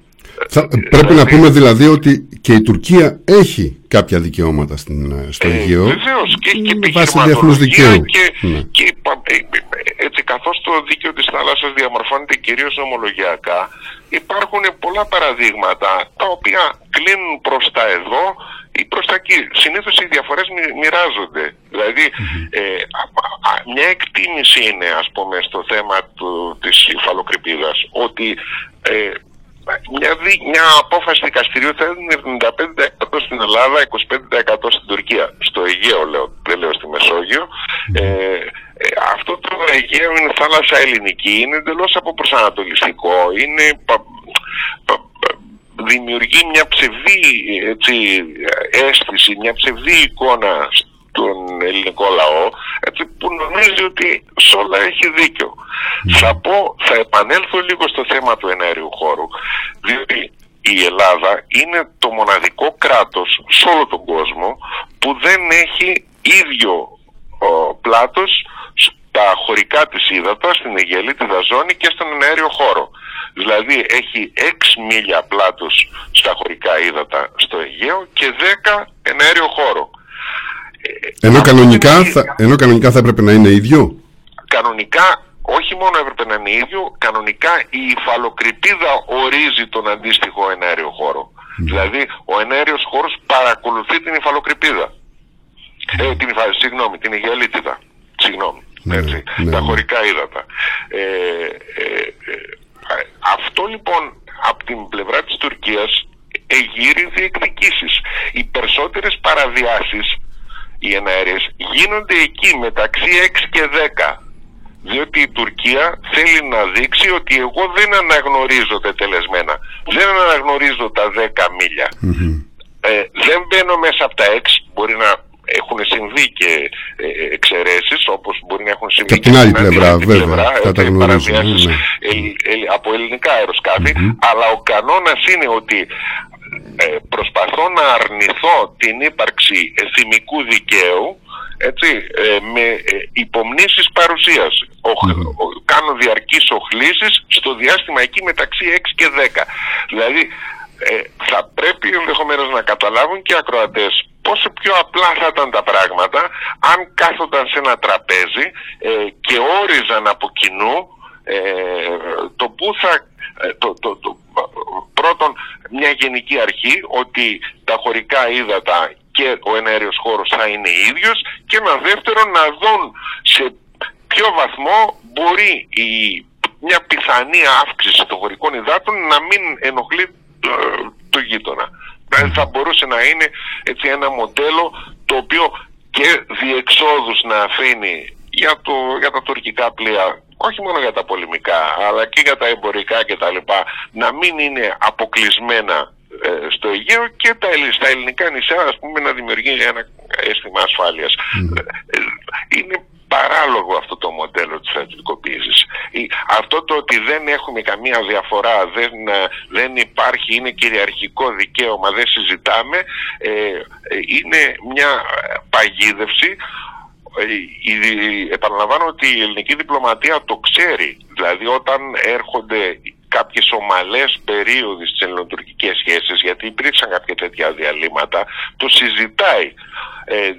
Θα, πρέπει να πούμε δηλαδή ότι και η Τουρκία έχει κάποια δικαιώματα στην, στο Αιγαίο. Ε, βεβαίως, και έχει και επιχειρηματολογία και, ναι. και έτσι, καθώς το δίκαιο της θάλασσας διαμορφώνεται κυρίως ομολογιακά, υπάρχουν πολλά παραδείγματα τα οποία κλείνουν προς τα εδώ ή προς τα εκεί. Συνήθως οι διαφορές μοι, μοιράζονται. Δηλαδή ε, μια εκτίμηση είναι, ας πούμε, στο θέμα του, της υφαλοκρηπίδας, ότι ε, μια, μια απόφαση δικαστηρίου θα έδινε εβδομήντα πέντε τοις εκατό στην Ελλάδα, είκοσι πέντε τοις εκατό στην Τουρκία. Στο Αιγαίο λέω, δεν λέω στη Μεσόγειο. Ε, ε, αυτό το Αιγαίο είναι θάλασσα ελληνική, είναι εντελώς αποπροσανατολιστικό, είναι... Πα, πα, δημιουργεί μια ψευδή έτσι, αίσθηση, μια ψευδή εικόνα στον ελληνικό λαό έτσι, που νομίζει ότι σ' όλα έχει δίκιο. Θα πω, θα επανέλθω λίγο στο θέμα του εναέριου χώρου, διότι η Ελλάδα είναι το μοναδικό κράτος σε όλο τον κόσμο που δεν έχει ίδιο ο, πλάτος στα χωρικά της ύδατα, στην Αιγέλη, τη Δαζόνη και στον εναέριο χώρο. Δηλαδή έχει έξι μίλια πλάτος στα χωρικά ύδατα στο Αιγαίο και δέκα εναέριο χώρο. Ενώ κανονικά, θα, ενώ κανονικά θα έπρεπε να είναι ίδιο. Κανονικά όχι μόνο έπρεπε να είναι ίδιο, κανονικά η υφαλοκρηπίδα ορίζει τον αντίστοιχο εναέριο χώρο. Mm. Δηλαδή ο εναέριος χώρος παρακολουθεί την υφαλοκρηπίδα. Mm. Ε, την, συγγνώμη, την αιγελίτιδα. Συγγνώμη. Ναι, έτσι, ναι, τα ναι. χωρικά ύδατα. Ε, ε, Αυτό λοιπόν από την πλευρά της Τουρκίας εγείρει διεκδικήσεις. Οι περισσότερες παραβιάσεις, οι εναέρειες, γίνονται εκεί μεταξύ έξι και δέκα. Διότι η Τουρκία θέλει να δείξει ότι εγώ δεν αναγνωρίζω τα τελεσμένα. Δεν αναγνωρίζω τα δέκα μίλια. Mm-hmm. Ε, δεν μπαίνω μέσα από τα έξι, μπορεί να έχουν συμβεί και εξαιρέσεις, όπως μπορεί να έχουν συμβεί και, και την άλλη πλευρά, την βέβαια, πλευρά, κατά ε, παραβιάσεις ναι. ε, ε, από ελληνικά αεροσκάφη, mm-hmm. αλλά ο κανόνας είναι ότι ε, προσπαθώ να αρνηθώ την ύπαρξη εθνικού δικαίου, έτσι, ε, με ε, υπομνήσεις παρουσίας. Οχ, mm-hmm. ο, κάνω διαρκείς οχλήσεις στο διάστημα εκεί μεταξύ έξι και δέκα. Δηλαδή, ε, θα πρέπει ενδεχομένως να καταλάβουν και οι ακροατές πόσο πιο απλά θα ήταν τα πράγματα αν κάθονταν σε ένα τραπέζι ε, και όριζαν από κοινού ε, το που θα... Ε, το, το, το, πρώτον, μια γενική αρχή ότι τα χωρικά ύδατα και ο εναέριος χώρος θα είναι ίδιος και ένα δεύτερο να δουν σε ποιο βαθμό μπορεί η, μια πιθανή αύξηση των χωρικών υδάτων να μην ενοχλεί ε, το γείτονα. Θα μπορούσε να είναι έτσι, ένα μοντέλο το οποίο και διεξόδους να αφήνει για, το, για τα τουρκικά πλοία, όχι μόνο για τα πολεμικά αλλά και για τα εμπορικά και τα λοιπά, να μην είναι αποκλεισμένα ε, στο Αιγαίο και τα, στα ελληνικά νησιά, ας πούμε, να δημιουργεί ένα αίσθημα ασφάλειας. Mm. Ε, είναι παράλογο αυτό το μοντέλο της στρατιωτικοποίησης. Αυτό το ότι δεν έχουμε καμία διαφορά, δεν, δεν υπάρχει, είναι κυριαρχικό δικαίωμα, δεν συζητάμε, ε, είναι μια παγίδευση. Ε, επαναλαμβάνω ότι η ελληνική διπλωματία το ξέρει. Δηλαδή όταν έρχονται κάποιες ομαλές περίοδοι στις ελληνοτουρκικές σχέσεις, γιατί υπήρξαν κάποια τέτοια διαλύματα, το συζητάει. Ε,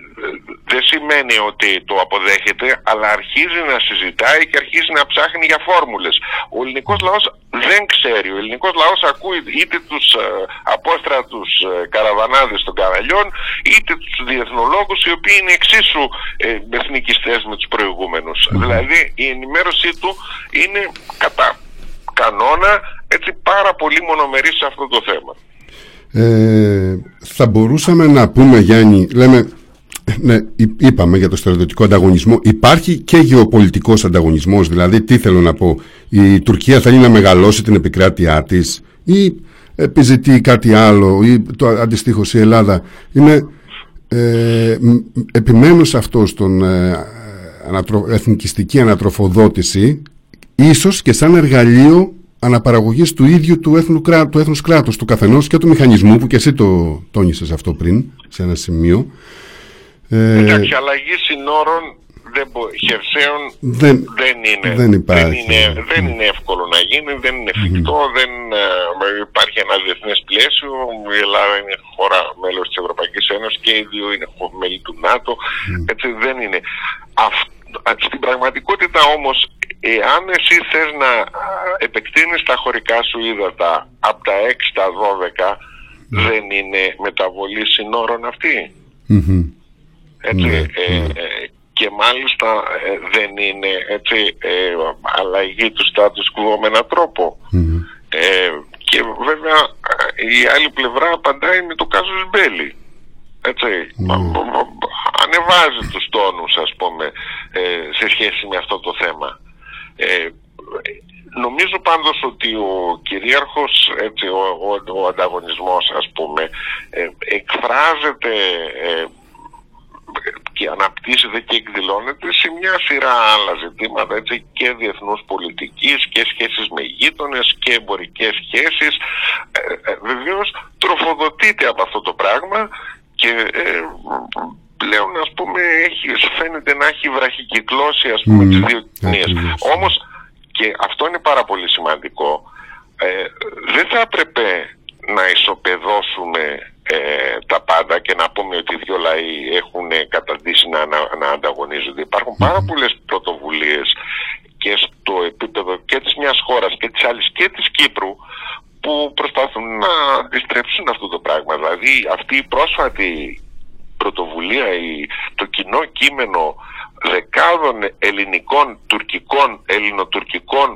δεν σημαίνει ότι το αποδέχεται, αλλά αρχίζει να συζητάει και αρχίζει να ψάχνει για φόρμουλες. Ο ελληνικός λαός δεν ξέρει. Ο ελληνικός λαός ακούει είτε τους ε, απόστρατους ε, καραβανάδες των καραλιών, είτε τους διεθνολόγους, οι οποίοι είναι εξίσου ε, εθνικιστές με τους προηγούμενους. Mm-hmm. Δηλαδή η ενημέρωσή του είναι κατά κανόνα έτσι πάρα πολύ μονομερής σε αυτό το θέμα. Ε, θα μπορούσαμε να πούμε, Γιάννη, λέμε, ναι, είπαμε για το στρατιωτικό ανταγωνισμό, υπάρχει και γεωπολιτικός ανταγωνισμός, δηλαδή τι θέλω να πω, η Τουρκία θέλει να μεγαλώσει την επικράτειά της ή επιζητεί κάτι άλλο ή το αντιστοίχως η Ελλάδα είναι ε, επιμένω σε αυτό στον ε, ανατρο, εθνικιστική ανατροφοδότηση ίσως και σαν εργαλείο αναπαραγωγής του ίδιου του έθνου, του έθνους κράτους, του καθενός και του μηχανισμού που και εσύ το τόνισες αυτό πριν σε ένα σημείο. Εντάξει, αλλαγή συνόρων δεν μπο... χερσαίων δεν, δεν είναι δεν, δεν, είναι, δεν mm. είναι εύκολο να γίνει, δεν είναι εφικτό, mm. δεν υπάρχει ένα διεθνές πλαίσιο. Η Ελλάδα είναι χώρα μέλος της Ευρωπαϊκής Ένωσης και οι δύο είναι μέλη του ΝΑΤΟ. Mm. Έτσι δεν είναι. Αυ... Στην πραγματικότητα όμως, εάν εσύ θες να επεκτείνεις τα χωρικά σου ύδατα από τα έξι στα δώδεκα, δεν είναι μεταβολή συνόρων αυτή. Mm-hmm. Έτσι, mm-hmm. Ε, ε, και μάλιστα ε, δεν είναι έτσι, ε, αλλαγή του status quo με έναν τρόπο. Mm-hmm. Ε, και βέβαια η άλλη πλευρά απαντάει με το κάζους μπέλι. Έτσι, mm. ανεβάζει τους τόνους, ας πούμε, σε σχέση με αυτό το θέμα. Ε, νομίζω πάντως ότι ο κυρίαρχος, έτσι, ο, ο, ο ανταγωνισμός, ας πούμε, ε, εκφράζεται ε, και αναπτύσσεται και εκδηλώνεται σε μια σειρά άλλα ζητήματα, έτσι, και διεθνούς πολιτικής και σχέσεις με γείτονες και εμπορικές σχέσεις. Ε, ε, βεβαίως τροφοδοτείται από αυτό το πράγμα και ε, πλέον, ας πούμε, έχει, φαίνεται να έχει βραχικυκλώσει, ας πούμε, mm. τις δύο κοινίες. Mm. Όμως, και αυτό είναι πάρα πολύ σημαντικό, ε, δεν θα έπρεπε να ισοπεδώσουμε ε, τα πάντα και να πούμε ότι οι δύο λαοί έχουν καταντήσει να, να, να ανταγωνίζονται. Υπάρχουν mm. πάρα πολλές πρωτοβουλίες και στο επίπεδο και της μιας χώρας και της άλλης και της Κύπρου που προσπαθούν να αντιστρέψουν αυτό το πράγμα. Δηλαδή αυτή η πρόσφατη πρωτοβουλία, η, το κοινό κείμενο δεκάδων ελληνικών, τουρκικών, ελληνοτουρκικών,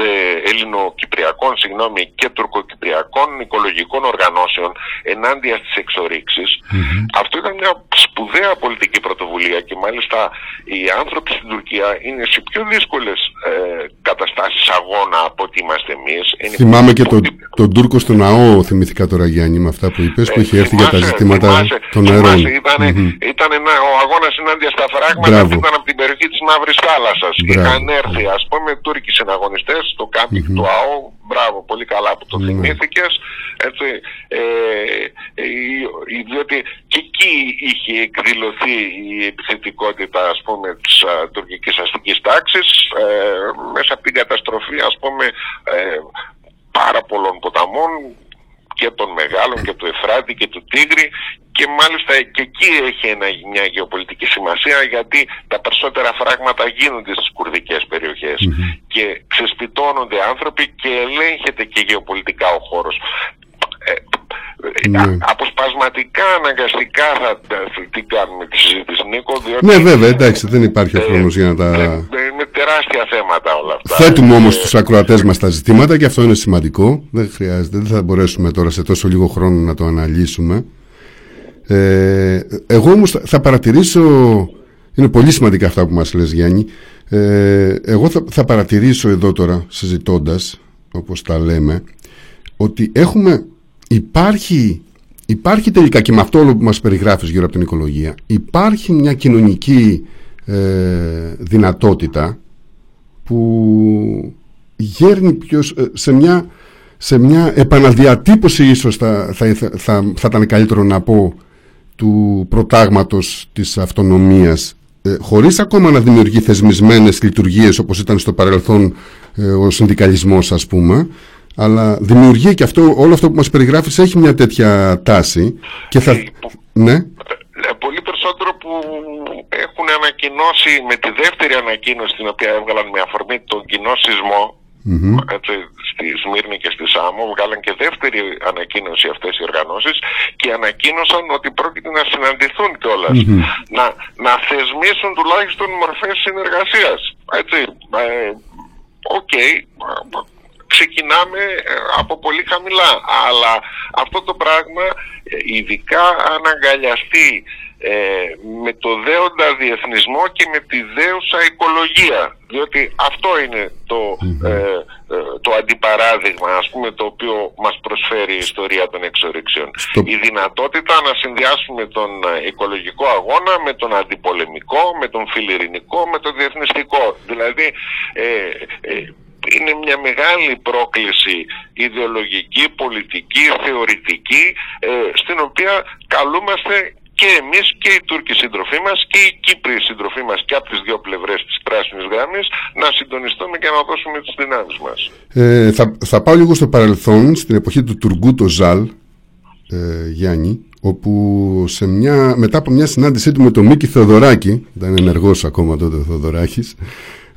ε, ελληνοκυπριακών, συγγνώμη, και τουρκοκυπριακών οικολογικών οργανώσεων ενάντια στις εξορίξεις. Mm-hmm. Αυτό ήταν μια σπουδαία πολιτική πρωτοβουλία και μάλιστα οι άνθρωποι στην Τουρκία είναι σε πιο δύσκολες ε, καταστάσεις αγώνα από ότι είμαστε εμείς. Θυμάμαι και τον το Τούρκο στο ναό, θυμήθηκα τώρα, Γιάννη, με αυτά που είπες, ε, που είχε έρθει για τα ζητήματα θυμάσαι, των νερών. Ήταν, mm-hmm. ήταν ένα, ο αγώνας ενάντια στα φράγματα που ήταν από την περιοχή της Μαύρης Θάλασσας. Είχαν έρθει, ας πούμε, Τούρκοι συναγωνιστές, το κάμπινγκ mm-hmm. του ΑΟ, μπράβο, πολύ καλά που το mm-hmm. θυμήθηκες. Έτσι, ε, ε, διότι και εκεί είχε εκδηλωθεί η επιθετικότητα, ας πούμε, της α, τουρκικής αστικής τάξης, ε, μέσα από την καταστροφή, ας πούμε, ε, πάρα πολλών ποταμών και των μεγάλων και του Εφράτη και του Τίγρη, και μάλιστα και εκεί έχει ένα, μια γεωπολιτική σημασία, γιατί τα περισσότερα φράγματα γίνονται στις κουρδικές περιοχές mm-hmm. και ξεσπιτώνονται άνθρωποι και ελέγχεται και γεωπολιτικά ο χώρος. Ε, ναι. α, αποσπασματικά, αναγκαστικά θα, θα, θα την κάνουμε τη συζήτηση, Νίκο, διότι... Ναι, βέβαια, εντάξει, δεν υπάρχει ε, χρόνος για να τα... Ε, είναι τεράστια θέματα όλα αυτά. Θέτουμε όμως ε, τους ακροατές μας τα ζητήματα και αυτό είναι σημαντικό. Δεν χρειάζεται, δεν θα μπορέσουμε τώρα σε τόσο λίγο χρόνο να το αναλύσουμε. Ε, εγώ όμως θα παρατηρήσω... Είναι πολύ σημαντικά αυτά που μας λες, Γιάννη. Ε, εγώ θα, θα παρατηρήσω εδώ τώρα, συζητώντας, όπως τα λέμε, ότι έχουμε... Υπάρχει, υπάρχει τελικά, και με αυτό όλο που μας περιγράφεις γύρω από την οικολογία, υπάρχει μια κοινωνική ε, δυνατότητα που γέρνει πιο, σε, μια, σε μια επαναδιατύπωση, ίσως θα, θα, θα, θα, θα ήταν καλύτερο να πω, του προτάγματος της αυτονομίας, ε, χωρίς ακόμα να δημιουργεί θεσμισμένες λειτουργίες όπως ήταν στο παρελθόν ε, ο συνδικαλισμός, ας πούμε. Αλλά δημιουργεί και αυτό, όλο αυτό που μας περιγράφεις έχει μια τέτοια τάση. Και θα... ναι. Πολύ περισσότερο που έχουν ανακοινώσει με τη δεύτερη ανακοίνωση την οποία έβγαλαν με αφορμή τον κοινό σεισμό mm-hmm. έτσι, στη Σμύρνη και στη Σάμο, βγάλαν και δεύτερη ανακοίνωση αυτές οι οργανώσεις και ανακοίνωσαν ότι πρόκειται να συναντηθούν κιόλας, mm-hmm. να, να θεσμίσουν τουλάχιστον μορφές συνεργασίας. Έτσι, ε, okay. Ξεκινάμε από πολύ χαμηλά, αλλά αυτό το πράγμα, ειδικά αν αγκαλιαστεί ε, με το δέοντα διεθνισμό και με τη δέουσα οικολογία, διότι αυτό είναι το, ε, το αντιπαράδειγμα, ας πούμε, το οποίο μας προσφέρει η ιστορία των εξορίξεων. Στο... Η δυνατότητα να συνδυάσουμε τον οικολογικό αγώνα με τον αντιπολεμικό, με τον φιλειρηνικό, με τον διεθνιστικό. Δηλαδή... Ε, ε, είναι μια μεγάλη πρόκληση ιδεολογική, πολιτική, θεωρητική, ε, στην οποία καλούμαστε και εμείς και οι Τούρκοι συντροφοί μας και οι Κύπριοι συντροφοί μας και από τις δύο πλευρές της πράσινης γραμμής να συντονιστούμε και να δώσουμε τις δυνάμεις μας. Ε, θα, θα πάω λίγο στο παρελθόν, στην εποχή του Τουρκού το Ζαλ, ε, Γιάννη, όπου σε μια, μετά από μια συνάντησή του με τον Μίκη Θεοδωράκη, ήταν ενεργός ακόμα τότε ο Θεοδωράκης,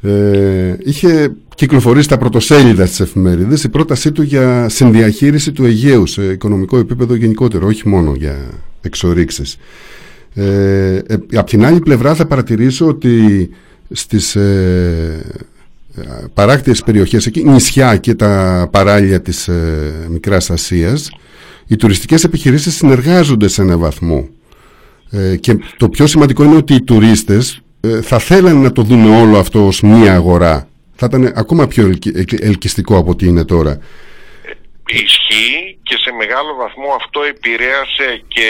Ε, είχε κυκλοφορήσει τα πρωτοσέλιδα στις εφημερίδες η πρότασή του για συνδιαχείριση του Αιγαίου σε οικονομικό επίπεδο γενικότερο, όχι μόνο για εξορίξεις. Ε, απ' την άλλη πλευρά θα παρατηρήσω ότι στις ε, παράκτιες περιοχές εκεί, νησιά και τα παράλια της ε, Μικράς Ασίας, οι τουριστικές επιχειρήσεις συνεργάζονται σε έναν βαθμό. Ε, και το πιο σημαντικό είναι ότι οι τουρίστες ε, θα θέλανε να το δουν όλο αυτό ως μία αγορά. Θα ήταν ακόμα πιο ελκυ, ελκυστικό από ό,τι είναι τώρα. Ισχύει, και σε μεγάλο βαθμό αυτό επηρέασε και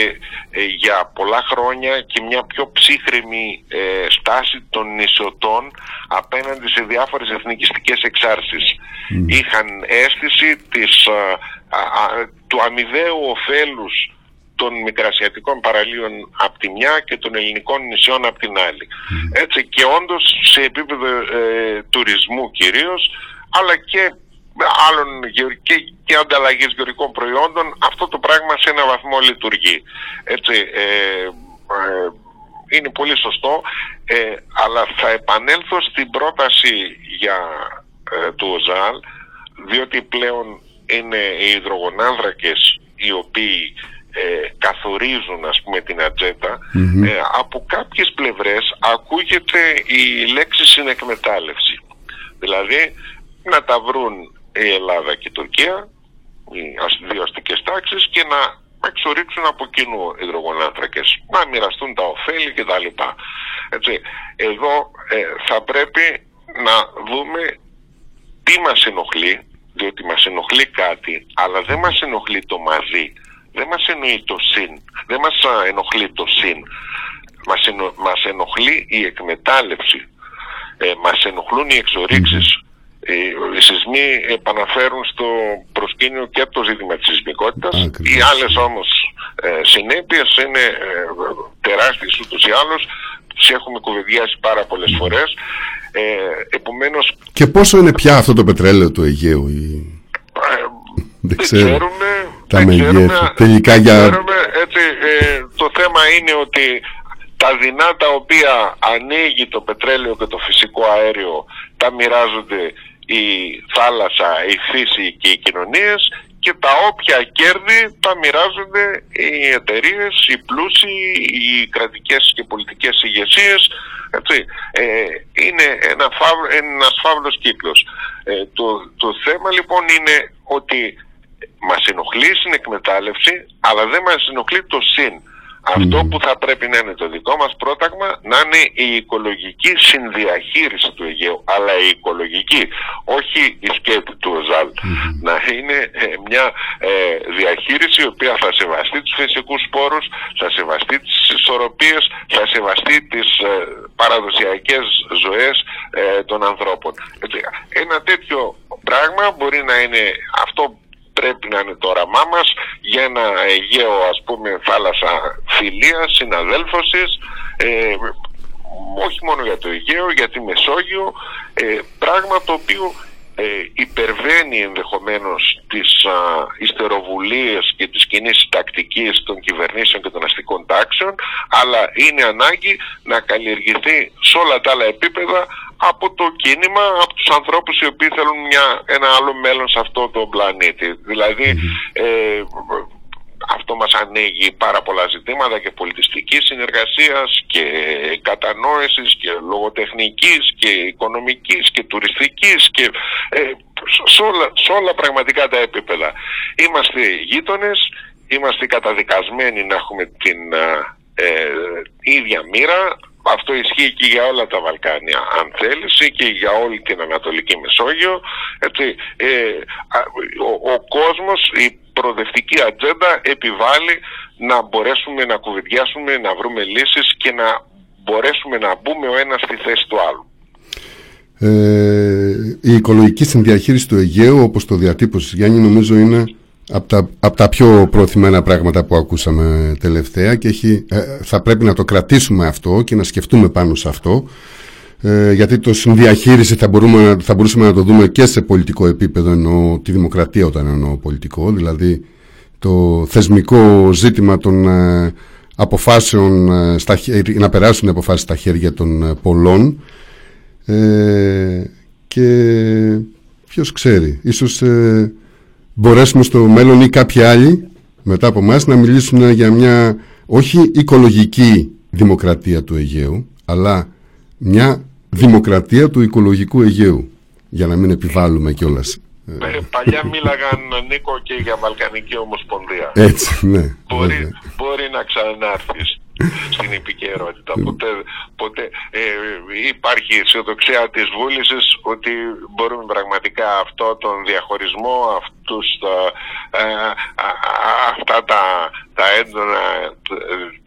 ε, για πολλά χρόνια και μια πιο ψύχρεμη ε, στάση των νησιωτών απέναντι σε διάφορες εθνικιστικές εξάρσεις. Mm. Είχαν αίσθηση της, α, α, του αμοιβαίου ωφέλους των μικρασιατικών παραλίων από τη μια και των ελληνικών νησιών από την άλλη. Mm. Έτσι, και όντως σε επίπεδο ε, τουρισμού κυρίως, αλλά και άλλων και, και ανταλλαγής γεωργικών προϊόντων, αυτό το πράγμα σε ένα βαθμό λειτουργεί. Έτσι, ε, ε, είναι πολύ σωστό, ε, αλλά θα επανέλθω στην πρόταση για, ε, του ΟΖΑΛ, διότι πλέον είναι οι υδρογονάνθρακες οι οποίοι ε, καθορίζουν, ας πούμε, την ατζέντα. Mm-hmm. ε, από κάποιες πλευρές ακούγεται η λέξη συνεκμετάλλευση, δηλαδή να τα βρουν η Ελλάδα και η Τουρκία, οι δύο αστικές τάξεις, και να εξορίξουν από κοινού υδρογονάνθρακες, να μοιραστούν τα ωφέλη κτλ. Έτσι, εδώ ε, θα πρέπει να δούμε τι μας ενοχλεί, διότι μας ενοχλεί κάτι, αλλά δεν μας ενοχλεί το μαζί, δεν μας εννοεί το συν, δεν μας ενοχλεί το συν, μας, ενο, μας ενοχλεί η εκμετάλλευση, ε, μας ενοχλούν οι εξορίξεις. Οι σεισμοί επαναφέρουν στο προσκήνιο και το ζήτημα της σεισμικότητας. Οι άλλες όμως ε, συνέπειες είναι ε, τεράστιες, ούτως ή άλλως τις έχουμε κουβεντιάσει πάρα πολλές φορές. Ε, επομένως, και πόσο είναι πια αυτό το πετρέλαιο του Αιγαίου, ή... ε, δεν ξέρω. ξέρουμε, τα δεν ξέρουμε, τελικά για... ξέρουμε έτσι, ε, το θέμα είναι ότι τα δεινά τα οποία ανοίγει το πετρέλαιο και το φυσικό αέριο τα μοιράζονται η θάλασσα, η φύση και οι κοινωνίες, και τα όποια κέρδη τα μοιράζονται οι εταιρείες, οι πλούσιοι, οι κρατικές και πολιτικές ηγεσίες. Έτσι, ε, είναι ένα φαύλο, ένας φαύλος κύκλος. Ε, το, το θέμα λοιπόν είναι ότι μας ενοχλεί στην εκμετάλλευση, αλλά δεν μας ενοχλεί το συν. Αυτό που θα πρέπει να είναι το δικό μας πρόταγμα, να είναι η οικολογική συνδιαχείριση του Αιγαίου, αλλά η οικολογική, όχι η σκέπη του ΟΖΑΛ. Mm-hmm. Να είναι μια ε, διαχείριση η οποία θα σεβαστεί τους φυσικούς πόρους, θα σεβαστεί τις ισορροπίες, θα σεβαστεί τις ε, παραδοσιακές ζωές ε, των ανθρώπων. Ένα τέτοιο πράγμα μπορεί να είναι αυτό. Πρέπει να είναι το όραμά μας για ένα Αιγαίο, ας πούμε, θάλασσα φιλίας, συναδέλφωσης, ε, όχι μόνο για το Αιγαίο, για τη Μεσόγειο, ε, πράγμα το οποίο ε, υπερβαίνει ενδεχομένως τις α, ιστεροβουλίες και τις κοινές τακτικές των κυβερνήσεων και των αστικών τάξεων, αλλά είναι ανάγκη να καλλιεργηθεί σε όλα τα άλλα επίπεδα από το κίνημα, από τους ανθρώπους οι οποίοι θέλουν μια, ένα άλλο μέλλον σε αυτό το πλανήτη. Δηλαδή, ε, αυτό μας ανοίγει πάρα πολλά ζητήματα και πολιτιστικής συνεργασίας και κατανόησης και λογοτεχνικής και οικονομικής και τουριστικής και ε, σε όλα, σε όλα πραγματικά τα επίπεδα. Είμαστε γείτονες, είμαστε καταδικασμένοι να έχουμε την ε, ίδια μοίρα. Αυτό ισχύει και για όλα τα Βαλκάνια, αν θέλεις, και για όλη την Ανατολική Μεσόγειο. Έτσι, ε, ο, ο κόσμος, η προοδευτική ατζέντα επιβάλλει να μπορέσουμε να κουβεντιάσουμε, να βρούμε λύσεις και να μπορέσουμε να μπούμε ο ένας στη θέση του άλλου. Ε, η οικολογική συνδιαχείριση του Αιγαίου, όπως το διατύπωσες, Γιάννη, νομίζω είναι από τα, από τα πιο προωθημένα πράγματα που ακούσαμε τελευταία, και έχει, θα πρέπει να το κρατήσουμε αυτό και να σκεφτούμε πάνω σε αυτό, ε, γιατί το συνδιαχείριση θα, μπορούμε, θα μπορούσαμε να το δούμε και σε πολιτικό επίπεδο, εννοώ τη δημοκρατία όταν εννοώ πολιτικό, δηλαδή το θεσμικό ζήτημα των αποφάσεων, στα, να περάσουν οι αποφάσεις στα χέρια των πολλών, ε, και ποιος ξέρει, ίσως ε, μπορέσουμε στο μέλλον ή κάποιοι άλλοι μετά από εμάς να μιλήσουν για μια όχι οικολογική δημοκρατία του Αιγαίου, αλλά μια δημοκρατία του οικολογικού Αιγαίου. για να μην επιβάλλουμε κιόλας. Ναι, παλιά μίλαγαν, Νίκο, και για Βαλκανική Ομοσπονδία. Έτσι, ναι. Μπορεί, μπορεί να ξανάρθεις στην επικαιρότητα. Ποτέ, ποτέ ε, υπάρχει αισιοδοξία της βούλησης ότι μπορούμε πραγματικά αυτό τον διαχωρισμό, αυτούς τα, ε, αυτά τα, τα έντονα,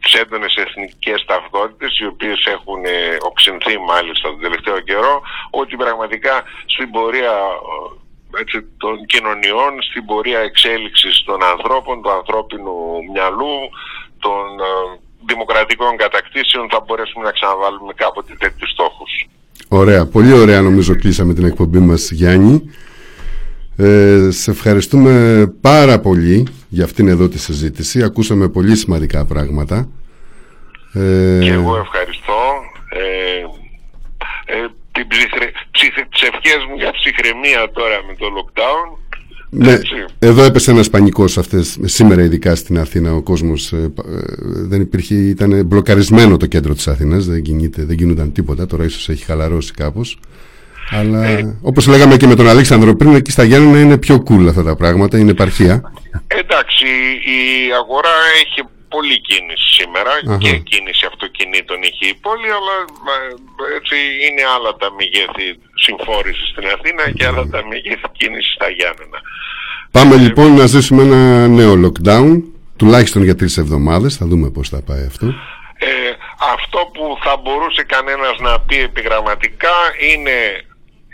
τις έντονες εθνικές ταυτότητες, οι οποίες έχουν οξυνθεί μάλιστα τον τελευταίο καιρό, ότι πραγματικά στην πορεία έτσι, των κοινωνιών, στην πορεία εξέλιξης των ανθρώπων, του ανθρώπινου μυαλού, των δημοκρατικών κατακτήσεων, θα μπορέσουμε να ξαναβάλουμε κάποτε τέτοιους στόχους. Ωραία, πολύ ωραία νομίζω κλείσαμε την εκπομπή μας, Γιάννη. Ε, σε ευχαριστούμε πάρα πολύ για αυτήν εδώ τη συζήτηση. Ακούσαμε πολύ σημαντικά πράγματα. Ε, και εγώ ευχαριστώ. Ε, ε, την ψυχε, ψυχε, τις ευχές μου για ψυχραιμία τώρα με το lockdown. Ναι, εδώ έπεσε ένας πανικός αυτές, σήμερα ειδικά στην Αθήνα ο κόσμος ε, δεν υπήρχε, ήταν μπλοκαρισμένο το κέντρο της Αθήνας, δεν, κινείται, δεν κινούνταν τίποτα, τώρα ίσως έχει χαλαρώσει κάπως, αλλά ε, όπως λέγαμε και με τον Αλέξανδρο πριν, εκεί στα Γιάννενα είναι πιο cool αυτά τα πράγματα, είναι επαρχία. Εντάξει, η αγορά έχει πολύ κίνηση σήμερα. Αχα. Και κίνηση αυτοκινήτων είχε η πόλη, αλλά έτσι είναι άλλα τα μεγέθη συμφόρηση στην Αθήνα και άλλα τα μεγέθη κίνηση στα Γιάννενα. Πάμε ε, λοιπόν ε... να ζήσουμε ένα νέο lockdown, τουλάχιστον για τρεις εβδομάδες, θα δούμε πώς θα πάει αυτό. Ε, αυτό που θα μπορούσε κανένας να πει επιγραμματικά είναι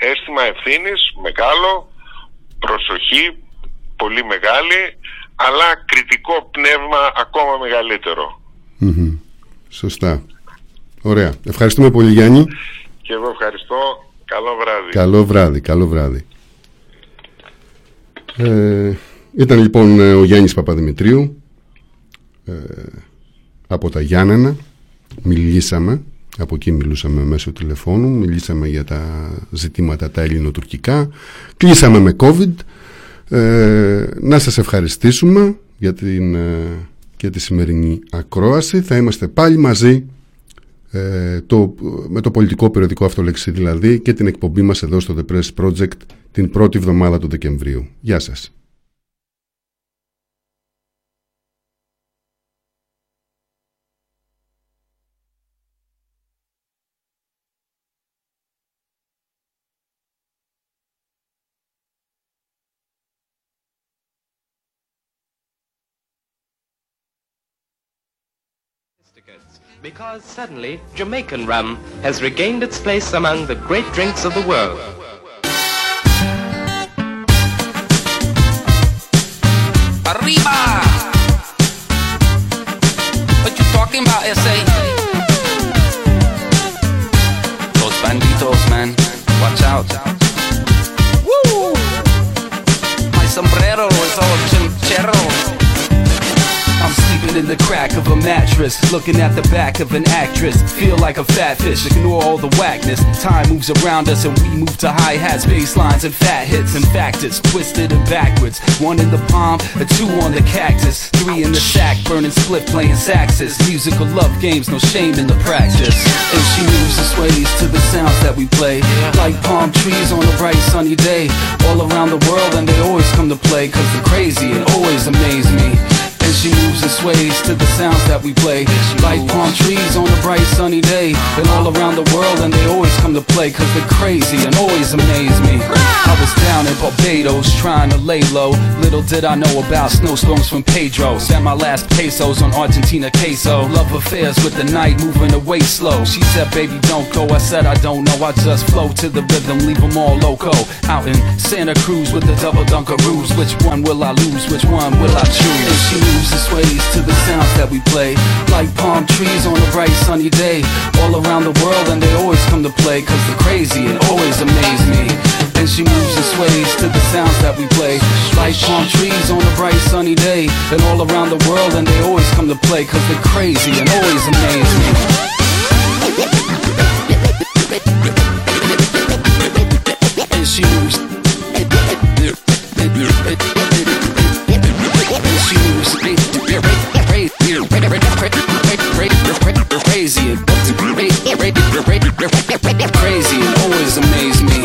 αίσθημα ευθύνης, μεγάλο, προσοχή, πολύ μεγάλη, αλλά κριτικό πνεύμα ακόμα μεγαλύτερο. Mm-hmm. Σωστά. Ωραία. Ευχαριστούμε πολύ, Γιάννη. Και εγώ ευχαριστώ. Καλό βράδυ. Καλό βράδυ, καλό βράδυ. Ε, ήταν λοιπόν ο Γιάννης Παπαδημητρίου ε, από τα Γιάννενα. Μιλήσαμε, από εκεί μιλούσαμε μέσω τηλεφώνου, μιλήσαμε για τα ζητήματα τα ελληνοτουρκικά. Κλείσαμε με COVID. Ε, να σας ευχαριστήσουμε για, την, ε, για τη σημερινή ακρόαση. Θα είμαστε πάλι μαζί ε, το, με το πολιτικό περιοδικό Αυτολεξή δηλαδή και την εκπομπή μας εδώ στο The Press Project την πρώτη εβδομάδα του Δεκεμβρίου. Γεια σας. Because suddenly, Jamaican rum has regained its place among the great drinks of the world. Arriba! What you talking about, S A? Those banditos, man. Watch out. Woo! My sombrero is all chinchero. I'm sleeping in the crack of a mattress, looking at the back of an actress. Feel like a fat fish, ignore all the whackness. Time moves around us and we move to hi-hats, bass lines and fat hits. In fact, it's twisted and backwards. One in the palm, a two on the cactus. Three in the sack, burning split, playing saxes. Musical love games, no shame in the practice. And she moves and sways to the sounds that we play, like palm trees on a bright sunny day. All around the world and they always come to play, cause the crazy, it always amazed me. And she moves and sways to the sounds that we play, like palm trees on a bright sunny day. And all around the world and they always come to play, cause they're crazy and always amaze me. I was down in Barbados trying to lay low, little did I know about snowstorms from Pedro. Spent my last pesos on Argentina queso. Love affairs with the night moving away slow. She said baby don't go, I said I don't know. I just flow to the rhythm, leave them all loco. Out in Santa Cruz with the double dunkaroos. Which one will I lose, which one will I choose? And she moves and sways to the sounds that we play, like palm trees on a bright sunny day. All around the world and they always come to play, cause the crazy, it always amazed me. And she moves and sways to the sounds that we play, like palm trees on a bright sunny day. And all around the world and they always come to play, cause they're crazy and always amaze me. And she moves. She moves crazy, crazy, always amaze me.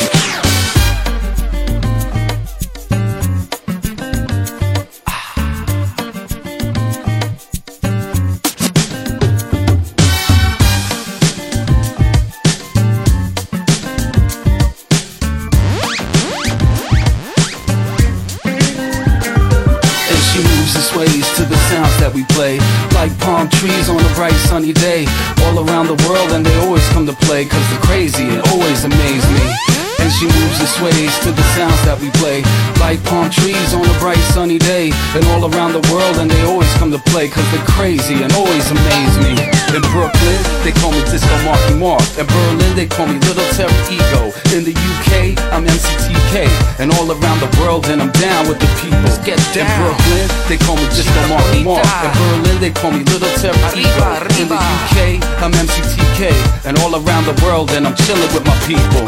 we play like palm trees on a bright sunny day all around the world and they always come to play cause the crazy it always amazed me and she moves and sways to the sounds that we play like palm trees on a bright sunny day and all around the world and they always come to play cause the crazy and always amazed me in Brooklyn they call me Disco Marky Mark in Berlin they call me Little Terry Ego in the U K I'm M C T K and all around the world and I'm down with the people get down in Brooklyn they call me Disco Marky Mark in Berlin they call me Little Terry Ego in the U K I'm M C T K and all around the world and I'm chilling with my people